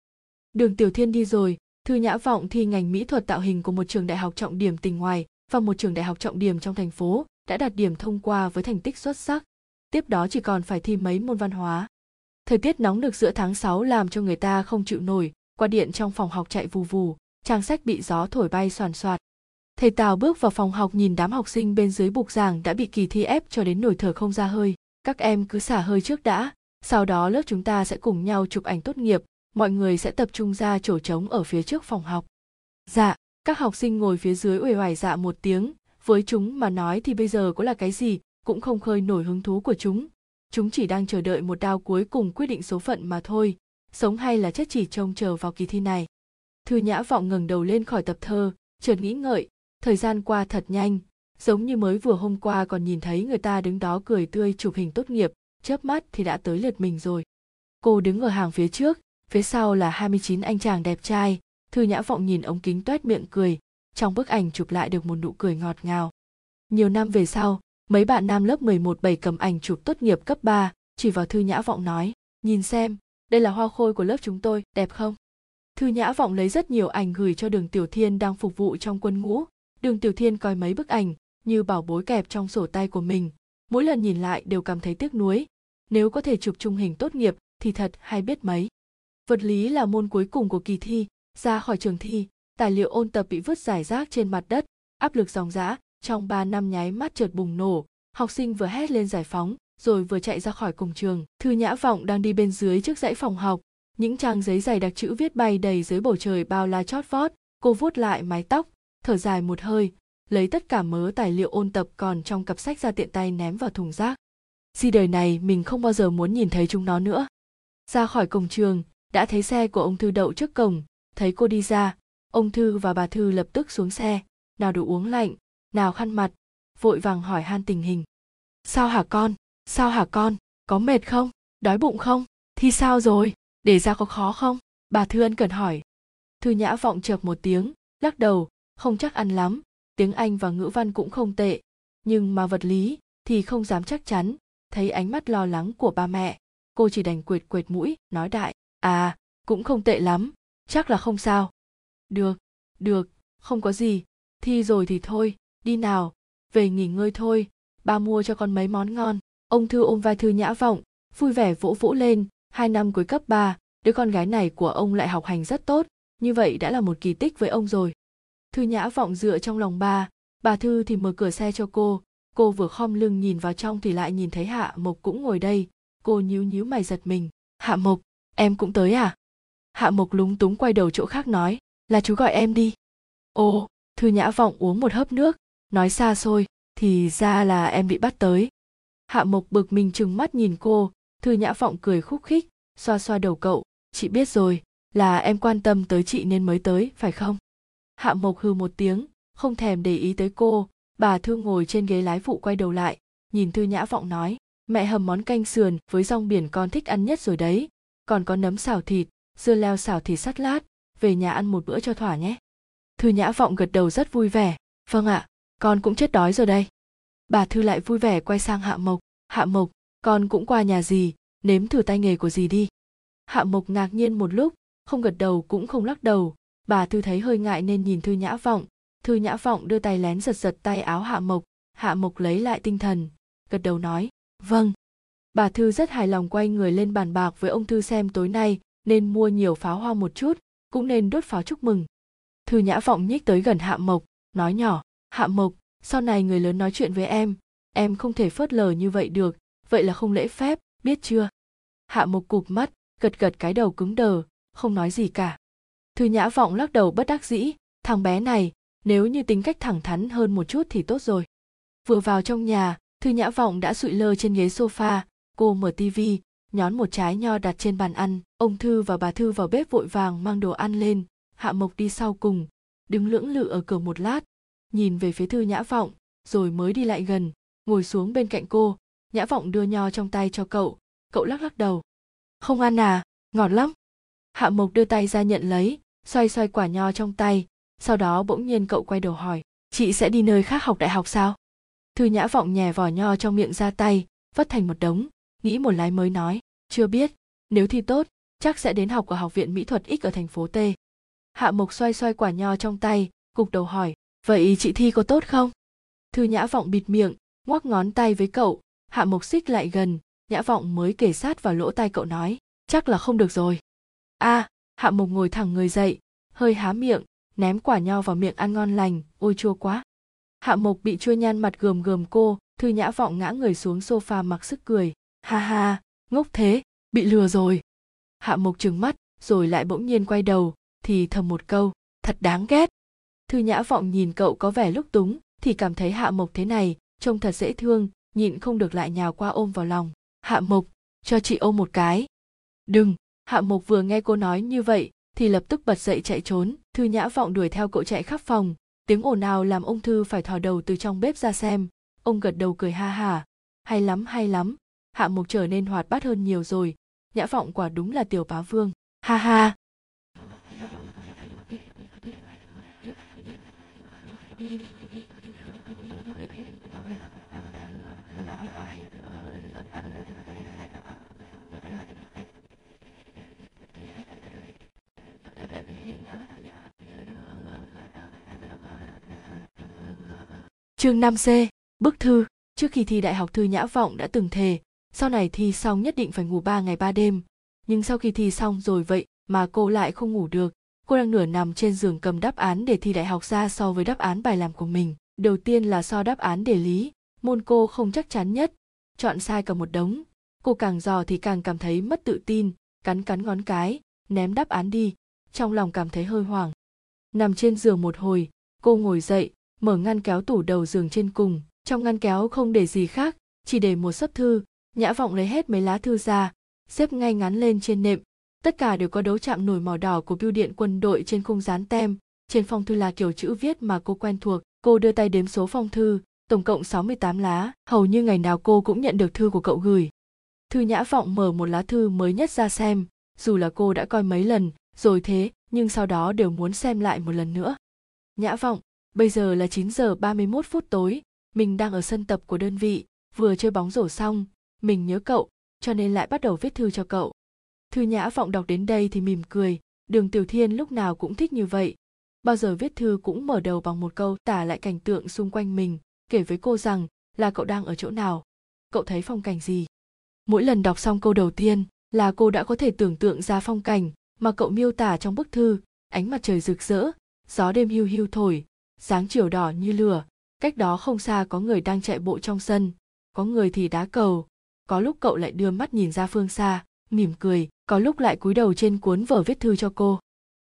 Đường Tiểu Thiên đi rồi, Thư Nhã Vọng thi ngành mỹ thuật tạo hình của một trường đại học trọng điểm tỉnh ngoài và một trường đại học trọng điểm trong thành phố, đã đạt điểm thông qua với thành tích xuất sắc. Tiếp đó chỉ còn phải thi mấy môn văn hóa. Thời tiết nóng nực giữa tháng 6 làm cho người ta không chịu nổi, qua điện trong phòng học chạy vù vù, trang sách bị gió thổi bay soàn soạt. Thầy Tào bước vào phòng học nhìn đám học sinh bên dưới bục giảng đã bị kỳ thi ép cho đến nổi thở không ra hơi. Các em cứ xả hơi trước đã, sau đó lớp chúng ta sẽ cùng nhau chụp ảnh tốt nghiệp, mọi người sẽ tập trung ra chỗ trống ở phía trước phòng học. Dạ, các học sinh ngồi phía dưới uể oải dạ một tiếng, với chúng mà nói thì bây giờ có là cái gì cũng không khơi nổi hứng thú của chúng. Chúng chỉ đang chờ đợi một đao cuối cùng quyết định số phận mà thôi, sống hay là chết chỉ trông chờ vào kỳ thi này. Thư Nhã Vọng ngẩng đầu lên khỏi tập thơ, chợt nghĩ ngợi, thời gian qua thật nhanh, giống như mới vừa hôm qua còn nhìn thấy người ta đứng đó cười tươi chụp hình tốt nghiệp, chớp mắt thì đã tới lượt mình rồi. Cô đứng ở hàng phía trước, phía sau là 29 anh chàng đẹp trai. Thư Nhã Vọng nhìn ống kính toét miệng cười, trong bức ảnh chụp lại được một nụ cười ngọt ngào. Nhiều năm về sau, mấy bạn nam lớp 11-7 cầm ảnh chụp tốt nghiệp cấp 3, chỉ vào Thư Nhã Vọng nói, nhìn xem, đây là hoa khôi của lớp chúng tôi, đẹp không? Thư Nhã Vọng lấy rất nhiều ảnh gửi cho Đường Tiểu Thiên đang phục vụ trong quân ngũ. Đường Tiểu Thiên coi mấy bức ảnh như bảo bối kẹp trong sổ tay của mình, mỗi lần nhìn lại đều cảm thấy tiếc nuối. Nếu có thể chụp chung hình tốt nghiệp thì thật hay biết mấy. Vật lý là môn cuối cùng của kỳ thi, ra khỏi trường thi, tài liệu ôn tập bị vứt rải rác trên mặt đất, áp lực dòng dã trong 3 năm nháy mắt chợt bùng nổ, học sinh vừa hét lên giải phóng, rồi vừa chạy ra khỏi cổng trường. Thư Nhã Vọng đang đi bên dưới trước dãy phòng học, những trang giấy dày đặc chữ viết bay đầy dưới bầu trời bao la chót vót. Cô vuốt lại mái tóc, thở dài một hơi, lấy tất cả mớ tài liệu ôn tập còn trong cặp sách ra tiện tay ném vào thùng rác. Di đời này mình không bao giờ muốn nhìn thấy chúng nó nữa. Ra khỏi cổng trường, đã thấy xe của ông Thư đậu trước cổng, thấy cô đi ra, ông Thư và bà Thư lập tức xuống xe, nào đồ uống lạnh, nào khăn mặt, vội vàng hỏi han tình hình. Sao hả con? Sao hả con? Có mệt không? Đói bụng không? Thi sao rồi? Để ra có khó không? Bà Thư ân cần hỏi. Thư Nhã Vọng chợp một tiếng, lắc đầu, không chắc ăn lắm, tiếng Anh và ngữ văn cũng không tệ, nhưng mà vật lý thì không dám chắc chắn. Thấy ánh mắt lo lắng của ba mẹ, cô chỉ đành quệt quệt mũi, nói đại, à, cũng không tệ lắm, chắc là không sao. Được, không có gì, thi rồi thì thôi, đi nào, về nghỉ ngơi thôi, ba mua cho con mấy món ngon. Ông Thư ôm vai Thư Nhã Vọng, vui vẻ vỗ vỗ lên, 2 năm cuối cấp 3, đứa con gái này của ông lại học hành rất tốt, như vậy đã là một kỳ tích với ông rồi. Thư Nhã Vọng dựa trong lòng bà Thư thì mở cửa xe cho cô vừa khom lưng nhìn vào trong thì lại nhìn thấy Hạ Mộc cũng ngồi đây, cô nhíu mày giật mình. Hạ Mộc, em cũng tới à? Hạ Mộc lúng túng quay đầu chỗ khác nói, là chú gọi em đi. Ồ, Thư Nhã Vọng uống một hớp nước, nói xa xôi, thì ra là em bị bắt tới. Hạ Mộc bực mình trừng mắt nhìn cô, Thư Nhã Vọng cười khúc khích, xoa xoa đầu cậu, chị biết rồi, là em quan tâm tới chị nên mới tới, phải không? Hạ Mộc hừ một tiếng, không thèm để ý tới cô. Bà Thư ngồi trên ghế lái phụ quay đầu lại, nhìn Thư Nhã Vọng nói, mẹ hầm món canh sườn với rong biển con thích ăn nhất rồi đấy, còn có nấm xào thịt, dưa leo xào thịt sắt lát, về nhà ăn một bữa cho thỏa nhé. Thư Nhã Vọng gật đầu rất vui vẻ, vâng ạ, con cũng chết đói rồi đây. Bà Thư lại vui vẻ quay sang Hạ Mộc, Hạ Mộc, con cũng qua nhà dì, nếm thử tay nghề của dì đi. Hạ Mộc ngạc nhiên một lúc, không gật đầu cũng không lắc đầu, bà Thư thấy hơi ngại nên nhìn Thư Nhã Vọng. Thư Nhã Vọng đưa tay lén giật tay áo Hạ Mộc, Hạ Mộc lấy lại tinh thần, gật đầu nói, vâng. Bà Thư rất hài lòng quay người lên bàn bạc với ông Thư xem tối nay nên mua nhiều pháo hoa một chút, cũng nên đốt pháo chúc mừng. Thư Nhã Vọng nhích tới gần Hạ Mộc, nói nhỏ, Hạ Mộc, sau này người lớn nói chuyện với em không thể phớt lờ như vậy được, vậy là không lễ phép, biết chưa? Hạ Mộc cụp mắt, gật cái đầu cứng đờ, không nói gì cả. Thư Nhã Vọng lắc đầu bất đắc dĩ, thằng bé này, nếu như tính cách thẳng thắn hơn một chút thì tốt rồi. Vừa vào trong nhà, Thư Nhã Vọng đã sụi lơ trên ghế sofa, cô mở tivi, nhón một trái nho đặt trên bàn ăn, ông Thư và bà Thư vào bếp vội vàng mang đồ ăn lên, Hạ Mộc đi sau cùng, đứng lưỡng lự ở cửa một lát, nhìn về phía Thư Nhã Vọng, rồi mới đi lại gần, ngồi xuống bên cạnh cô. Nhã Vọng đưa nho trong tay cho cậu, cậu lắc lắc đầu. Không ăn à, ngọt lắm. Hạ Mộc đưa tay ra nhận lấy, xoay xoay quả nho trong tay, sau đó bỗng nhiên cậu quay đầu hỏi, chị sẽ đi nơi khác học đại học sao? Thư Nhã Vọng nhè vỏ nho trong miệng ra tay, vất thành một đống, nghĩ một lái mới nói, chưa biết, nếu thi tốt, chắc sẽ đến học ở Học viện Mỹ thuật X ở thành phố T. Hạ Mộc xoay xoay quả nho trong tay, gục đầu hỏi, vậy chị thi có tốt không? Thư Nhã Vọng bịt miệng, ngoắc ngón tay với cậu, Hạ Mộc xích lại gần, Nhã Vọng mới kề sát vào lỗ tai cậu nói, chắc là không được rồi. À, Hạ Mộc ngồi thẳng người dậy, hơi há miệng, ném quả nho vào miệng ăn ngon lành, ôi chua quá. Hạ Mộc bị chua nhan mặt gườm gườm cô, Thư Nhã Vọng ngã người xuống sofa mặc sức cười, ha ha, ngốc thế, bị lừa rồi. Hạ Mộc trừng mắt, rồi lại bỗng nhiên quay đầu, thì thầm một câu, thật đáng ghét. Thư Nhã Vọng nhìn cậu có vẻ lúc túng, thì cảm thấy Hạ Mộc thế này, trông thật dễ thương, nhịn không được lại nhào qua ôm vào lòng. Hạ Mộc, cho chị ôm một cái. Đừng, Hạ Mộc vừa nghe cô nói như vậy, thì lập tức bật dậy chạy trốn. Thư Nhã Vọng đuổi theo cậu chạy khắp phòng, tiếng ồn ào làm ông Thư phải thò đầu từ trong bếp ra xem. Ông gật đầu cười ha hả, hay lắm hay lắm, Hạ Mộc trở nên hoạt bát hơn nhiều rồi. Nhã Vọng quả đúng là tiểu bá vương, ha ha. Chương 5C, bức thư. Trước khi thi đại học, Thư Nhã Vọng đã từng thề, sau này thi xong nhất định phải ngủ 3 ngày 3 đêm. Nhưng sau khi thi xong rồi vậy mà cô lại không ngủ được. Cô đang nửa nằm trên giường cầm đáp án để thi đại học ra so với đáp án bài làm của mình. Đầu tiên là so đáp án địa lý, môn cô không chắc chắn nhất, chọn sai cả một đống. Cô càng dò thì càng cảm thấy mất tự tin, cắn ngón cái, ném đáp án đi, trong lòng cảm thấy hơi hoảng. Nằm trên giường một hồi, cô ngồi dậy, mở ngăn kéo tủ đầu giường trên cùng. Trong ngăn kéo không để gì khác, chỉ để một xấp thư. Nhã Vọng lấy hết mấy lá thư ra, xếp ngay ngắn lên trên nệm. Tất cả đều có dấu chạm nổi màu đỏ của bưu điện quân đội trên khung dán tem. Trên phong thư là kiểu chữ viết mà cô quen thuộc. Cô đưa tay đếm số phong thư, tổng cộng 68 lá. Hầu như ngày nào cô cũng nhận được thư của cậu gửi. Thư Nhã Vọng mở một lá thư mới nhất ra xem. Dù là cô đã coi mấy lần rồi thế, nhưng sau đó đều muốn xem lại một lần nữa. Nhã Vọng, bây giờ là 9 giờ 31 phút tối, mình đang ở sân tập của đơn vị, vừa chơi bóng rổ xong, mình nhớ cậu, cho nên lại bắt đầu viết thư cho cậu. Thư Nhã Vọng đọc đến đây thì mỉm cười, Đường Tiểu Thiên lúc nào cũng thích như vậy. Bao giờ viết thư cũng mở đầu bằng một câu tả lại cảnh tượng xung quanh mình, kể với cô rằng là cậu đang ở chỗ nào, cậu thấy phong cảnh gì. Mỗi lần đọc xong câu đầu tiên là cô đã có thể tưởng tượng ra phong cảnh mà cậu miêu tả trong bức thư, ánh mặt trời rực rỡ, gió đêm hiu hiu thổi, sáng chiều đỏ như lửa, cách đó không xa có người đang chạy bộ trong sân, có người thì đá cầu, có lúc cậu lại đưa mắt nhìn ra phương xa, mỉm cười, có lúc lại cúi đầu trên cuốn vở viết thư cho cô.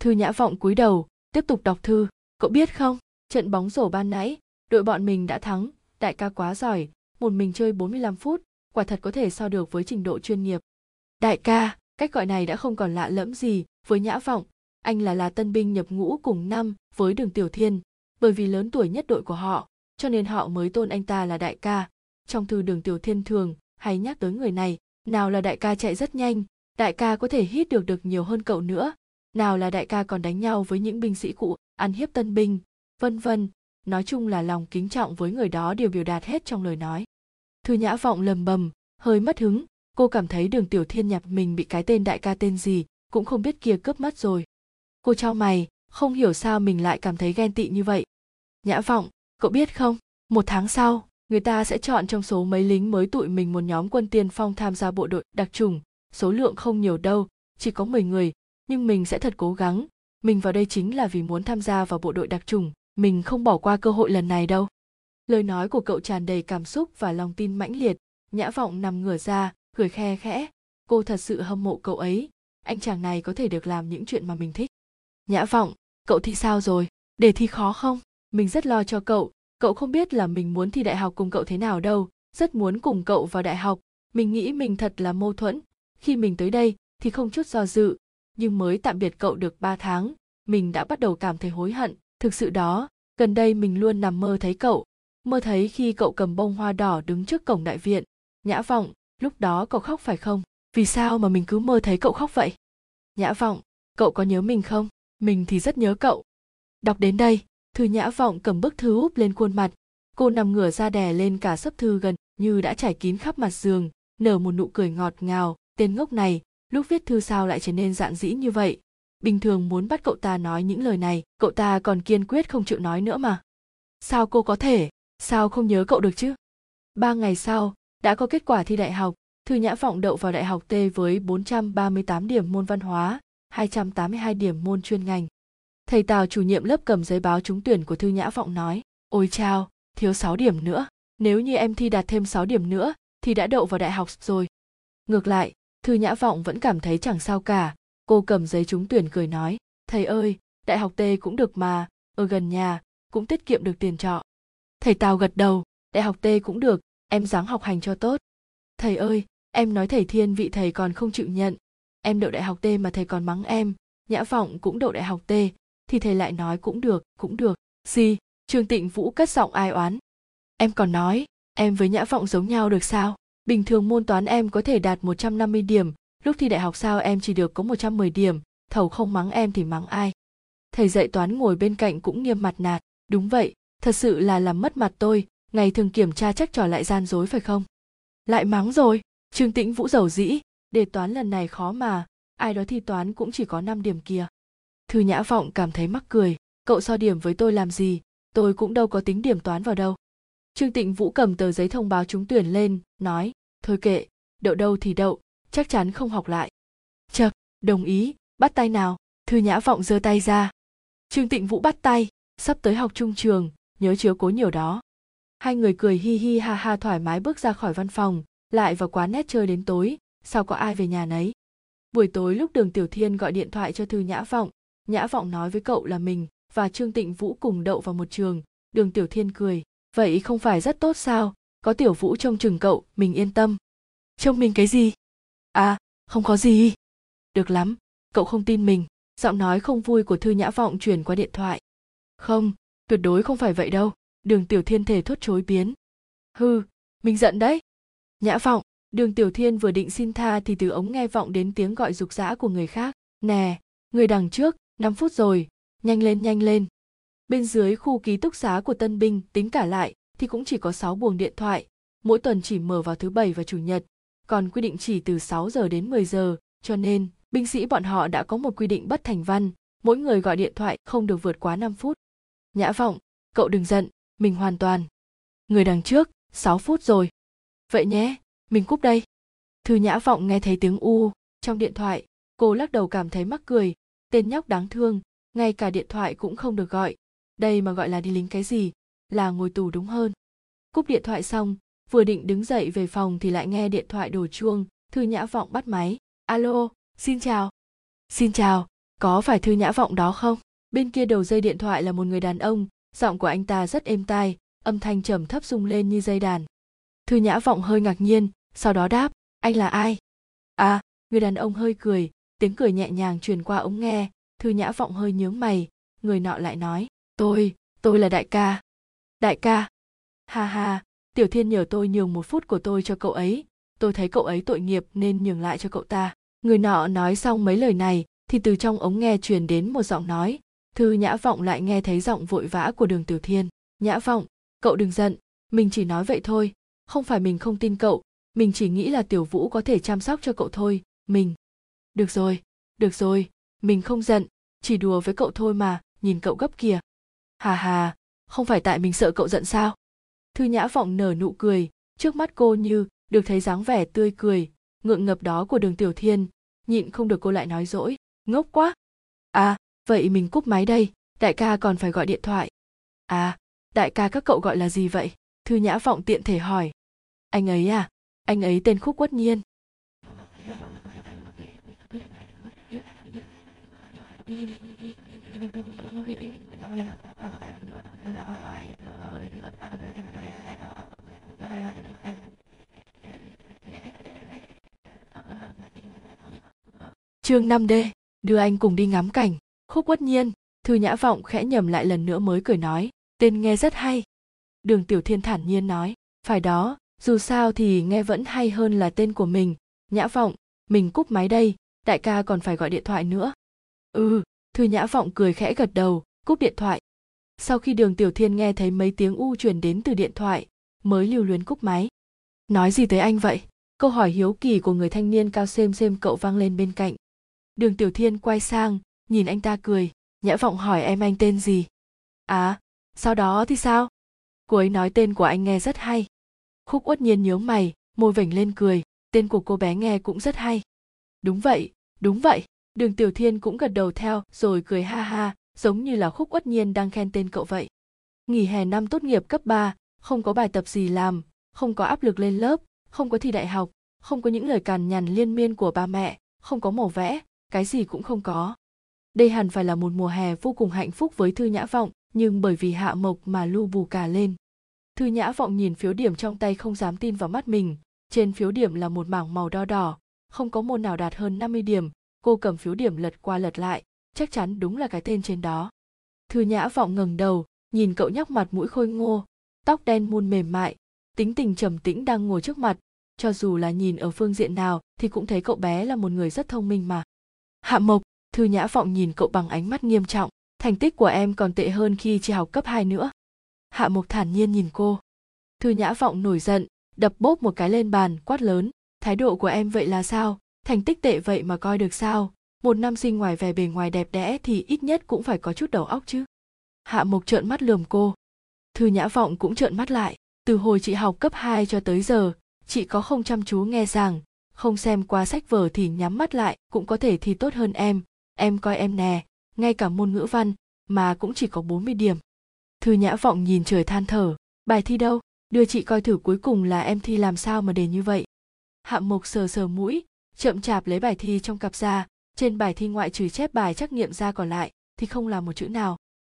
Thư Nhã Vọng cúi đầu, tiếp tục đọc thư, cậu biết không, trận bóng rổ ban nãy, đội bọn mình đã thắng, đại ca quá giỏi, một mình chơi 45 phút, quả thật có thể so được với trình độ chuyên nghiệp. Đại ca, cách gọi này đã không còn lạ lẫm gì với Nhã Vọng, anh là tân binh nhập ngũ cùng năm với Đường Tiểu Thiên. Bởi vì lớn tuổi nhất đội của họ, cho nên họ mới tôn anh ta là đại ca. Trong thư Đường Tiểu Thiên thường hay nhắc tới người này, nào là đại ca chạy rất nhanh, đại ca có thể hít được nhiều hơn cậu nữa. Nào là đại ca còn đánh nhau với những binh sĩ cũ, ăn hiếp tân binh, vân vân. Nói chung là lòng kính trọng với người đó đều biểu đạt hết trong lời nói. Thư Nhã Vọng lầm bầm, hơi mất hứng, cô cảm thấy Đường Tiểu Thiên nhặt mình bị cái tên đại ca tên gì, cũng không biết kia cướp mất rồi. Cô chau mày, không hiểu sao mình lại cảm thấy ghen tị như vậy. Nhã Vọng, cậu biết không, một tháng sau, người ta sẽ chọn trong số mấy lính mới tụi mình một nhóm quân tiên phong tham gia bộ đội đặc chủng, số lượng không nhiều đâu, chỉ có 10 người, nhưng mình sẽ thật cố gắng, mình vào đây chính là vì muốn tham gia vào bộ đội đặc chủng, mình không bỏ qua cơ hội lần này đâu. Lời nói của cậu tràn đầy cảm xúc và lòng tin mãnh liệt. Nhã Vọng nằm ngửa ra, cười khe khẽ, cô thật sự hâm mộ cậu ấy, anh chàng này có thể được làm những chuyện mà mình thích. Nhã Vọng, cậu thi sao rồi, đề thi khó không? Mình rất lo cho cậu, cậu không biết là mình muốn thi đại học cùng cậu thế nào đâu, rất muốn cùng cậu vào đại học, mình nghĩ mình thật là mâu thuẫn. Khi mình tới đây thì không chút do dự, nhưng mới tạm biệt cậu được 3 tháng, mình đã bắt đầu cảm thấy hối hận. Thực sự đó, gần đây mình luôn nằm mơ thấy cậu. Mơ thấy khi cậu cầm bông hoa đỏ đứng trước cổng đại viện. Nhã Vọng, lúc đó cậu khóc phải không? Vì sao mà mình cứ mơ thấy cậu khóc vậy? Nhã Vọng, cậu có nhớ mình không? Mình thì rất nhớ cậu. Đọc đến đây, Thư Nhã Vọng cầm bức thư úp lên khuôn mặt. Cô nằm ngửa ra đè lên cả xấp thư gần như đã trải kín khắp mặt giường, nở một nụ cười ngọt ngào. Tên ngốc này, lúc viết thư sao lại trở nên dạn dĩ như vậy? Bình thường muốn bắt cậu ta nói những lời này, cậu ta còn kiên quyết không chịu nói nữa mà. Sao cô có thể? Sao không nhớ cậu được chứ? 3 ngày sau, đã có kết quả thi đại học. Thư Nhã Vọng đậu vào đại học T với 438 điểm môn văn hóa, 282 điểm môn chuyên ngành. Thầy Tào chủ nhiệm lớp cầm giấy báo trúng tuyển của Thư Nhã Vọng nói, ôi chao, thiếu 6 điểm nữa. Nếu như em thi đạt thêm 6 điểm nữa, thì đã đậu vào đại học rồi. Ngược lại, Thư Nhã Vọng vẫn cảm thấy chẳng sao cả. Cô cầm giấy trúng tuyển cười nói, thầy ơi, đại học T cũng được mà, ở gần nhà, cũng tiết kiệm được tiền trọ. Thầy Tào gật đầu, đại học T cũng được, em ráng học hành cho tốt. Thầy ơi, em nói thầy Thiên vị thầy còn không chịu nhận. Em đậu đại học T mà thầy còn mắng em, Nhã Vọng cũng đậu đại học T, thì thầy lại nói cũng được, cũng được. Gì? Trương Tịnh Vũ cất giọng ai oán. Em còn nói, em với Nhã Vọng giống nhau được sao? Bình thường môn toán em có thể đạt 150 điểm, lúc thi đại học sao em chỉ được có 110 điểm, thầu không mắng em thì mắng ai? Thầy dạy toán ngồi bên cạnh cũng nghiêm mặt nạt, đúng vậy, thật sự là làm mất mặt tôi, ngày thường kiểm tra chắc trò lại gian dối phải không? Lại mắng rồi, Trương Tịnh Vũ rầu rĩ, đề toán lần này khó mà, ai đó thi toán cũng chỉ có 5 điểm kia. Thư Nhã Vọng cảm thấy mắc cười, cậu so điểm với tôi làm gì, tôi cũng đâu có tính điểm toán vào đâu. Trương Tịnh Vũ cầm tờ giấy thông báo trúng tuyển lên, nói, thôi kệ, đậu đâu thì đậu, chắc chắn không học lại. Chậc, đồng ý, bắt tay nào. Thư Nhã Vọng giơ tay ra. Trương Tịnh Vũ bắt tay, sắp tới học chung trường, nhớ chiếu cố nhiều đó. Hai người cười hi hi ha ha thoải mái bước ra khỏi văn phòng, lại vào quán nét chơi đến tối, sao có ai về nhà nấy. Buổi tối lúc Đường Tiểu Thiên gọi điện thoại cho Thư Nhã Vọng nói với cậu là mình và Trương Tịnh Vũ cùng đậu vào một trường, Đường Tiểu Thiên cười, vậy không phải rất tốt sao, có Tiểu Vũ trông chừng cậu, mình yên tâm. Trông mình cái gì? À, không có gì. Được lắm, cậu không tin mình, giọng nói không vui của Thư Nhã Vọng truyền qua điện thoại. Không, tuyệt đối không phải vậy đâu, Đường Tiểu Thiên thể thốt chối biến. Hừ, mình giận đấy. Nhã Vọng, Đường Tiểu Thiên vừa định xin tha thì từ ống nghe vọng đến tiếng gọi rục rã của người khác. Nè, người đằng trước, 5 phút rồi, nhanh lên nhanh lên. Bên dưới khu ký túc xá của tân binh tính cả lại thì cũng chỉ có 6 buồng điện thoại, mỗi tuần chỉ mở vào thứ Bảy và Chủ nhật, còn quy định chỉ từ 6 giờ đến 10 giờ, cho nên binh sĩ bọn họ đã có một quy định bất thành văn, mỗi người gọi điện thoại không được vượt quá 5 phút. Nhã Vọng, cậu đừng giận, mình hoàn toàn. Người đằng trước, 6 phút rồi. Vậy nhé, mình cúp đây. Thư Nhã Vọng nghe thấy tiếng u trong điện thoại, cô lắc đầu cảm thấy mắc cười, tên nhóc đáng thương, ngay cả điện thoại cũng không được gọi. Đây mà gọi là đi lính cái gì, là ngồi tù đúng hơn. Cúp điện thoại xong, vừa định đứng dậy về phòng thì lại nghe điện thoại đổ chuông, Thư Nhã Vọng bắt máy. Alo, xin chào. Xin chào, có phải Thư Nhã Vọng đó không? Bên kia đầu dây điện thoại là một người đàn ông, giọng của anh ta rất êm tai, âm thanh trầm thấp rung lên như dây đàn. Thư Nhã Vọng hơi ngạc nhiên, sau đó đáp, anh là ai? À, người đàn ông hơi cười, tiếng cười nhẹ nhàng truyền qua ống nghe, Thư Nhã Vọng hơi nhướng mày, người nọ lại nói, tôi là Đại Ca. Đại Ca? Ha ha, Tiểu Thiên nhờ tôi nhường 1 phút của tôi cho cậu ấy, tôi thấy cậu ấy tội nghiệp nên nhường lại cho cậu ta. Người nọ nói xong mấy lời này thì từ trong ống nghe truyền đến một giọng nói, Thư Nhã Vọng lại nghe thấy giọng vội vã của Đường Tiểu Thiên. Nhã Vọng, cậu đừng giận, mình chỉ nói vậy thôi, không phải mình không tin cậu, mình chỉ nghĩ là Tiểu Vũ có thể chăm sóc cho cậu thôi, mình. Được rồi, mình không giận, chỉ đùa với cậu thôi mà, nhìn cậu gấp kìa. Hà hà, không phải tại mình sợ cậu giận sao? Thư Nhã Vọng nở nụ cười, trước mắt cô như được thấy dáng vẻ tươi cười, ngượng ngập đó của Đường Tiểu Thiên, nhịn không được cô lại nói dỗi, ngốc quá. À, vậy mình cúp máy đây, Đại Ca còn phải gọi điện thoại. À, Đại Ca các cậu gọi là gì vậy? Thư Nhã Vọng tiện thể hỏi. Anh ấy à, anh ấy tên Khúc Quốc Nhiên. Chương 5D, đưa anh cùng đi ngắm cảnh. Khúc Quốc Nhiên, Thư Nhã Vọng khẽ nhầm lại lần nữa mới cười nói, tên nghe rất hay. Đường Tiểu Thiên thản nhiên nói, phải đó, dù sao thì nghe vẫn hay hơn là tên của mình. Nhã Vọng, mình cúp máy đây, đại ca còn phải gọi điện thoại nữa. Ừ, Thư Nhã Vọng cười khẽ gật đầu, cúp điện thoại. Sau khi Đường Tiểu Thiên nghe thấy mấy tiếng u truyền đến từ điện thoại, mới lưu luyến cúp máy. Nói gì tới anh vậy? Câu hỏi hiếu kỳ của người thanh niên cao xem cậu vang lên bên cạnh. Đường Tiểu Thiên quay sang, nhìn anh ta cười. Nhã Vọng hỏi em anh tên gì? À, sau đó thì sao? Cô ấy nói tên của anh nghe rất hay. Khúc Uất Nhiên nhíu mày, môi vểnh lên cười. Tên của cô bé nghe cũng rất hay. Đúng vậy, đúng vậy. Đường Tiểu Thiên cũng gật đầu theo rồi cười ha ha, giống như là Khúc Uất Nhiên đang khen tên cậu vậy. Nghỉ hè năm tốt nghiệp cấp 3, không có bài tập gì làm, không có áp lực lên lớp, không có thi đại học, không có những lời cằn nhằn liên miên của ba mẹ, không có màu vẽ, cái gì cũng không có. Đây hẳn phải là một mùa hè vô cùng hạnh phúc với Thư Nhã Vọng, nhưng bởi vì Hạ Mộc mà lu bù cả lên. Thư Nhã Vọng nhìn phiếu điểm trong tay không dám tin vào mắt mình. Trên phiếu điểm là một mảng màu đo đỏ, không có môn nào đạt hơn 50 điểm. Cô cầm phiếu điểm lật qua lật lại, chắc chắn đúng là cái tên trên đó. Thư Nhã Vọng ngẩng đầu, nhìn cậu nhóc mặt mũi khôi ngô, tóc đen mun mềm mại, tính tình trầm tĩnh đang ngồi trước mặt. Cho dù là nhìn ở phương diện nào thì cũng thấy cậu bé là một người rất thông minh mà. Hạ Mộc, Thư Nhã Vọng nhìn cậu bằng ánh mắt nghiêm trọng, thành tích của em còn tệ hơn khi chỉ học cấp 2 nữa. Hạ Mộc thản nhiên nhìn cô. Thư Nhã Vọng nổi giận, đập bốp một cái lên bàn, quát lớn, thái độ của em vậy là sao? Thành tích tệ vậy mà coi được sao? Một nam sinh ngoài vẻ bề ngoài đẹp đẽ thì ít nhất cũng phải có chút đầu óc chứ. Hạ Mộc trợn mắt lườm cô. Thư Nhã Vọng cũng trợn mắt lại. Từ hồi chị học cấp 2 cho tới giờ, chị có không chăm chú nghe giảng, không xem qua sách vở thì nhắm mắt lại cũng có thể thi tốt hơn em. Em coi em nè, ngay cả môn ngữ văn mà cũng chỉ có 40 điểm. Thư Nhã Vọng nhìn trời than thở, bài thi đâu? Đưa chị coi thử cuối cùng là em thi làm sao mà đề như vậy. Hạ Mộc sờ sờ mũi, chậm chạp lấy bài thi trong cặp ra. Trên bài thi ngoại trừ chép bài trắc nghiệm ra còn lại thì không làm một chữ nào.